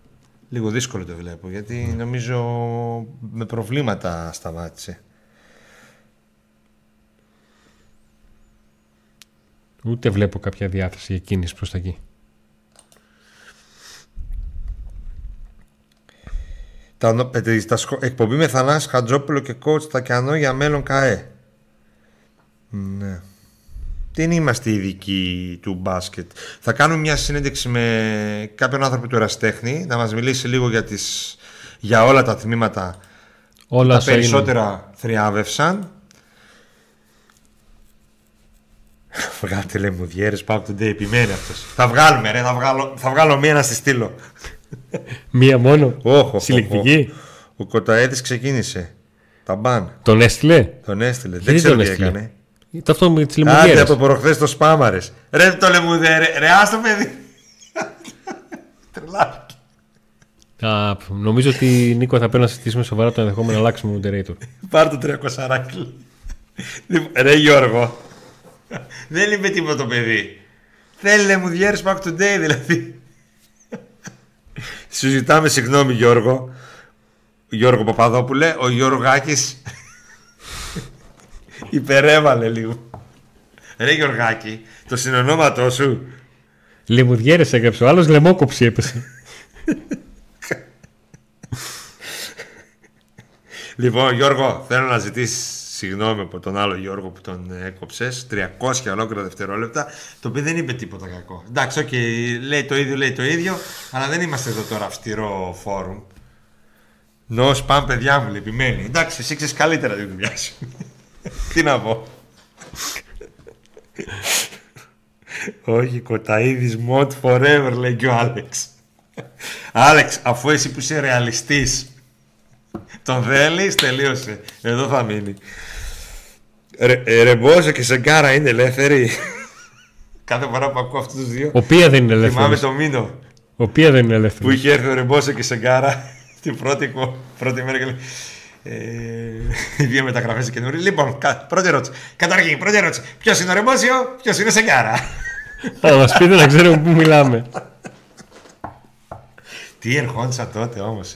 Λίγο δύσκολο το βλέπω, γιατί νομίζω με προβλήματα σταμάτησε. Ούτε βλέπω κάποια διάθεση για κίνηση προς τα εκεί. Εκπομπή με Θανάση Χατζόπουλο και coach Τακιανό για μέλλον ΚΑΕ. Ναι. Δεν είμαστε ειδικοί του μπάσκετ. Θα κάνουμε μια συνέντευξη με κάποιον άνθρωπο του Εραστέχνη να μας μιλήσει λίγο για όλα τα τμήματα. Όλα τα περισσότερα θριάβευσαν. Βγάλτε, λέει, μου διέρες Pack Today, επιμένει αυτός. Θα βγάλουμε, ρε, θα βγάλω μία να στη στείλω. Μία μόνο, συλλεκτική. Ο Κοταέδης ξεκίνησε. Τα μπαν. Τον έστειλε? Δεν ξέρω τι έκανε. Το αυτό με τις λεμουδιέρες. Άντε από προχθές το σπάμαρες. Ρε το λεμουδέρε, ρε άστο παιδί. Τρελάκι. Νομίζω ότι, Νίκο, θα πρέπει να συζητήσουμε σοβαρά το ενδεχόμενο να αλλάξουμε moderator. Πάρ' το 300. Ρε Γιώργο, δεν είπε τίποτα το παιδί. Θέλει λεμουδιέρες Pack Today δηλαδή. Συζητάμε, συγγνώμη Γιώργο, Γιώργο Παπαδόπουλε. Ο Γιωργάκης υπερέβαλε λίγο. Ρε Γιωργάκη, το συνονόματό σου Λεμουδιέρες έγραψε. Ο άλλος λαιμόκοψη έπεσε. Λοιπόν Γιώργο, θέλω να ζητήσεις συγγνώμη από τον άλλο Γιώργο που τον έκοψες. 300 ολόκληρα δευτερόλεπτα, το οποίο δεν είπε τίποτα κακό. Εντάξει, okay, λέει το ίδιο, αλλά δεν είμαστε εδώ τώρα αυστηρό φόρουμ. No spam, παιδιά μου, επιμένει. Εντάξει, εσύ ξέρεις καλύτερα τη δουλειά σου. Τι να πω. Όχι, Κοταίδης Mod Forever, λέει και ο Άλεξ. Άλεξ, αφού εσύ που είσαι ρεαλιστής τον θέλεις, τελείωσε. Εδώ θα μείνει. Ρεμπόζο και Σεγκάρα είναι ελεύθεροι. Κάθε φορά που ακούω αυτούς τους δύο, οποία δεν είναι ελεύθερη. Θυμάμαι το Μίνο. Οποία δεν είναι ελεύθερη. Που είχε έρθει ο Ρεμπόζο και Σεγκάρα την πρώτη μέρα και λέει. Οι δύο μεταγραφές οι καινούριοι. Λοιπόν, πρώτη ερώτηση. Καταρχήν, πρώτη ερώτηση. Ποιος είναι ο Ρεμπόζιο, ποιος είναι Σεγκάρα. Θα μας πείτε να ξέρουμε πού μιλάμε. Τι ερχόντσα τότε όμως,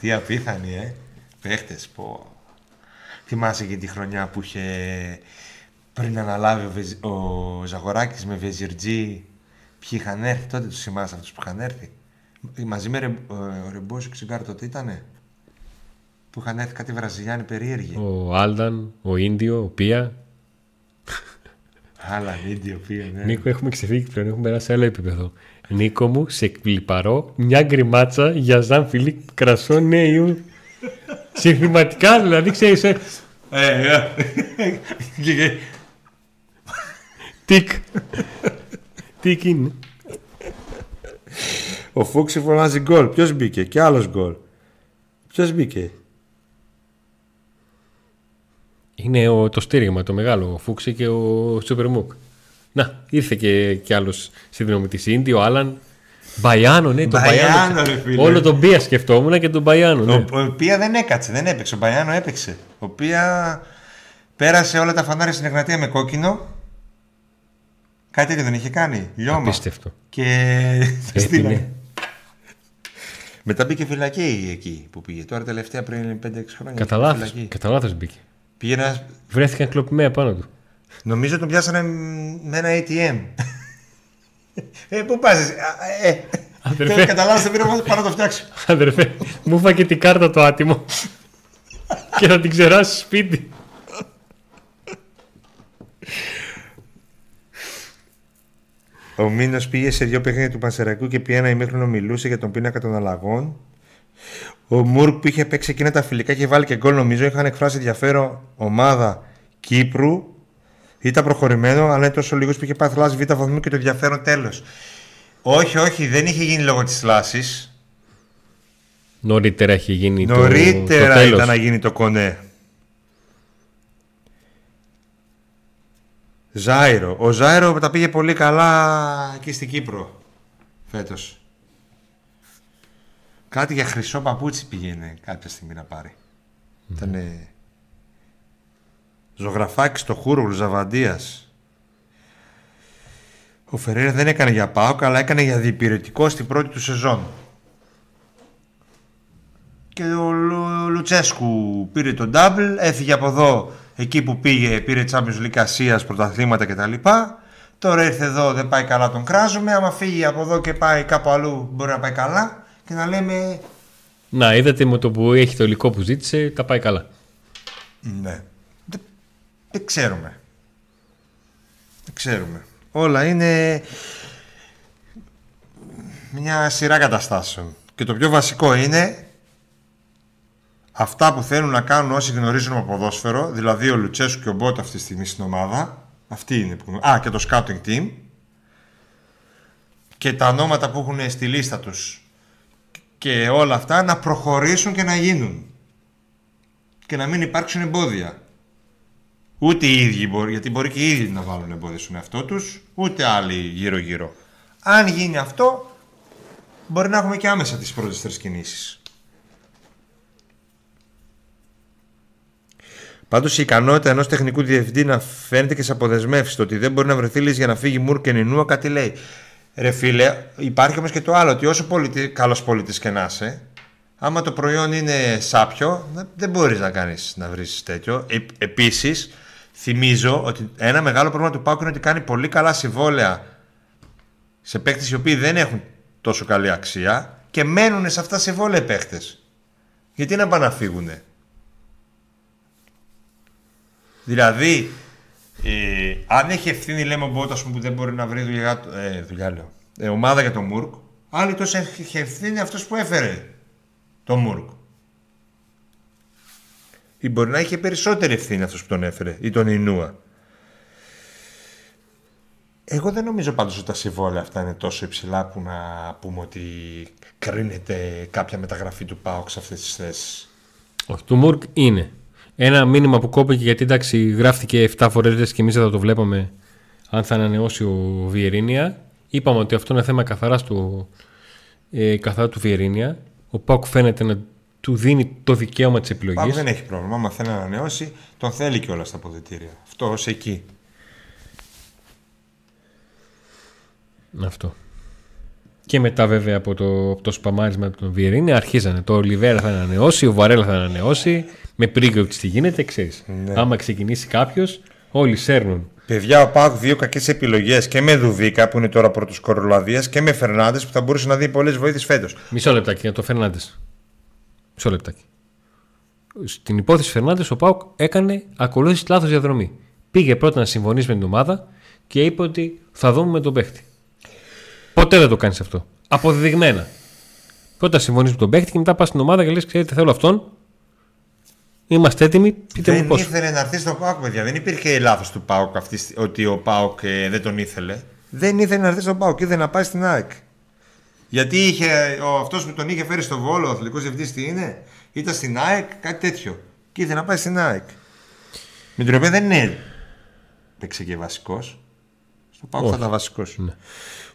τι απίθανοι, παίχτες. Θυμάσαι και τη χρονιά που είχε πριν αναλάβει ο Ζαγοράκης με Βεζιρτζή. Ποιοι είχαν έρθει τότε, τους θυμάσαι αυτούς που είχαν έρθει. Μαζί με ο Ρεμπόζιο και Σεγκάρα τότε ήτανε. Που είχαν έρθει κάτι Βραζιλιάνοι περίεργοι. Ο Άλνταν, ο Ίντιο, ο Πία. Άλλα, Ίντιο, Πία, ναι. Νίκο, έχουμε ξεφύγει πλέον, έχουμε περάσει άλλο επίπεδο. Νίκο μου, σε κλιπαρώ μια γκριμάτσα για Ζαν Φιλίπ Κρασό νέου. Συνθηματικά, δηλαδή, ξέρεις. Τικ. Τικ είναι. Ο Φούξη φωνάζει γκολ. Ποιος μπήκε, και άλλος γκολ. Ποιος μπήκε. Είναι το στήριγμα, το μεγάλο. Ο Φούξη και ο Σούπερ Μουκ. Να, ήρθε και άλλος συνδρομητής Ίντι, ο Άλαν. Μπαϊάνο, ναι, τον Μπαϊάνο. Όλο τον Πία σκεφτόμουν και τον Μπαϊάνο. Ναι. Ο Πία δεν έκατσε, δεν έπαιξε. Ο Μπαϊάνο έπαιξε. Ο Πία πέρασε όλα τα φανάρια στην Εγνατία με κόκκινο. Κάτι τέτοιο δεν είχε κάνει. Λιώμα. Απίστευτο. Και στείλανε. Μετά μπήκε φυλακή εκεί που πήγε. Τώρα τελευταία πριν 5-6 χρόνια. Κατά λάθος μπήκε. Πήγαινα... Βρέθηκαν κλοπημένα πάνω του. Νομίζω τον πιάσανε με ένα ATM. Πού πας εσύ. Καταλάβεις, δεν πήρε πάνω να το φτιάξω. Αδερφέ, μου φάκε την κάρτα το άτιμο και θα την ξεράσεις σπίτι. Ο Μίνος πήγε σε 2 παιχνίδια του Πανσεραϊκού και πήγε ένα ημίχρονο μιλούσε για τον πίνακα των αλλαγών. Ο Μουρκ που είχε παίξει εκείνα τα φιλικά και βάλει και γκολ, νομίζω είχαν εκφράσει ενδιαφέρον ομάδα Κύπρου. Ήταν προχωρημένο, αλλά είναι τόσο λίγος που είχε πάθει λάση β' βαθμού και το ενδιαφέρον τέλος. Όχι, όχι, δεν είχε γίνει λόγω της λάσης. Νωρίτερα είχε γίνει. Νωρίτερα το ήταν να γίνει το κονέ. Ζάιρο. Ο Ζάιρο τα πήγε πολύ καλά εκεί στην Κύπρο φέτος. Κάτι για χρυσό παπούτσι πήγαινε κάποια στιγμή να πάρει. Ήτανε... Ζωγραφάκι στο Χούρου Ζαβαντίας. Ο Φερέρα δεν έκανε για ΠΑΟΚ, αλλά έκανε για διυπηρετικό στην πρώτη του σεζόν. Και ο Λουτσέσκου πήρε τον double, έφυγε από εδώ. Εκεί που πήγε πήρε Champions League Ασίας, πρωταθλήματα κτλ. Τώρα ήρθε εδώ, δεν πάει καλά, τον κράζουμε. Άμα φύγει από εδώ και πάει κάπου αλλού, μπορεί να πάει καλά. Και να λέμε, να είδατε με το που έχει το υλικό που ζήτησε, τα πάει καλά. Ναι. Δεν ξέρουμε. Δεν ξέρουμε. Όλα είναι μια σειρά καταστάσεων. Και το πιο βασικό είναι αυτά που θέλουν να κάνουν όσοι γνωρίζουν από ποδόσφαιρο, δηλαδή ο Λουτσέσκου και ο Μπότα αυτή τη στιγμή στην ομάδα. Αυτή είναι που... Α, και το scouting team. Και τα ονόματα που έχουν στη λίστα τους. Και όλα αυτά να προχωρήσουν και να γίνουν. Και να μην υπάρξουν εμπόδια. Ούτε οι ίδιοι μπορεί, γιατί μπορεί και οι ίδιοι να βάλουν εμπόδια στον εαυτό τους, ούτε άλλοι γύρω-γύρω. Αν γίνει αυτό, μπορεί να έχουμε και άμεσα τις πρώτες 3 κινήσεις. Πάντως η ικανότητα ενός τεχνικού διευθυντή να φαίνεται και σε αποδεσμεύσεις, το ότι δεν μπορεί να βρεθεί λύση για να φύγει Μουρ και Νινούα, κάτι λέει. Ρε φίλε, υπάρχει όμως και το άλλο, ότι όσο καλός πολίτης και να είσαι, άμα το προϊόν είναι σάπιο, δεν μπορείς να κάνεις, να βρεις τέτοιο. Επίσης, θυμίζω ότι ένα μεγάλο πρόβλημα του ΠΑΟΚ είναι ότι κάνει πολύ καλά συμβόλαια σε παίκτες οι οποίοι δεν έχουν τόσο καλή αξία και μένουν σε αυτά συμβόλαια παίκτες. Γιατί να πάνε να φύγουνε? Δηλαδή, αν έχει ευθύνη, λέμε, ο Μπότας που δεν μπορεί να βρει ομάδα για τον Μουρκ, άλλη τόσο έχει ευθύνη αυτός που έφερε τον Μουρκ. Ή μπορεί να είχε περισσότερη ευθύνη αυτός που τον έφερε, ή τον Ινούα. Εγώ δεν νομίζω πάντως ότι τα συμβόλαια αυτά είναι τόσο υψηλά που να πούμε ότι κρίνεται κάποια μεταγραφή του ΠΑΟΚ σε αυτές τις θέσεις. Όχι, του Μουρκ είναι. Ένα μήνυμα που κόπηκε, γιατί εντάξει, γράφτηκε 7 φορές και εμείς εδώ το βλέπαμε αν θα ανανεώσει ο Βιερίνια. Είπαμε ότι αυτό είναι θέμα καθαρά του Βιερίνια. Ο ΠΑΟΚ φαίνεται να του δίνει το δικαίωμα της επιλογής. Ο ΠΑΟΚ δεν έχει πρόβλημα. Άμα θέλει να ανανεώσει, τον θέλει κιόλας στα αποδυτήρια. Αυτό ως εκεί. Αυτό. Και μετά βέβαια από το σπαμάρισμα από τον Βιερίνια αρχίζανε. Το Ολιβέρα θα ανανεώσει, ο Βαρέλα θα ανανεώσει. Με Πρίγκοβιτς τι γίνεται, ξέρεις. Ναι. Άμα ξεκινήσει κάποιος, όλοι σέρνουν. Παιδιά, ο ΠΑΟΚ δύο κακές επιλογές, και με Δουβίκα που είναι τώρα πρώτος Κορολαδίας και με Φερνάντες που θα μπορούσε να δει πολλές βοήθειες φέτος. Μισό λεπτάκι για το Φερνάντες. Μισό λεπτάκι. Στην υπόθεση Φερνάντες ο ΠΑΟΚ έκανε ακολούθηση λάθος διαδρομή. Πήγε πρώτα να συμφωνήσει με την ομάδα και είπε ότι θα δούμε με τον παίχτη. Ποτέ δεν το κάνεις αυτό. Αποδεδειγμένα. Πρώτα συμφωνείς με τον παίχτη και μετά πας στην ομάδα και λες: ξέρετε, θέλω αυτόν. Είμαστε έτοιμοι, πείτε μου πώς. Δεν ήθελε να έρθει στο ΠΑΟΚ, παιδιά. Δεν υπήρχε λάθος του ΠΑΟΚ ότι ο ΠΑΟΚ δεν τον ήθελε. Δεν ήθελε να έρθει στο ΠΑΟΚ, ήθελε να πάει στην ΑΕΚ. Γιατί αυτός που τον είχε φέρει στο Βόλο, ο αθλητικός διευθυντής, τι είναι, ήταν στην ΑΕΚ, κάτι τέτοιο. Και ήθελε να πάει στην ΑΕΚ. Με την οποία δεν είναι. Παίξε και βασικός. Στο ΠΑΟΚ θα ήταν βασικός. Ναι.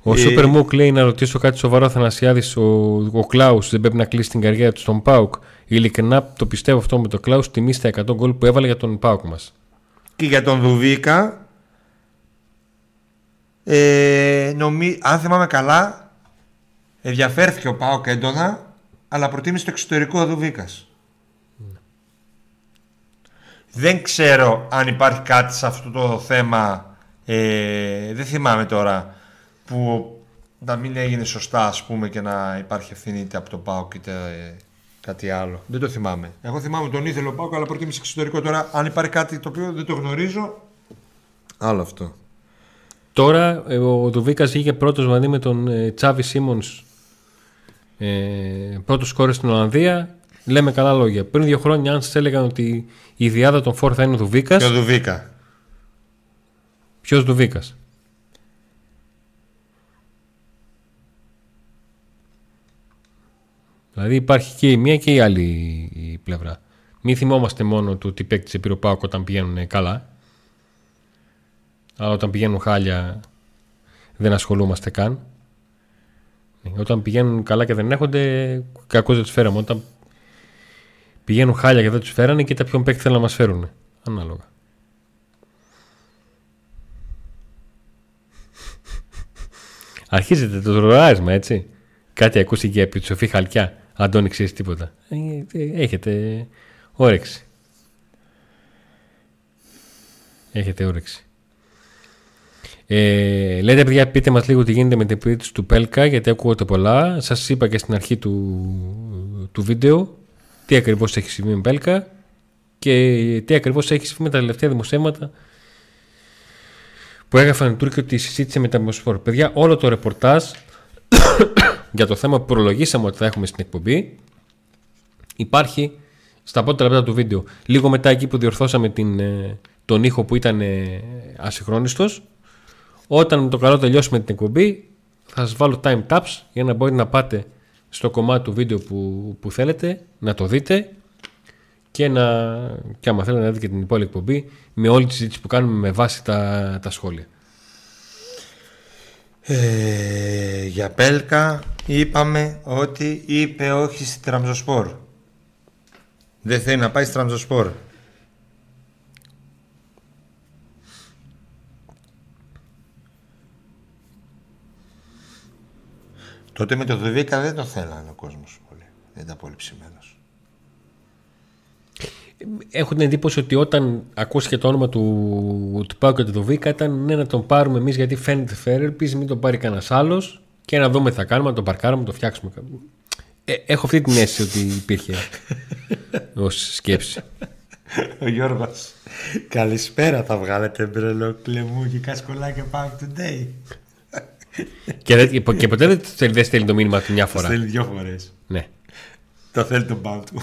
Ο Σούπερ Μουκ λέει να ρωτήσω κάτι σοβαρό, Θανασιάδης. Ο Κλάους δεν πρέπει να κλείσει την καριέρα του στον ΠΑΟΚ? Ειλικρινά το πιστεύω αυτό με τον Κλάους. Τιμή στα 100 γκολ που έβαλε για τον ΠΑΟΚ μας. Και για τον Δουβίκα, αν θυμάμαι καλά, ενδιαφέρθηκε ο ΠΑΟΚ έντονα, αλλά προτίμησε το εξωτερικό ο Δουβίκας. Δεν ξέρω αν υπάρχει κάτι σε αυτό το θέμα, δεν θυμάμαι τώρα, που να μην έγινε σωστά, ας πούμε, και να υπάρχει ευθύνη είτε από το ΠΑΟΚ είτε κάτι άλλο. Δεν το θυμάμαι. Εγώ θυμάμαι τον ήθελε ο ΠΑΟΚ, αλλά προτίμησε εξωτερικό. Τώρα, αν υπάρχει κάτι το οποίο δεν το γνωρίζω, άλλο αυτό. Τώρα ο Δουβίκας είχε πρώτος μαζί με τον Τσάβι Σίμονς, πρώτος σκόρερ στην Ολλανδία. Λέμε καλά λόγια. Πριν 2 χρόνια, αν σας έλεγαν ότι η διάδα των Φόρ θα είναι ο Δουβίκας. Ποιος Δουβίκα? Ποιος Δουβίκας? Δηλαδή υπάρχει και η μία και η άλλη πλευρά. Μην θυμόμαστε μόνο του ότι παίκτης επήρε ο ΠΑΟΚ όταν πηγαίνουν καλά. Αλλά όταν πηγαίνουν χάλια δεν ασχολούμαστε καν. Όταν πηγαίνουν καλά και δεν έχονται, κακώς δεν τους φέραμε. Όταν πηγαίνουν χάλια και δεν τους φέρανε, κοίτα ποιον παίκτη θέλουν να μας φέρουν. Ανάλογα. Αρχίζεται το ροράρισμα, έτσι. Κάτι ακούστηκε επί του Σοφή Χαλκιά. Αντώνη, ξέρεις τίποτα? Έχετε όρεξη. Έχετε όρεξη. Λέτε, παιδιά, πείτε μας λίγο τι γίνεται με την επίθεση του Πέλκα, γιατί ακούγονται πολλά. Σας είπα και στην αρχή του βίντεο τι ακριβώς έχει συμβεί με Πέλκα και τι ακριβώς έχει συμβεί με τα τελευταία δημοσιεύματα που έγραφαν οι Τούρκοι ότι συζήτησε με τα Μοσφόρ. Παιδιά, όλο το ρεπορτάζ για το θέμα που προλογίσαμε ότι θα έχουμε στην εκπομπή υπάρχει στα πρώτα λεπτά του βίντεο. Λίγο μετά, εκεί που διορθώσαμε τον ήχο που ήταν ασυγχρόνιστος, όταν με το καλό τελειώσουμε την εκπομπή θα σας βάλω time taps για να μπορείτε να πάτε στο κομμάτι του βίντεο που θέλετε να το δείτε και άμα θέλετε να δείτε και την υπόλοιπη εκπομπή με όλη τη συζήτηση που κάνουμε με βάση τα σχόλια. Για Πέλκα είπαμε ότι είπε όχι στη Τραμζοσπόρ. Δεν θέλει να πάει στη Τραμζοσπόρ. Τότε με το Βεβίκα δεν το θέλανε ο κόσμος πολύ. Δεν ήταν πολύ ψημένος. Έχουν την εντύπωση ότι όταν ακούστηκε το όνομα του Πάου και του Δουβίκα ήταν ναι, να τον πάρουμε εμείς γιατί φαίνεται φέρελπης, μην τον πάρει κανένας άλλος και να δούμε τι θα κάνουμε, να τον παρκάρουμε, να τον φτιάξουμε. Έχω αυτή την αίσθηση ότι υπήρχε ως σκέψη. Ο Γιώργος. Καλησπέρα, θα βγάλετε μπρελοκλεμού και κασκολάκια Power Today. Και ποτέ δεν στέλνει το μήνυμα του μια φορά. Το στέλνει δυο φορές. Ναι. Το θέλει τον Power του.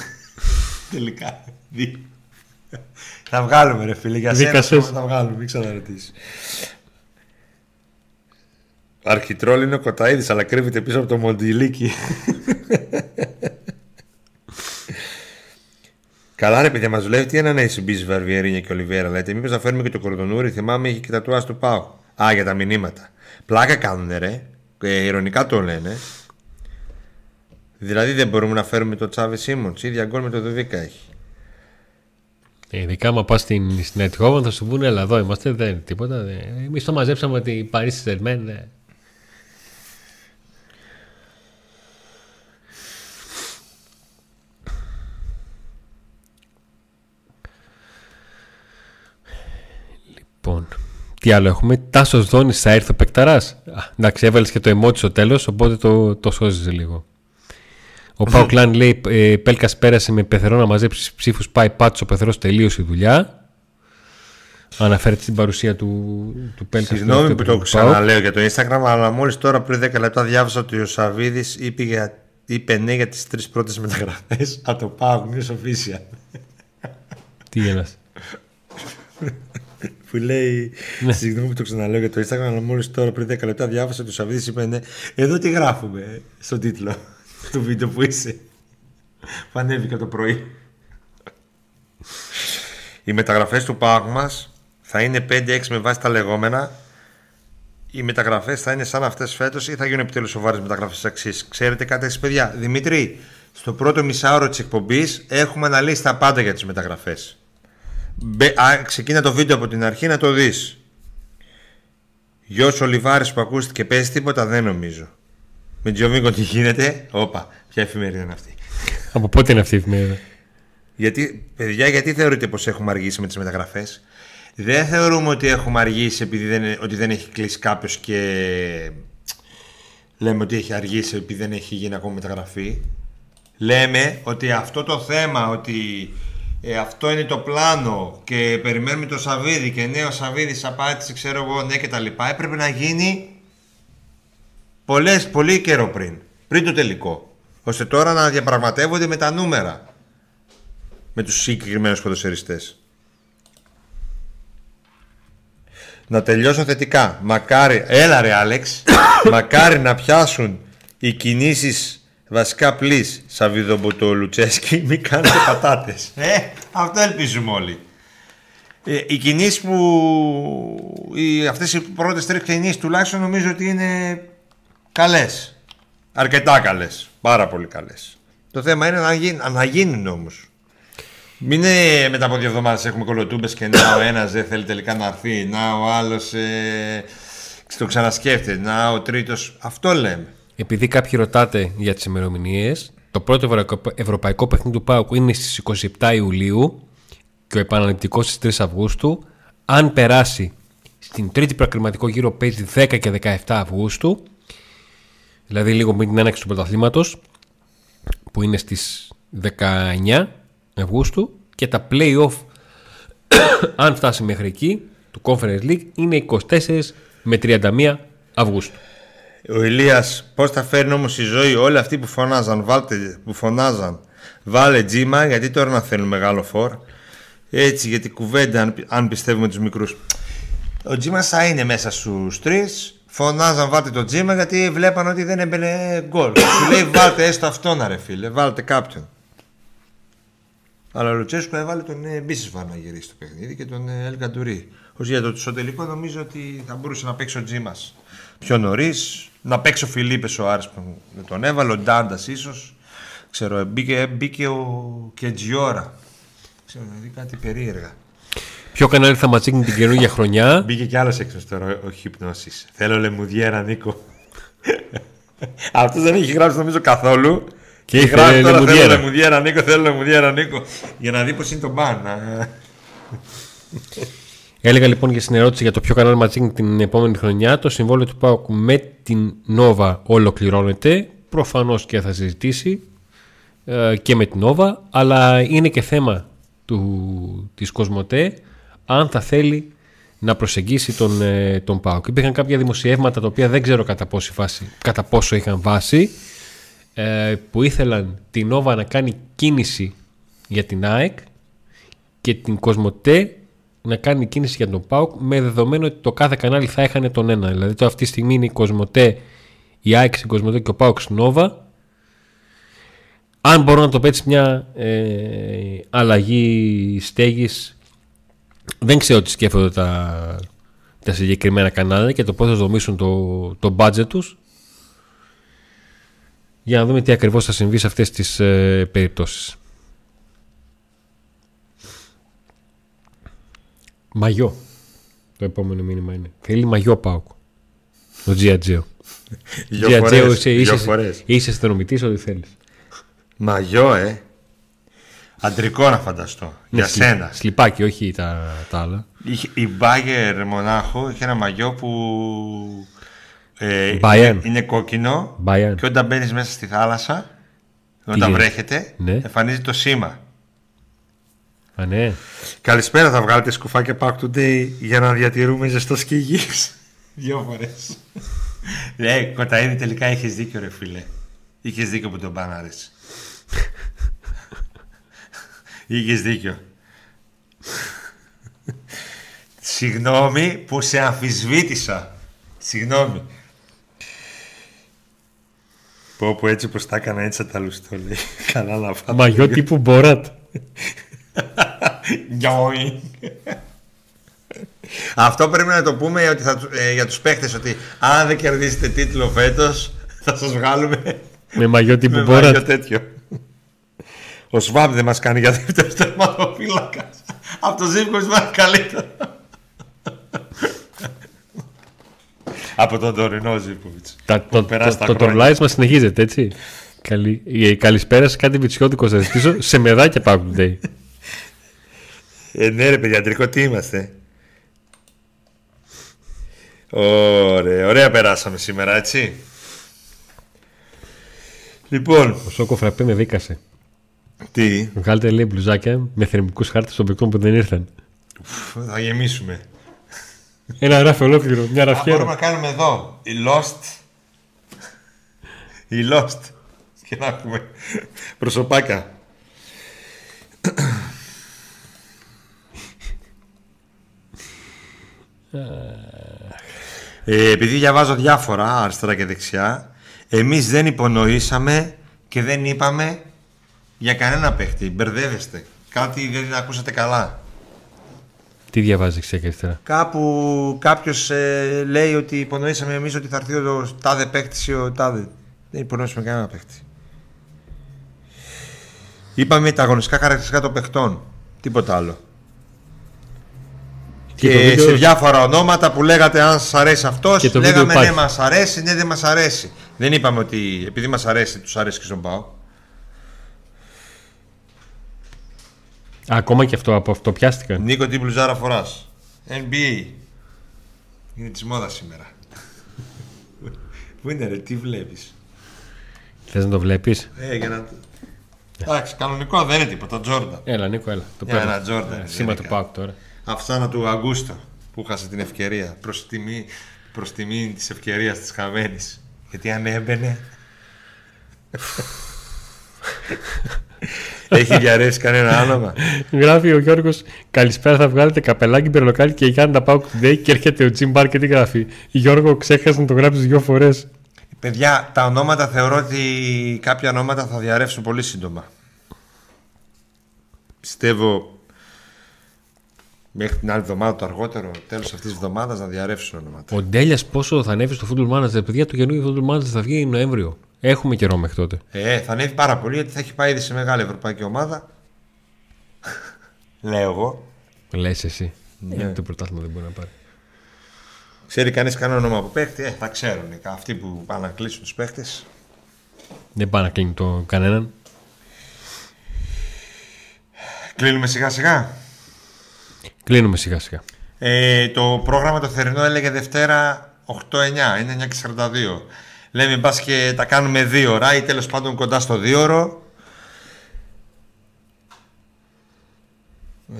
Τελικά. Θα βγάλουμε ρε φίλε. Για σένα θα βγάλουμε. Μην ξαναρωτήσεις. Αρχιτρόλ είναι ο Κοταίδης, αλλά κρύβεται πίσω από το Μοντιλίκι. Καλά ρε παιδιά, μας δουλεύει. Τι ένα να είσαι μπεις Βαρβιερίνια και Ολιβέρα. Λέτε μήπως να φέρουμε και το Κορδονούρι. Θυμάμαι είχε και τα τουάς του Πάου. Α, για τα μηνύματα. Πλάκα κάνουνε ρε, ειρωνικά το λένε. Δηλαδή δεν μπορούμε να φέρουμε το Τσάβε Σίμονς. Ίδια γκολ με το Δουβίκα έχει. Ειδικά άμα πας στην Αιτχόβαν θα σου βγουν, έλα εδώ είμαστε, δεν είναι τίποτα. Εμείς το μαζέψαμε ότι η Παρίσι Σερμέν. Λοιπόν, τι άλλο έχουμε? Τάσος Δόνης, θα έρθει ο Πεκταράς. Εντάξει, έβαλες και το emoji στο τέλος, οπότε το σώζεις λίγο. Ο Πάου Κλάν λέει: Πέλκας πέρασε με Πεθερό να μαζέψει ψήφους. Πάει πάτος, ο Πεθερός τελείωσε η δουλειά. Αναφέρεται στην παρουσία του Πέλκα. Συγγνώμη που το ξαναλέω για το Instagram, αλλά μόλις τώρα πριν 10 λεπτά διάβασα ότι ο Σαββίδης είπε ναι για τις 3 πρώτες μεταγραφές. Α, το Πάου News Official. Τι γελάς? Που λέει: Συγγνώμη που το ξαναλέω για το Instagram, αλλά μόλις τώρα πριν 10 λεπτά διάβασα ότι ο Σαββίδης είπε ναι. Εδώ τι γράφουμε στον τίτλο του βίντεο που είσαι? Πανέβηκα το πρωί. Οι μεταγραφές του ΠΑΟΚ μας θα είναι 5-6 με βάση τα λεγόμενα. Οι μεταγραφές θα είναι σαν αυτές φέτος ή θα γίνουν επιτέλους σοβαρές μεταγραφές αξίες? Ξέρετε κάτι εσείς παιδιά? Δημήτρη, στο πρώτο μισάωρο της εκπομπής έχουμε αναλύσει τα πάντα για τις μεταγραφές. Ξεκίνα το βίντεο από την αρχή να το δεις. Γιος ο Λιβάρης που ακούστηκε πες τίποτα? Δεν νομίζω. Με Τζιωμίκο τι γίνεται? Όπα, ποια εφημερίδα είναι αυτή? Από πότε είναι αυτή η εφημερίδα? Γιατί, παιδιά, γιατί θεωρείτε πως έχουμε αργήσει με τις μεταγραφές? Δεν θεωρούμε ότι έχουμε αργήσει επειδή ότι δεν έχει κλείσει κάποιος και λέμε ότι έχει αργήσει επειδή δεν έχει γίνει ακόμα μεταγραφή. Λέμε ότι αυτό το θέμα, ότι αυτό είναι το πλάνο και περιμένουμε το Σαββίδη και ναι, ο Σαββίδης απάντησε, ξέρω εγώ, ναι και τα λοιπά, έπρεπε να γίνει πολύ καιρό πριν το τελικό, ώστε τώρα να διαπραγματεύονται με τα νούμερα με τους συγκεκριμένους ποδοσφαιριστές. Να τελειώσω θετικά. Μακάρι, έλα ρε Άλεξ, μακάρι να πιάσουν οι κινήσεις βασικά πλής Σαββιδομποτολουτσέσκι, μην κάνετε πατάτες. Αυτό ελπίζουμε όλοι. Οι κινήσεις που... αυτές οι πρώτες 3 κινήσεις τουλάχιστον νομίζω ότι είναι... καλές. Αρκετά καλές. Πάρα πολύ καλές. Το θέμα είναι να γίνουν όμως. Μην είναι μετά από 2 εβδομάδες έχουμε κολοτούμπες και να ο ένας δεν θέλει τελικά να έρθει, να ο άλλος το ξανασκέφτεται, να ο τρίτος. Αυτό λέμε. Επειδή κάποιοι ρωτάτε για τις ημερομηνίες, το πρώτο ευρωπαϊκό παιχνίδι του ΠΑΟΚ είναι στις 27 Ιουλίου και ο επαναληπτικός στις 3 Αυγούστου. Αν περάσει στην τρίτη προκριματικό γύρο παίζει 10 και 17 Αυγούστου. Δηλαδή λίγο πριν την έναρξη του πρωταθλήματος που είναι στις 19 Αυγούστου και τα play-off αν φτάσει μέχρι εκεί του Conference League είναι 24 με 31 Αυγούστου. Ο Ηλίας, πώς θα φέρνει όμως η ζωή όλοι αυτοί που φωνάζαν, βάλε τζίμα γιατί τώρα να θέλουν μεγάλο φορ. Έτσι γιατί κουβέντα αν πιστεύουμε τους μικρούς. Ο τζίμας θα είναι μέσα στους 3. Φωνάζαν βάλτε το τζίμα γιατί βλέπαν ότι δεν έμπαινε γκολ. Σου λέει βάλτε έστω αυτόν ρε φίλε, βάλτε κάποιον. Αλλά ο Λουτσέσκου έβαλε τον Μπίσισβαρ να γυρίσει το παιχνίδι και τον Ελκαντουρί. Ως για το τελικό νομίζω ότι θα μπορούσε να παίξει ο Τζίμας πιο νωρίς. Να παίξει ο Φιλίππες ο Άρης που τον έβαλε, ο Ντάντας ίσως. Ξέρω, μπήκε ο Κεντζιόρα. Ξέρω, δηλαδή κάτι περίεργα. Ποιο κανάλι θα ματσίκνει την καινούργια χρονιά? Μπήκε κι άλλος έξω τώρα, ο Χυπνώσης. Θέλω λεμουδιέρα, Νίκο. Αυτός δεν έχει γράψει νομίζω καθόλου. Και έχει γράψει τώρα θέλω να μου δει έναν Νίκο, για να δει πως είναι το μπαν. Έλεγα λοιπόν και στην ερώτηση για το ποιο κανάλι ματσίνγκ την επόμενη χρονιά. Το συμβόλαιο του ΠΑΟΚ με την Νόβα ολοκληρώνεται. Προφανώς και θα συζητήσει και με την Νόβα, αλλά είναι και θέμα της Κοσμοτέ αν θα θέλει να προσεγγίσει τον ΠΑΟΚ. Υπήρχαν κάποια δημοσιεύματα τα οποία δεν ξέρω κατά πόσο είχαν βάση, που ήθελαν την Νόβα να κάνει κίνηση για την ΑΕΚ και την Κοσμοτέ να κάνει κίνηση για τον ΠΑΟΚ, με δεδομένο ότι το κάθε κανάλι θα έχανε τον ένα. Δηλαδή το αυτή τη στιγμή είναι η Κοσμοτέ, η ΑΕΚ στην Κοσμοτέ και ο ΠΑΟΚ στην Νόβα. Αν μπορώ να το πέτσει μια αλλαγή στέγης, δεν ξέρω τι σκέφτονται τα συγκεκριμένα κανάλια και το πώς θα δομήσουν το budget τους, για να δούμε τι ακριβώς θα συμβεί σε αυτές τις περιπτώσεις. Μαγιό. Το επόμενο μήνυμα είναι. Θέλει μαγιό ΠΑΟΚ. Το GAG. Είσαι αστυνομητής, ό,τι θέλεις. Μαγιό, αντρικό να φανταστώ. Ναι, για σένα. Σλιπάκι, όχι τα άλλα. Η Μπάγερ Μονάχο είχε ένα μαγιό που είναι κόκκινο. Bayern. Και όταν μπαίνεις μέσα στη θάλασσα, όταν βρέχεται, ναι, εμφανίζει το σήμα. Α, ναι. Καλησπέρα, θα βγάλετε σκουφάκια Pack Today για να διατηρούμε ζεστό σκι γης. Δυο φορές. Κοταίδη, τελικά έχεις δίκιο ρε φίλε. Είχες δίκιο που τον μπανάρες. Είχες δίκιο. Συγγνώμη που σε αμφισβήτησα. Συγγνώμη. Πω πω, έτσι πως τα έκανα έτσι θα τα λουστώ. Καλά να φάω. Μαγιό τύπου Μπορατ. Αυτό πρέπει να το πούμε ότι για τους παίχτες, ότι αν δεν κερδίσετε τίτλο φέτος θα σας βγάλουμε με μαγιό τύπου Μπορατ. Ο Σβάμπ δεν μας κάνει για δεύτερο τερματοφύλακα. Από το Ζήμπκοβιτς μας καλύτερο. Από τον τωρινό Ζήμπκοβιτς. Το τρολάις μας συνεχίζεται, έτσι. Καλησπέρα σας, κάτι βιτσιώτικο θα ζητήσω. Σε μεράκια Pack Today. Ναι ρε παιδιατρικό, τι είμαστε. Ωραία περάσαμε σήμερα, έτσι. Λοιπόν, ο Σόκο Φραπέ με δίκασε. Τι? Βγάλτε λέει μπλουζάκια με θερμικούς χάρτες των παικτών που δεν ήρθαν. Θα γεμίσουμε. Ένα ράφι ολόκληρο, μια ραφιέρα. Μπορούμε να κάνουμε εδώ Η Lost. Και να έχουμε προσωπάκια. Επειδή διαβάζω διάφορα αριστερά και δεξιά, εμείς δεν υπονοήσαμε και δεν είπαμε για κανένα παίχτη, μπερδεύεστε. Κάτι δεν ακούσατε καλά. Τι διαβάζει ξεκινά. Κάπου κάποιος λέει ότι υπονοήσαμε εμείς ότι θα έρθει ο τάδε παίχτης ή ο τάδε. Δεν υπονοήσαμε κανένα παίχτη. Είπαμε τα αγωνιστικά χαρακτηριστικά των παιχτών. Τίποτα άλλο. Και σε διάφορα ονόματα που λέγατε αν σας αρέσει αυτός, λέγαμε ναι μας αρέσει, ναι δεν μας αρέσει. Δεν είπαμε ότι επειδή μας αρέσει τους αρέσει και στον ΠΑΟ. Ακόμα και από αυτό πιάστηκαν. Νίκο, τι μπλουζάρα φοράς? NBA. Είναι της μόδας σήμερα. Πού είναι ρε, τι βλέπεις? Θες να το βλέπεις? Για να... Εντάξει, κανονικό δεν είναι τίποτα, Τζόρνταν. Έλα Νίκο, έλα. Ένα Τζόρνταν. Σήμα του ΠΑΟΚ τώρα. Αυξάνα του Αγκούστο που χάσε την ευκαιρία. Προς τιμή της ευκαιρίας της χαμένης. Γιατί αν έμπαινε... Έχει διαρρεύσει κανένα άνομα. Γράφει ο Γιώργος, καλησπέρα, θα βγάλετε καπελάκι μπερλοκάλι και για να τα πάω κουμπέι. Και έρχεται ο Jim Barker και τι γράφει. Γιώργο, ξέχασε να το γράψεις 2 φορές. Παιδιά, τα ονόματα θεωρώ ότι κάποια ονόματα θα διαρρεύσουν πολύ σύντομα. Πιστεύω μέχρι την άλλη εβδομάδα, το αργότερο, τέλος αυτής της εβδομάδας, να διαρρεύσουν ονόματα. Ο Ντέλιας πόσο θα ανέβει στο Football Manager? Παιδιά, το καινούργιο Football Manager θα βγει Νοέμβριο. Έχουμε καιρό μέχρι τότε. Θα ανέβει πάρα πολύ γιατί θα έχει πάει ήδη σε μεγάλη ευρωπαϊκή ομάδα. Λέω εγώ. Λες εσύ. Ναι. Γιατί το πρωτάθλημα δεν μπορεί να πάρει. Ξέρει κανείς κανένα όνομα από παίχτη, τα ξέρουν. Αυτοί που πάνε να κλείσουν τους παίχτες. Δεν πάνε να κλείνουν κανέναν. Κλείνουμε σιγά σιγά. Κλείνουμε σιγά σιγά. Το πρόγραμμα το θερινό έλεγε Δευτέρα 8-9, είναι 9:42. Λέμε μπας και τα κάνουμε 2 ώρα ή τέλος πάντων κοντά στο 2ωρο.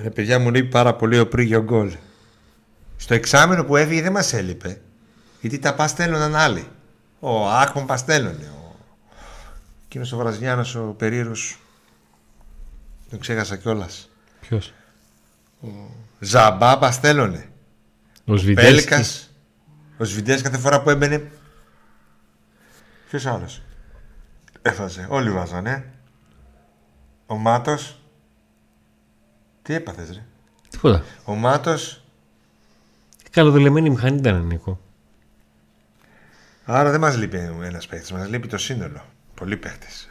Ρε παιδιά, μου λείπει πάρα πολύ ο πρίγιο γκολ. Στο εξάμενο που έβγαινε δεν μας έλειπε, γιατί τα παστέλνονταν άλλοι. Ο Άκμον παστέλνωνε. Εκείνος ο Βραζιλιάνος, ο περίεργος, τον ξέχασα κιόλας. Ποιος? Ο Ζαμπά παστέλνωνε. Ο Σβιντές. Ο Σβιντές κάθε φορά που έμπαινε. Ποιος άλλος? Έφαζε, όλοι βάζανε. Ο Μάτος. Τι έπαθες ρε? Τίποτα. Ο Μάτος. Καλοδουλεμένη μηχανή ήταν, Νίκο. Άρα δεν μας λείπει ένας παίχτης, μας λείπει το σύνολο. Πολλοί παίχτες.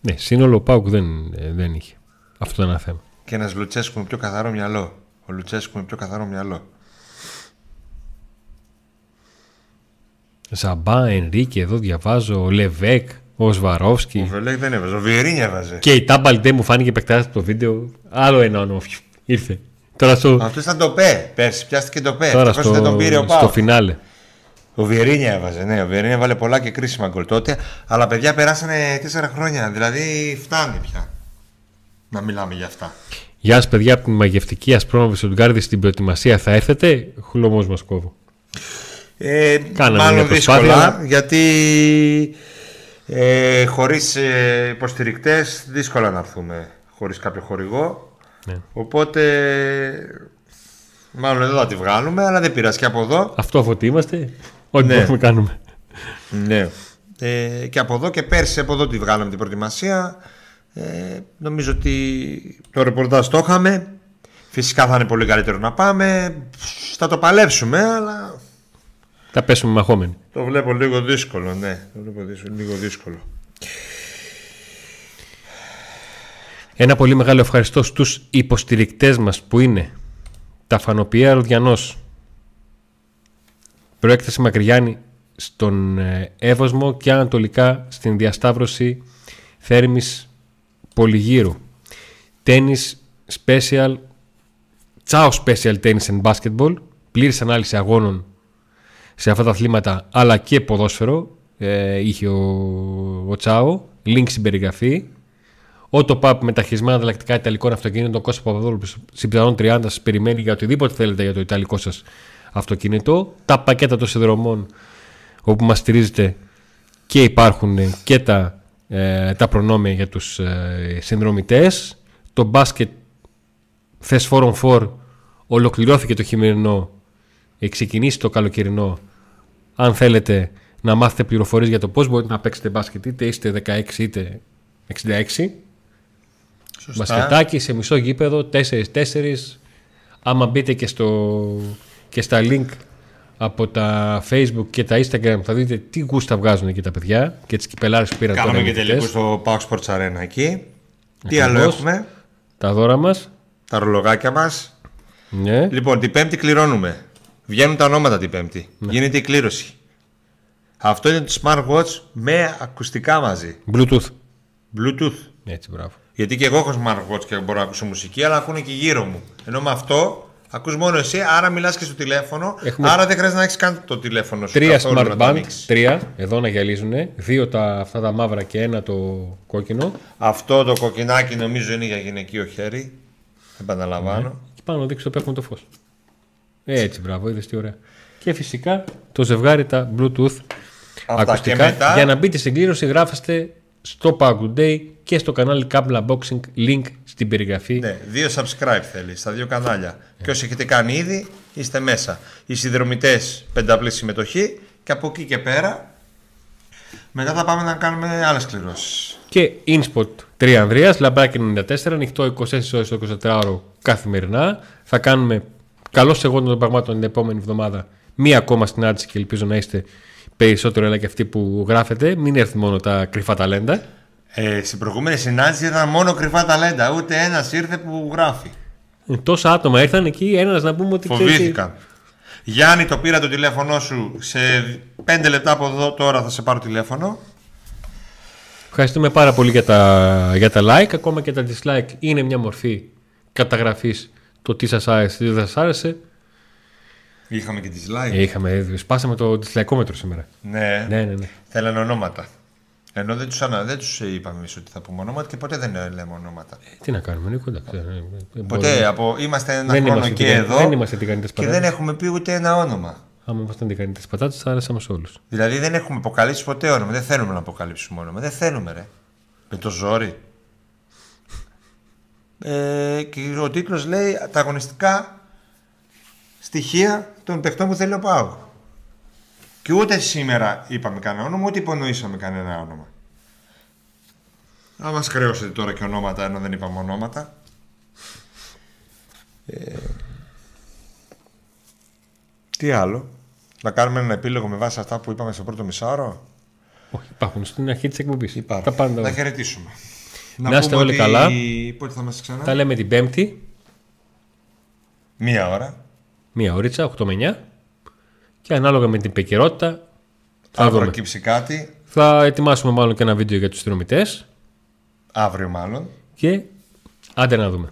Ναι, σύνολο ο ΠΑΟΚ δεν είχε. Αυτό είναι ένα θέμα. Και ένας Λουτσέσκου με πιο καθαρό μυαλό. Ο Λουτσέσκου με πιο καθαρό μυαλό. Ζαμπά, Ενρίκη, εδώ διαβάζω, ο Λεβέκ, ο Σβαρόφσκι. Ο Λεβέκ δεν έβαζε, ο Βιερίνια έβαζε. Και η Τάμπαλντε μου φάνηκε επεκτάσεις από το βίντεο. Άλλο ένα όνομα ήρθε. Αυτό ήταν το ΠΕ. Πέρσι πιάστηκε το ΠΕ. Τώρα στο, δεν τον πήρε ο στο φινάλε. Ο Βιερίνια έβαζε. Ναι, ο Βιερίνια έβαλε πολλά και κρίσιμα γκολ τότε. Αλλά παιδιά περάσανε 4 χρόνια. Δηλαδή φτάνει πια να μιλάμε για αυτά. Γεια σας παιδιά από την μαγευτική Ασπρόνοβη Στουτγκάρδη. Στην προετοιμασία θα έρθετε? Χλωμός Μασκόβου. Μάλλον δύσκολα. Γιατί χωρίς υποστηρικτές δύσκολα να έρθουμε. Χωρίς κάποιο χορηγό. Ναι. Οπότε μάλλον εδώ θα τη βγάλουμε. Αλλά δεν πειράζει και από εδώ. Αυτό αφού είμαστε. Όχι ναι. Που κάνουμε. Ναι. Και από εδώ και πέρσι από εδώ τη βγάλαμε την προετοιμασία. Νομίζω ότι το ρεπορτάζ το είχαμε. Φυσικά θα είναι πολύ καλύτερο να πάμε. Θα το παλέψουμε αλλά θα πέσουμε μαχόμενοι. Το βλέπω λίγο δύσκολο. Ναι. Το βλέπω λίγο δύσκολο. Ένα πολύ μεγάλο ευχαριστώ στους υποστηρικτές μας που είναι τα Φανοποιέα Ροδιανός, Προέκταση Μακριγιάννη στον Εύωσμο και ανατολικά στην διασταύρωση Θέρμης Πολυγύρου, Τένις Special, Τσάο Special Tennis and Basketball, πλήρης ανάλυση αγώνων σε αυτά τα αθλήματα αλλά και ποδόσφαιρο, είχε ο Τσάο, link στην περιγραφή. AutoPub με τα χειρισμένα ανταλλακτικά ιταλικών αυτοκινήτων, το Κώστα Παπαδόλου στην Πιθανόν 30 σας περιμένει για οτιδήποτε θέλετε για το ιταλικό σας αυτοκίνητο. Τα πακέτα των συνδρομών όπου μας στηρίζετε και υπάρχουν και τα προνόμια για τους συνδρομητές. Το μπάσκετ θες 4-on-4 ολοκληρώθηκε το χειμερινό, ξεκινήσει το καλοκαιρινό. Αν θέλετε να μάθετε πληροφορίες για το πώς μπορείτε να παίξετε μπάσκετ, είτε είστε 16 είτε 66. Μπασκετάκι σε μισό γήπεδο 4-4. Άμα μπείτε και στα link από τα Facebook και τα Instagram θα δείτε τι γούστα βγάζουν εκεί τα παιδιά και τις κυπελάρες που πήραν. Κάνουμε και τελικούς στο Pax Sports Arena εκεί. Τι άλλο έχουμε? Τα δώρα μας, τα ρολογάκια μας. Ναι. Λοιπόν, την Πέμπτη κληρώνουμε. Βγαίνουν τα ονόματα την Πέμπτη. Ναι. Γίνεται η κλήρωση. Αυτό είναι το smartwatch με ακουστικά μαζί. Bluetooth. Έτσι, μπράβο. Γιατί και εγώ έχω smartwatch και μπορώ να ακούσω μουσική, αλλά ακούνε και γύρω μου. Ενώ με αυτό ακούς μόνο εσύ, άρα μιλάς και στο τηλέφωνο. Έχουμε... Άρα δεν χρειάζεται να έχεις καν το τηλέφωνο σου. 3 smart band, 3 εδώ να γυαλίζουνε. 2 αυτά τα μαύρα και 1 το κόκκινο. Αυτό το κοκκινάκι νομίζω είναι για γυναικείο χέρι. Επαναλαμβάνω. Ναι. Και πάνω δείξτε το πέφτουν το φως. Έτσι, μπράβο, είδες τι ωραία. Και φυσικά το ζευγάρι τα Bluetooth αυτά ακουστικά. Μετά... Για να μπείτε στην κλήρωση, γράφεστε στο Pack Day και στο κανάλι Kabla Boxing, link στην περιγραφή. Ναι, 2 subscribe θέλει στα 2 κανάλια. Yeah. Και όσοι έχετε κάνει ήδη, είστε μέσα. Οι συνδρομητές, πενταπλή συμμετοχή και από εκεί και πέρα. Μετά θα πάμε να κάνουμε άλλες κληρώσεις. Και InSpot 3 Ανδρείας, λαμπράκι 94, ανοιχτό 24 ώρες το 24ωρο καθημερινά. Θα κάνουμε καλό σεγόντων των πραγμάτων την επόμενη εβδομάδα. Μία ακόμα συνάντηση και ελπίζω να είστε περισσότερο, αλλά και αυτοί που γράφετε. Μην έρθουν μόνο τα κρυφά ταλέντα. Στην προηγούμενη συνάντηση ήταν μόνο κρυφά ταλέντα. Ούτε ένας ήρθε που γράφει. Τόσα άτομα ήρθαν εκεί. Ένας να πούμε ότι φοβήθηκαν. Γιάννη, το πήρα το τηλέφωνο σου. Σε 5 λεπτά από εδώ τώρα θα σε πάρω τηλέφωνο. Ευχαριστούμε πάρα πολύ για τα like. Ακόμα και τα dislike είναι μια μορφή καταγραφής το τι σας άρεσε, τι δεν σας άρεσε. Είχαμε και dislike. Σπάσαμε το dislikeόμετρο σήμερα. Ναι. Ναι. Θέλανε ονόματα. Ενώ δεν τους, δεν τους είπαμε εμείς ότι θα πούμε ονόματα και ποτέ δεν λέμε ονόματα. Τι να κάνουμε, Νίκο, ποτέ. Είμαστε ένα δεν χρόνο είμαστε και εδώ. Δεν είμαστε τηγανίτες πατάτες. Και δεν έχουμε πει ούτε ένα όνομα. Άμα ήμασταν τηγανίτες πατάτες, θα άρεσαμε σε όλους. Δηλαδή δεν έχουμε αποκαλύψει ποτέ όνομα. Δεν θέλουμε να αποκαλύψουμε όνομα. Δεν θέλουμε, ρε. Με το ζόρι. Και ο τίτλος λέει τα αγωνιστικά στοιχεία των παιχτών που θέλει να πάω. Και ούτε σήμερα είπαμε κανένα όνομα, ούτε υπονοήσαμε κανένα όνομα. Αν μας χρέωσετε τώρα και ονόματα, ενώ δεν είπαμε ονόματα. Τι άλλο, να κάνουμε έναν επίλογο με βάση αυτά που είπαμε στο πρώτο μισάωρο. Όχι, υπάρχουν στην αρχή της εκπομπής. Υπάρχουν. Να χαιρετήσουμε. Να είστε όλοι καλά. Πότε θα μας ξανά. Τα λέμε την Πέμπτη. 1 ώρα. 1 ώριτσα, 8 με 9. Και ανάλογα με την επικαιρότητα θα προκύψει κάτι. Θα ετοιμάσουμε μάλλον και ένα βίντεο για τους συνδρομητές. Αύριο μάλλον. Και άντε να δούμε.